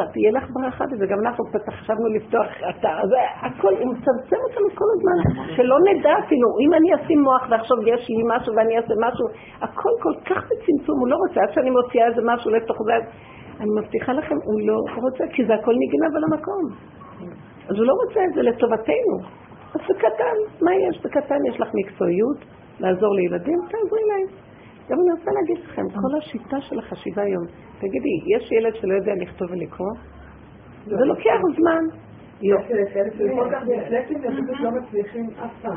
ותהיה לך ברכה, וזה גם אנחנו חשבנו לפתוח אתר. הכל, אם צמצם אותנו כל הזמן, שלא נדע אפילו, אם אני אשים מוח ועכשיו יש לי משהו ואני אעשה משהו, הכל כל כך בצמצום, הוא לא רוצה. עד שאני מוציאה איזה משהו לתוך זה, אני מבטיחה לכם, הוא לא רוצה, כי זה הכל נגנב על המקום. אז הוא לא רוצה את זה לטובתנו. אז זה קטן, מה יש? בקטן יש לך מקצועיות, לעזור לילדים, תעזרי להם. גם אני רוצה להגיד לכם, כל השיטה של החשיבה היום, תגידי, יש ילד שלא יודע לכתוב ולקרוא? זה לוקח זמן. יש ילד שלא כל כך דיסלקטים, ופשוט לא מצליחים אף פעם. אף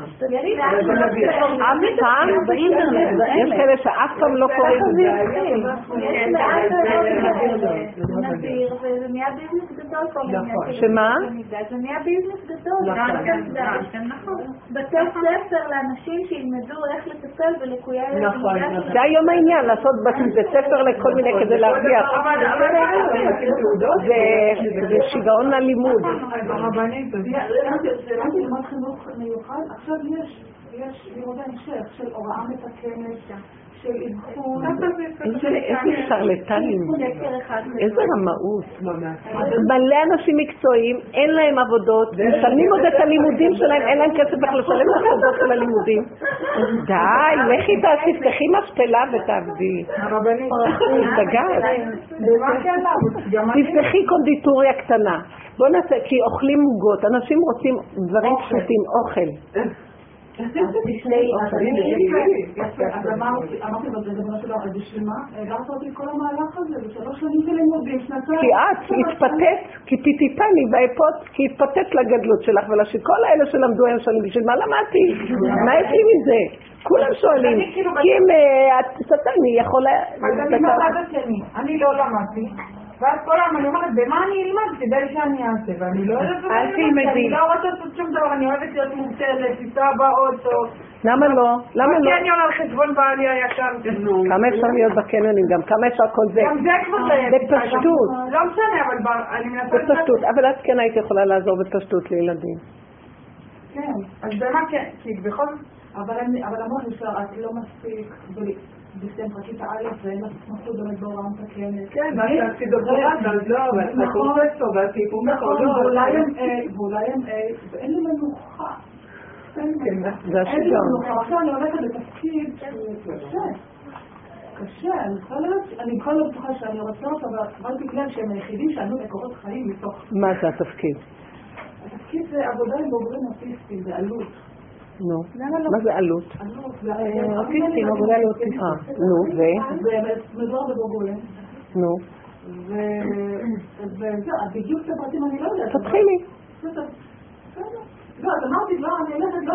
פעם? באינטרנט. יש כאלה שאף פעם לא קוראים. זה נדיר, וזה נהיה ביזנס גדול. שמה? זה נהיה ביזנס גדול. נכון. בתי ספר לאנשים שילמדו איך לטפל ולקויה... נכון. זה היום העניין, לעשות בתי ספר לכל מיני כדי להרגיע. זה שיגעון ללימוד. הרבנים, זה רק ללמוד חינוך מיוחד, עכשיו יש, יש לימוד המשך של הוראה מתקנת, של עדכון, איזה שרלטנים, איזה רמאות, מלא אנשים מקצועיים, אין להם עבודות, משלמים עוד את הלימודים שלהם, אין להם כסף בכלל לשלם לחובות של הלימודים. די, לכי תפתחי משתלה ותעבדי. הרבנים, תפתחי קונדיטוריה קטנה. בוא נעשה, כי אוכלים מוגות, אנשים רוצים דברים פשוטים, אוכל. אז אמרתי בזמן שלו, אז בשביל מה? הגרת אותי כל המהלך הזה, בשלוש שנים של לימודים, שנתיים. כי את התפתת, כי תיטיטני באפות, כי התפתת לגדלות שלך ולשכל האלה שלמדו היום שנים, בשביל מה למדתי? מה יש לי מזה? כולם שואלים, כי אם את סתני יכולה... אז אני מרדה שני, אני לא למדתי. ואז כל העם אני אומרת, במה אני אלמד? כדאי שאני אעשה, ואני לא אוהבת את זה, אני לא רוצה לעשות שום דבר, אני אוהבת להיות מוצלת, לנסוע באוטו. למה לא? למה לא? בקניון על חשבון בעלי היקר. כמה אפשר להיות בקניונים גם, כמה אפשר כל זה. גם זה כבר זה. בפשטות. לא משנה, אבל אני מנסה... בפשטות, אבל אז כן הייתי יכולה לעזור בפשטות לילדים. כן, אז במה כן, כי בכל... אבל המון נשאר, את לא מספיק... בסטן פרקית האלף, ואין לך תמחו באמת בהוראה מתקנת. כן, מה שעשי דוקטורט, אז לא, ואת פרופסור, ואת טיפו מחודו. נכון, ואולי הם A, ואולי הם A, ואין לי מנוחה. אין לי מנוחה. עכשיו אני הולכת לתפקיד קשה. קשה, אני כל לא בטוחה שאני רוצה אותה, אבל בגלל שהם היחידים שענו מקורות חיים מתוך... מה זה התפקיד? התפקיד זה עבודה עם בוגרים אוטיסטים, זה עלות. נו, מה זה עלות? עלות, זה אוטיסטים, עבודה על אוטיסטים. נו, ו? זה מדור בבוגולם. נו. וזהו, בדיוק את הפרטים אני לא יודעת. תתחילי. לא, אז אמרתי, לא, אני אלכת, לא,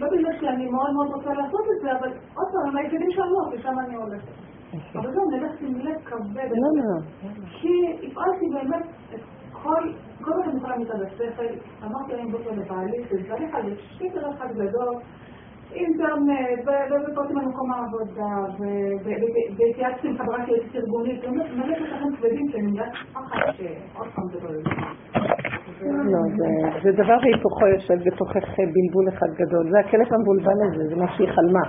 לא בגלל שאני מאוד מאוד רוצה לעשות את זה, אבל עוד פעם, הם היחידים שעבור, ושם אני הולכת. אבל זהו, נלך סמלת כבד. לא, לא. כי הפעלתי באמת את... כל מה שאני יכולה מצד השכל, אמרתי להם בוקר לבעלי, שצריך על שקר אחד גדול, אינטרנט, ובפרטים על מקום העבודה, ובהתייעצתי עם חברה שהייתי ארגונית, מלא כתכם כבדים שאני יודעת אחת שעוד פעם זה גדול. לא, זה דבר שהיפוכו יושב בתוכך בלבול אחד גדול, זה הכלף המבולבן הזה, זה מה שהיא חלמה.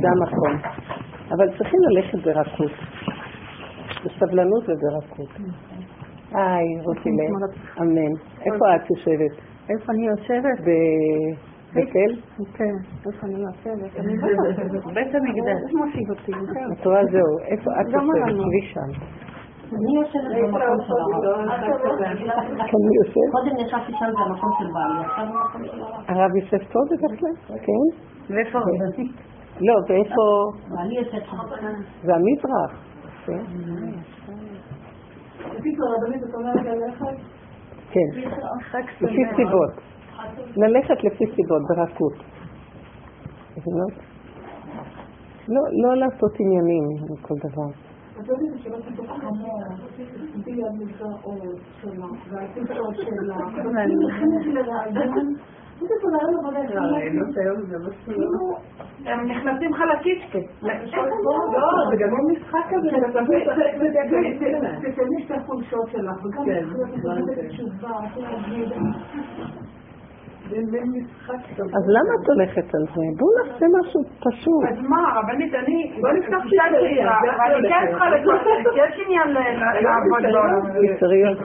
זה המקום. אבל צריכים ללכת ברכות. בסבלנות וברכות. היי, רוטילה. אמן. איפה את יושבת? איפה אני יושבת? בבית? כן, איפה אני יושבת? אני יושבת. בית המקדש. זה מושיב אותי. התורה זהו. איפה את יושבת? ושם. אני יושבת במקום של הרב. כן, מי יושב? קודם נשאפתי שם במקום של בעלי. עכשיו במקום של הרב. הרב יושב פה בבקשה? כן. ואיפה? לא, ואיפה? בעלי יושב שם. זה המזרח. כן. פיתור, אדמית, את אומרת ללכת? כן. לפי סיבות. ללכת לפי סיבות, ברכות. לא לעשות עניינים מכל דבר. אז לא יודעת שלא תדעו חמור, בי המגזר אורץ שלה, והתקצור שלה, ואני נכנס לרעיון, זה תודה לא בולד. הרעיונות היום זה לא סביב. הם נכנסים חלקיצ'קה. לא, זה גם לא משחק כזה. תתני שתי חולשות שלך, וגם נכנסת תשובה, אז למה את הולכת על זה? בואו נעשה משהו פשוט. אז מה, רבנית, אני... בואו נפתח שאלה קריאה. אני כן צריכה לתת, יש עניין לעבוד בעולם. סריות.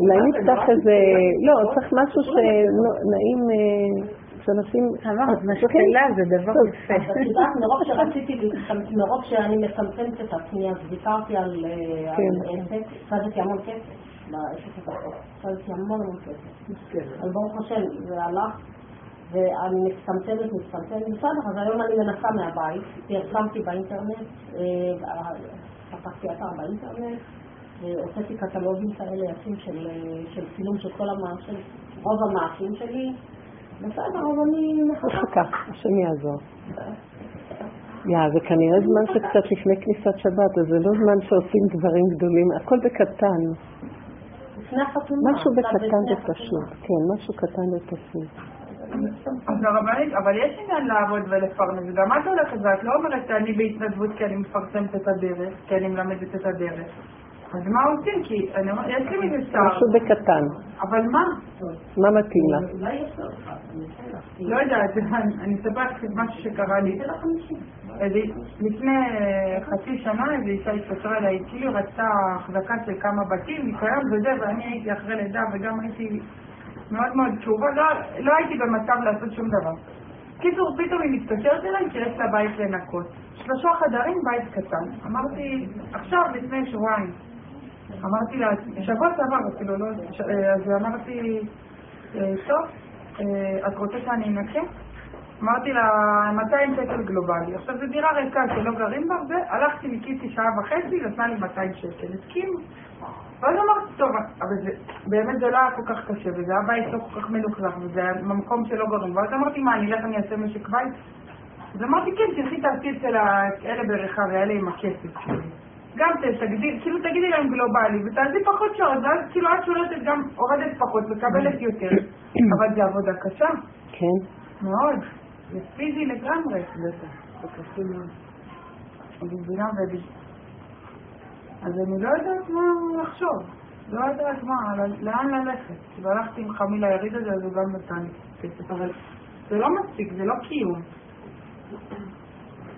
אולי נפתח איזה... לא, צריך משהו שנעים... שאנשים... אמרת, משקלה זה דבר יפה. מרוב שאני מסמצמת את עצמי, אז דיברתי על עסק, חזתי המון כסף. בעסק את החוק. חזתי המון המון כסף. אבל ברוך השם, זה הלך, ואני מסמצמת, מסמצמת. בסדר, אז היום אני מנסה מהבית, תרשמתי באינטרנט, חפשתי אתר באינטרנט, ועושיתי קטלוגים כאלה יפים של צילום של כל המעשים, רוב המעשים שלי. בסדר, אז אני מחכה. כך, השם יעזור. יא, זה כנראה זמן שקצת לפני כניסת שבת, אז זה לא זמן שעושים דברים גדולים, הכל בקטן. משהו בקטן ופשוט, כן, משהו קטן ופשוט. אז הרבנית, אבל יש עניין לעבוד ולפרנס, גם את הולכת ואת לא אומרת, אני בהתנדבות כי אני מפרסמת את הדרך, כי אני מלמדת את הדרך. אז מה עושים? כי יש לי מזה שר. משהו בקטן. אבל מה? מה מתאים לה? לא יודעת, אני סבלתי משהו שקרה לי. לפני חצי שנה איזו אישה התקשרה אליי, כאילו רצתה החזקה של כמה בתים, היא קיים וזה, ואני הייתי אחרי לידה וגם הייתי מאוד מאוד תשובה, לא הייתי במצב לעשות שום דבר. קיצור, פתאום היא מתקשרת אליי כי יש לה בית לנקות. שלושה חדרים, בית קטן. אמרתי, עכשיו לפני שבועיים. אמרתי לה, שבוע סבר אפילו, לא... אז אמרתי, טוב, את רוצה שאני אנקה? אמרתי לה, מאתיים שקל גלובלי. עכשיו, זו דירה ריקה שלא גרים בה, והלכתי מקיפתי שעה וחצי, נתנה לי מאתיים שקל. הסכים. ואז אמרתי, טוב, אבל באמת זה לא היה כל כך קשה, וזה היה בית לא כל כך מלוכלך, וזה היה במקום שלא גרים. ואז אמרתי, מה, אני אלך, אני אעשה משק בית? אז אמרתי, כן, תלכי תעשי אצל אלה ברכה ואלה עם הכסף שלי. גם תגדיל, כאילו תגידי להם גלובלי, ותעשי פחות שעות, ואז כאילו את שולטת גם הורדת פחות וקבלת יותר. אבל זה עבודה קשה. כן. מאוד. זה פיזי לגמרי. זה קשה מאוד. בבינה ובי. אז אני לא יודעת מה לחשוב. לא יודעת מה, לאן ללכת. כשהלכתי עם חמי ליריד הזה, אז הוא גם נתן כסף. אבל זה לא מספיק, זה לא קיום.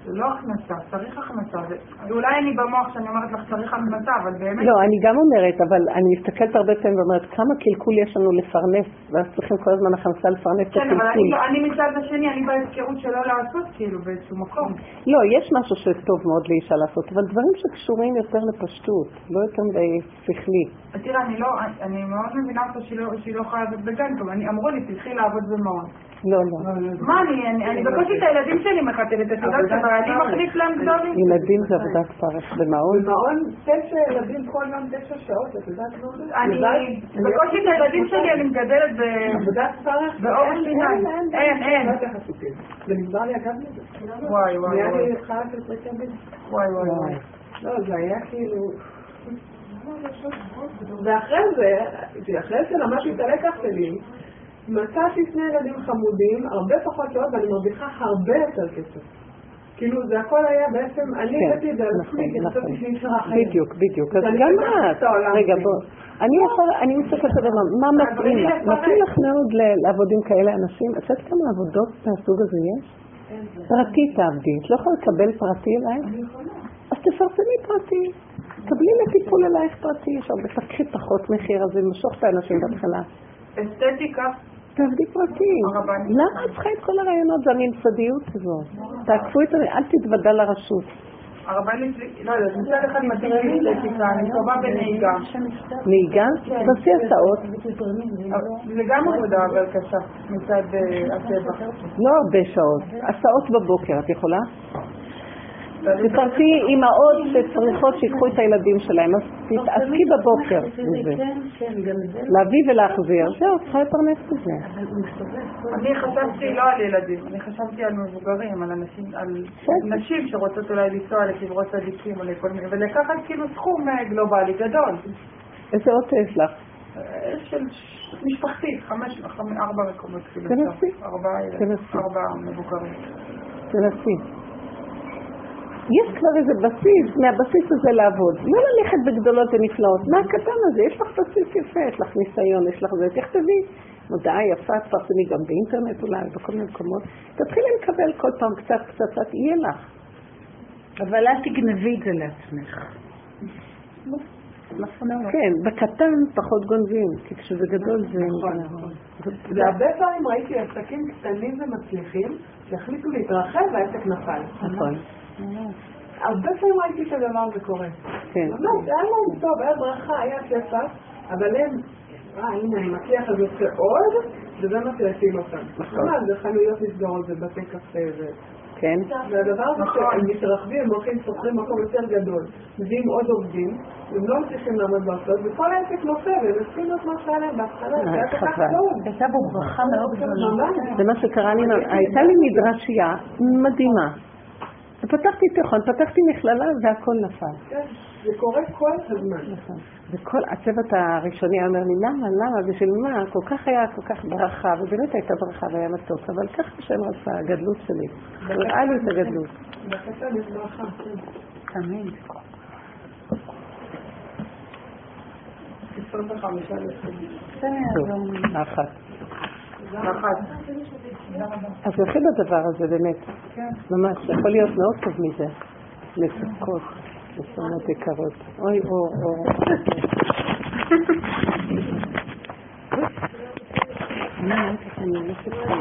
זה לא הכנסה, צריך הכנסה. אולי אני במוח שאני אומרת לך צריך הכנסה, אבל באמת... לא, אני גם אומרת, אבל אני מסתכלת הרבה פעמים ואומרת כמה קלקול יש לנו לפרנס, ואז צריכים כל הזמן הכנסה לפרנס את הקלקול. כן, אבל אני מצד השני, אני בהזכרות שלא לעשות כאילו באיזשהו מקום. לא, יש משהו שטוב מאוד לאישה לעשות, אבל דברים שקשורים יותר לפשטות, לא יותר שכלי. תראה, אני מאוד מבינה אותו שהיא לא יכולה לעבוד בגנטום. אמרו לי, תלכי לעבוד במעון. לא, לא. מה, אני בקושי את הילדים שלי מחתלת, את יודעת שבעלים מחליף להם גדולים? ילדים זה עבודת פרש במעון. במעון, תשע ילדים כל יום תשע שעות, את יודעת לא? אני בקושי את הילדים שלי, אני מגדלת בעבודת פרש באור שיניים. אין, אין. זה נגבר לי אגב לזה. וואי, וואי. היה לי חד את רקבים. וואי, וואי. לא, זה היה כאילו... ואחרי זה, אחרי זה ממש התעלק החלים, מצאתי שני ילדים חמודים, הרבה פחות שעות, ואני מרוויחה הרבה יותר כסף. כאילו זה הכל היה בעצם, אני הבאתי את זה על עצמי, חשבתי שאי אפשר החיים. בדיוק, בדיוק. אז גם את, רגע בוא, אני מסתכלת על מה מתאים לך. מתאים לך מאוד לעבוד עם כאלה אנשים? את יודעת כמה עבודות מהסוג הזה יש? פרטי תעבדי, את לא יכולה לקבל פרטי אלייך? אני יכולה. אז תפרסמי פרטי, תקבלי לטיפול אלייך פרטי, עכשיו תפקחי פחות מחיר, אז זה משוך את האנשים בהתחלה. אסתטיקה. תעבדי פרטי. למה את צריכה את כל הרעיונות? זה הממסדיות הזאת. תעקפו את זה, אל תתוודע לרשות. הרבנית, לא, זה מצד אחד מתרמית לטיסה, אני טובה בנהיגה. נהיגה? תעשי הסעות. זה גם עבודה, אבל קשה, מצד הטבע. לא הרבה שעות. הסעות בבוקר, את יכולה? תפרטי אימהות שצריכות שיקחו את הילדים שלהם, אז תתעסקי בבוקר להביא ולהחזיר, זהו, צריכה לפרנס את זה. אני חשבתי לא על ילדים, אני חשבתי על מבוגרים, על נשים שרוצות אולי לנסוע לקברות צדיקים ולקחת כאילו סכום גלובלי גדול. איזה עוד יש לך? של משפחתית, חמש, ארבע מקומות, ארבע מבוגרים. תנסי. יש כבר איזה בסיס, מהבסיס הזה לעבוד. לא ללכת בגדולות ונפלאות. מה הקטן הזה? יש לך בסיס יפה, יש לך ניסיון, יש לך זה. תכתבי מודעה יפה, תפרסמי גם באינטרנט אולי, בכל מיני מקומות. תתחילי לקבל כל פעם קצת, קצת, קצת, יהיה לך. אבל את תגנבי את זה לעצמך. כן, בקטן פחות גונבים, כי כשזה גדול זה... והרבה פעמים ראיתי עסקים קטנים ומצליחים, שהחליטו להתרחב והעסק נפל. נכון. הרבה פעמים ראיתי את הדבר הזה קורה. כן. באמת, היה מאוד טוב, היה ברכה, היה שפע, אבל הם, אה, הנה, אני מצליח אז עושה עוד, וזה מה שעשים אותם. נכון. זה חנויות נסגרות, זה בתי קפה, זה... כן. והדבר הזה שהם מתרחבים, הם הולכים, סוחרים מקום יותר גדול, מביאים עוד עובדים, הם לא מצליחים לעמוד בעשות, וכל העסק נופל, והם עושים את מה שהיה להם בהתחלה, זה היה כך טוב. הייתה בו ברכה מאוד גדולה. זה מה שקרה לי, הייתה לי מדרשייה מדהימה. פתחתי תיכון, פתחתי מכללה והכל נפל. כן, זה קורה כל הזמן. נכון. וכל הצוות הראשוני אומר לי, למה, למה, בשביל מה? כל כך היה, כל כך ברכה, ובאמת הייתה ברכה והיה מתוק, אבל ככה השם רצה, הגדלות שלי. הראה לי את הגדלות. בקטע לברכה, כן. תמיד. עשרים וחמש לסביב. טוב, אחת. אחת. אז יחיד הדבר הזה באמת, ממש, יכול להיות מאוד טוב מזה, לסוכות, לסונות יקרות. אוי, אור, אור. אני לא יודעת, אני לא יודעת.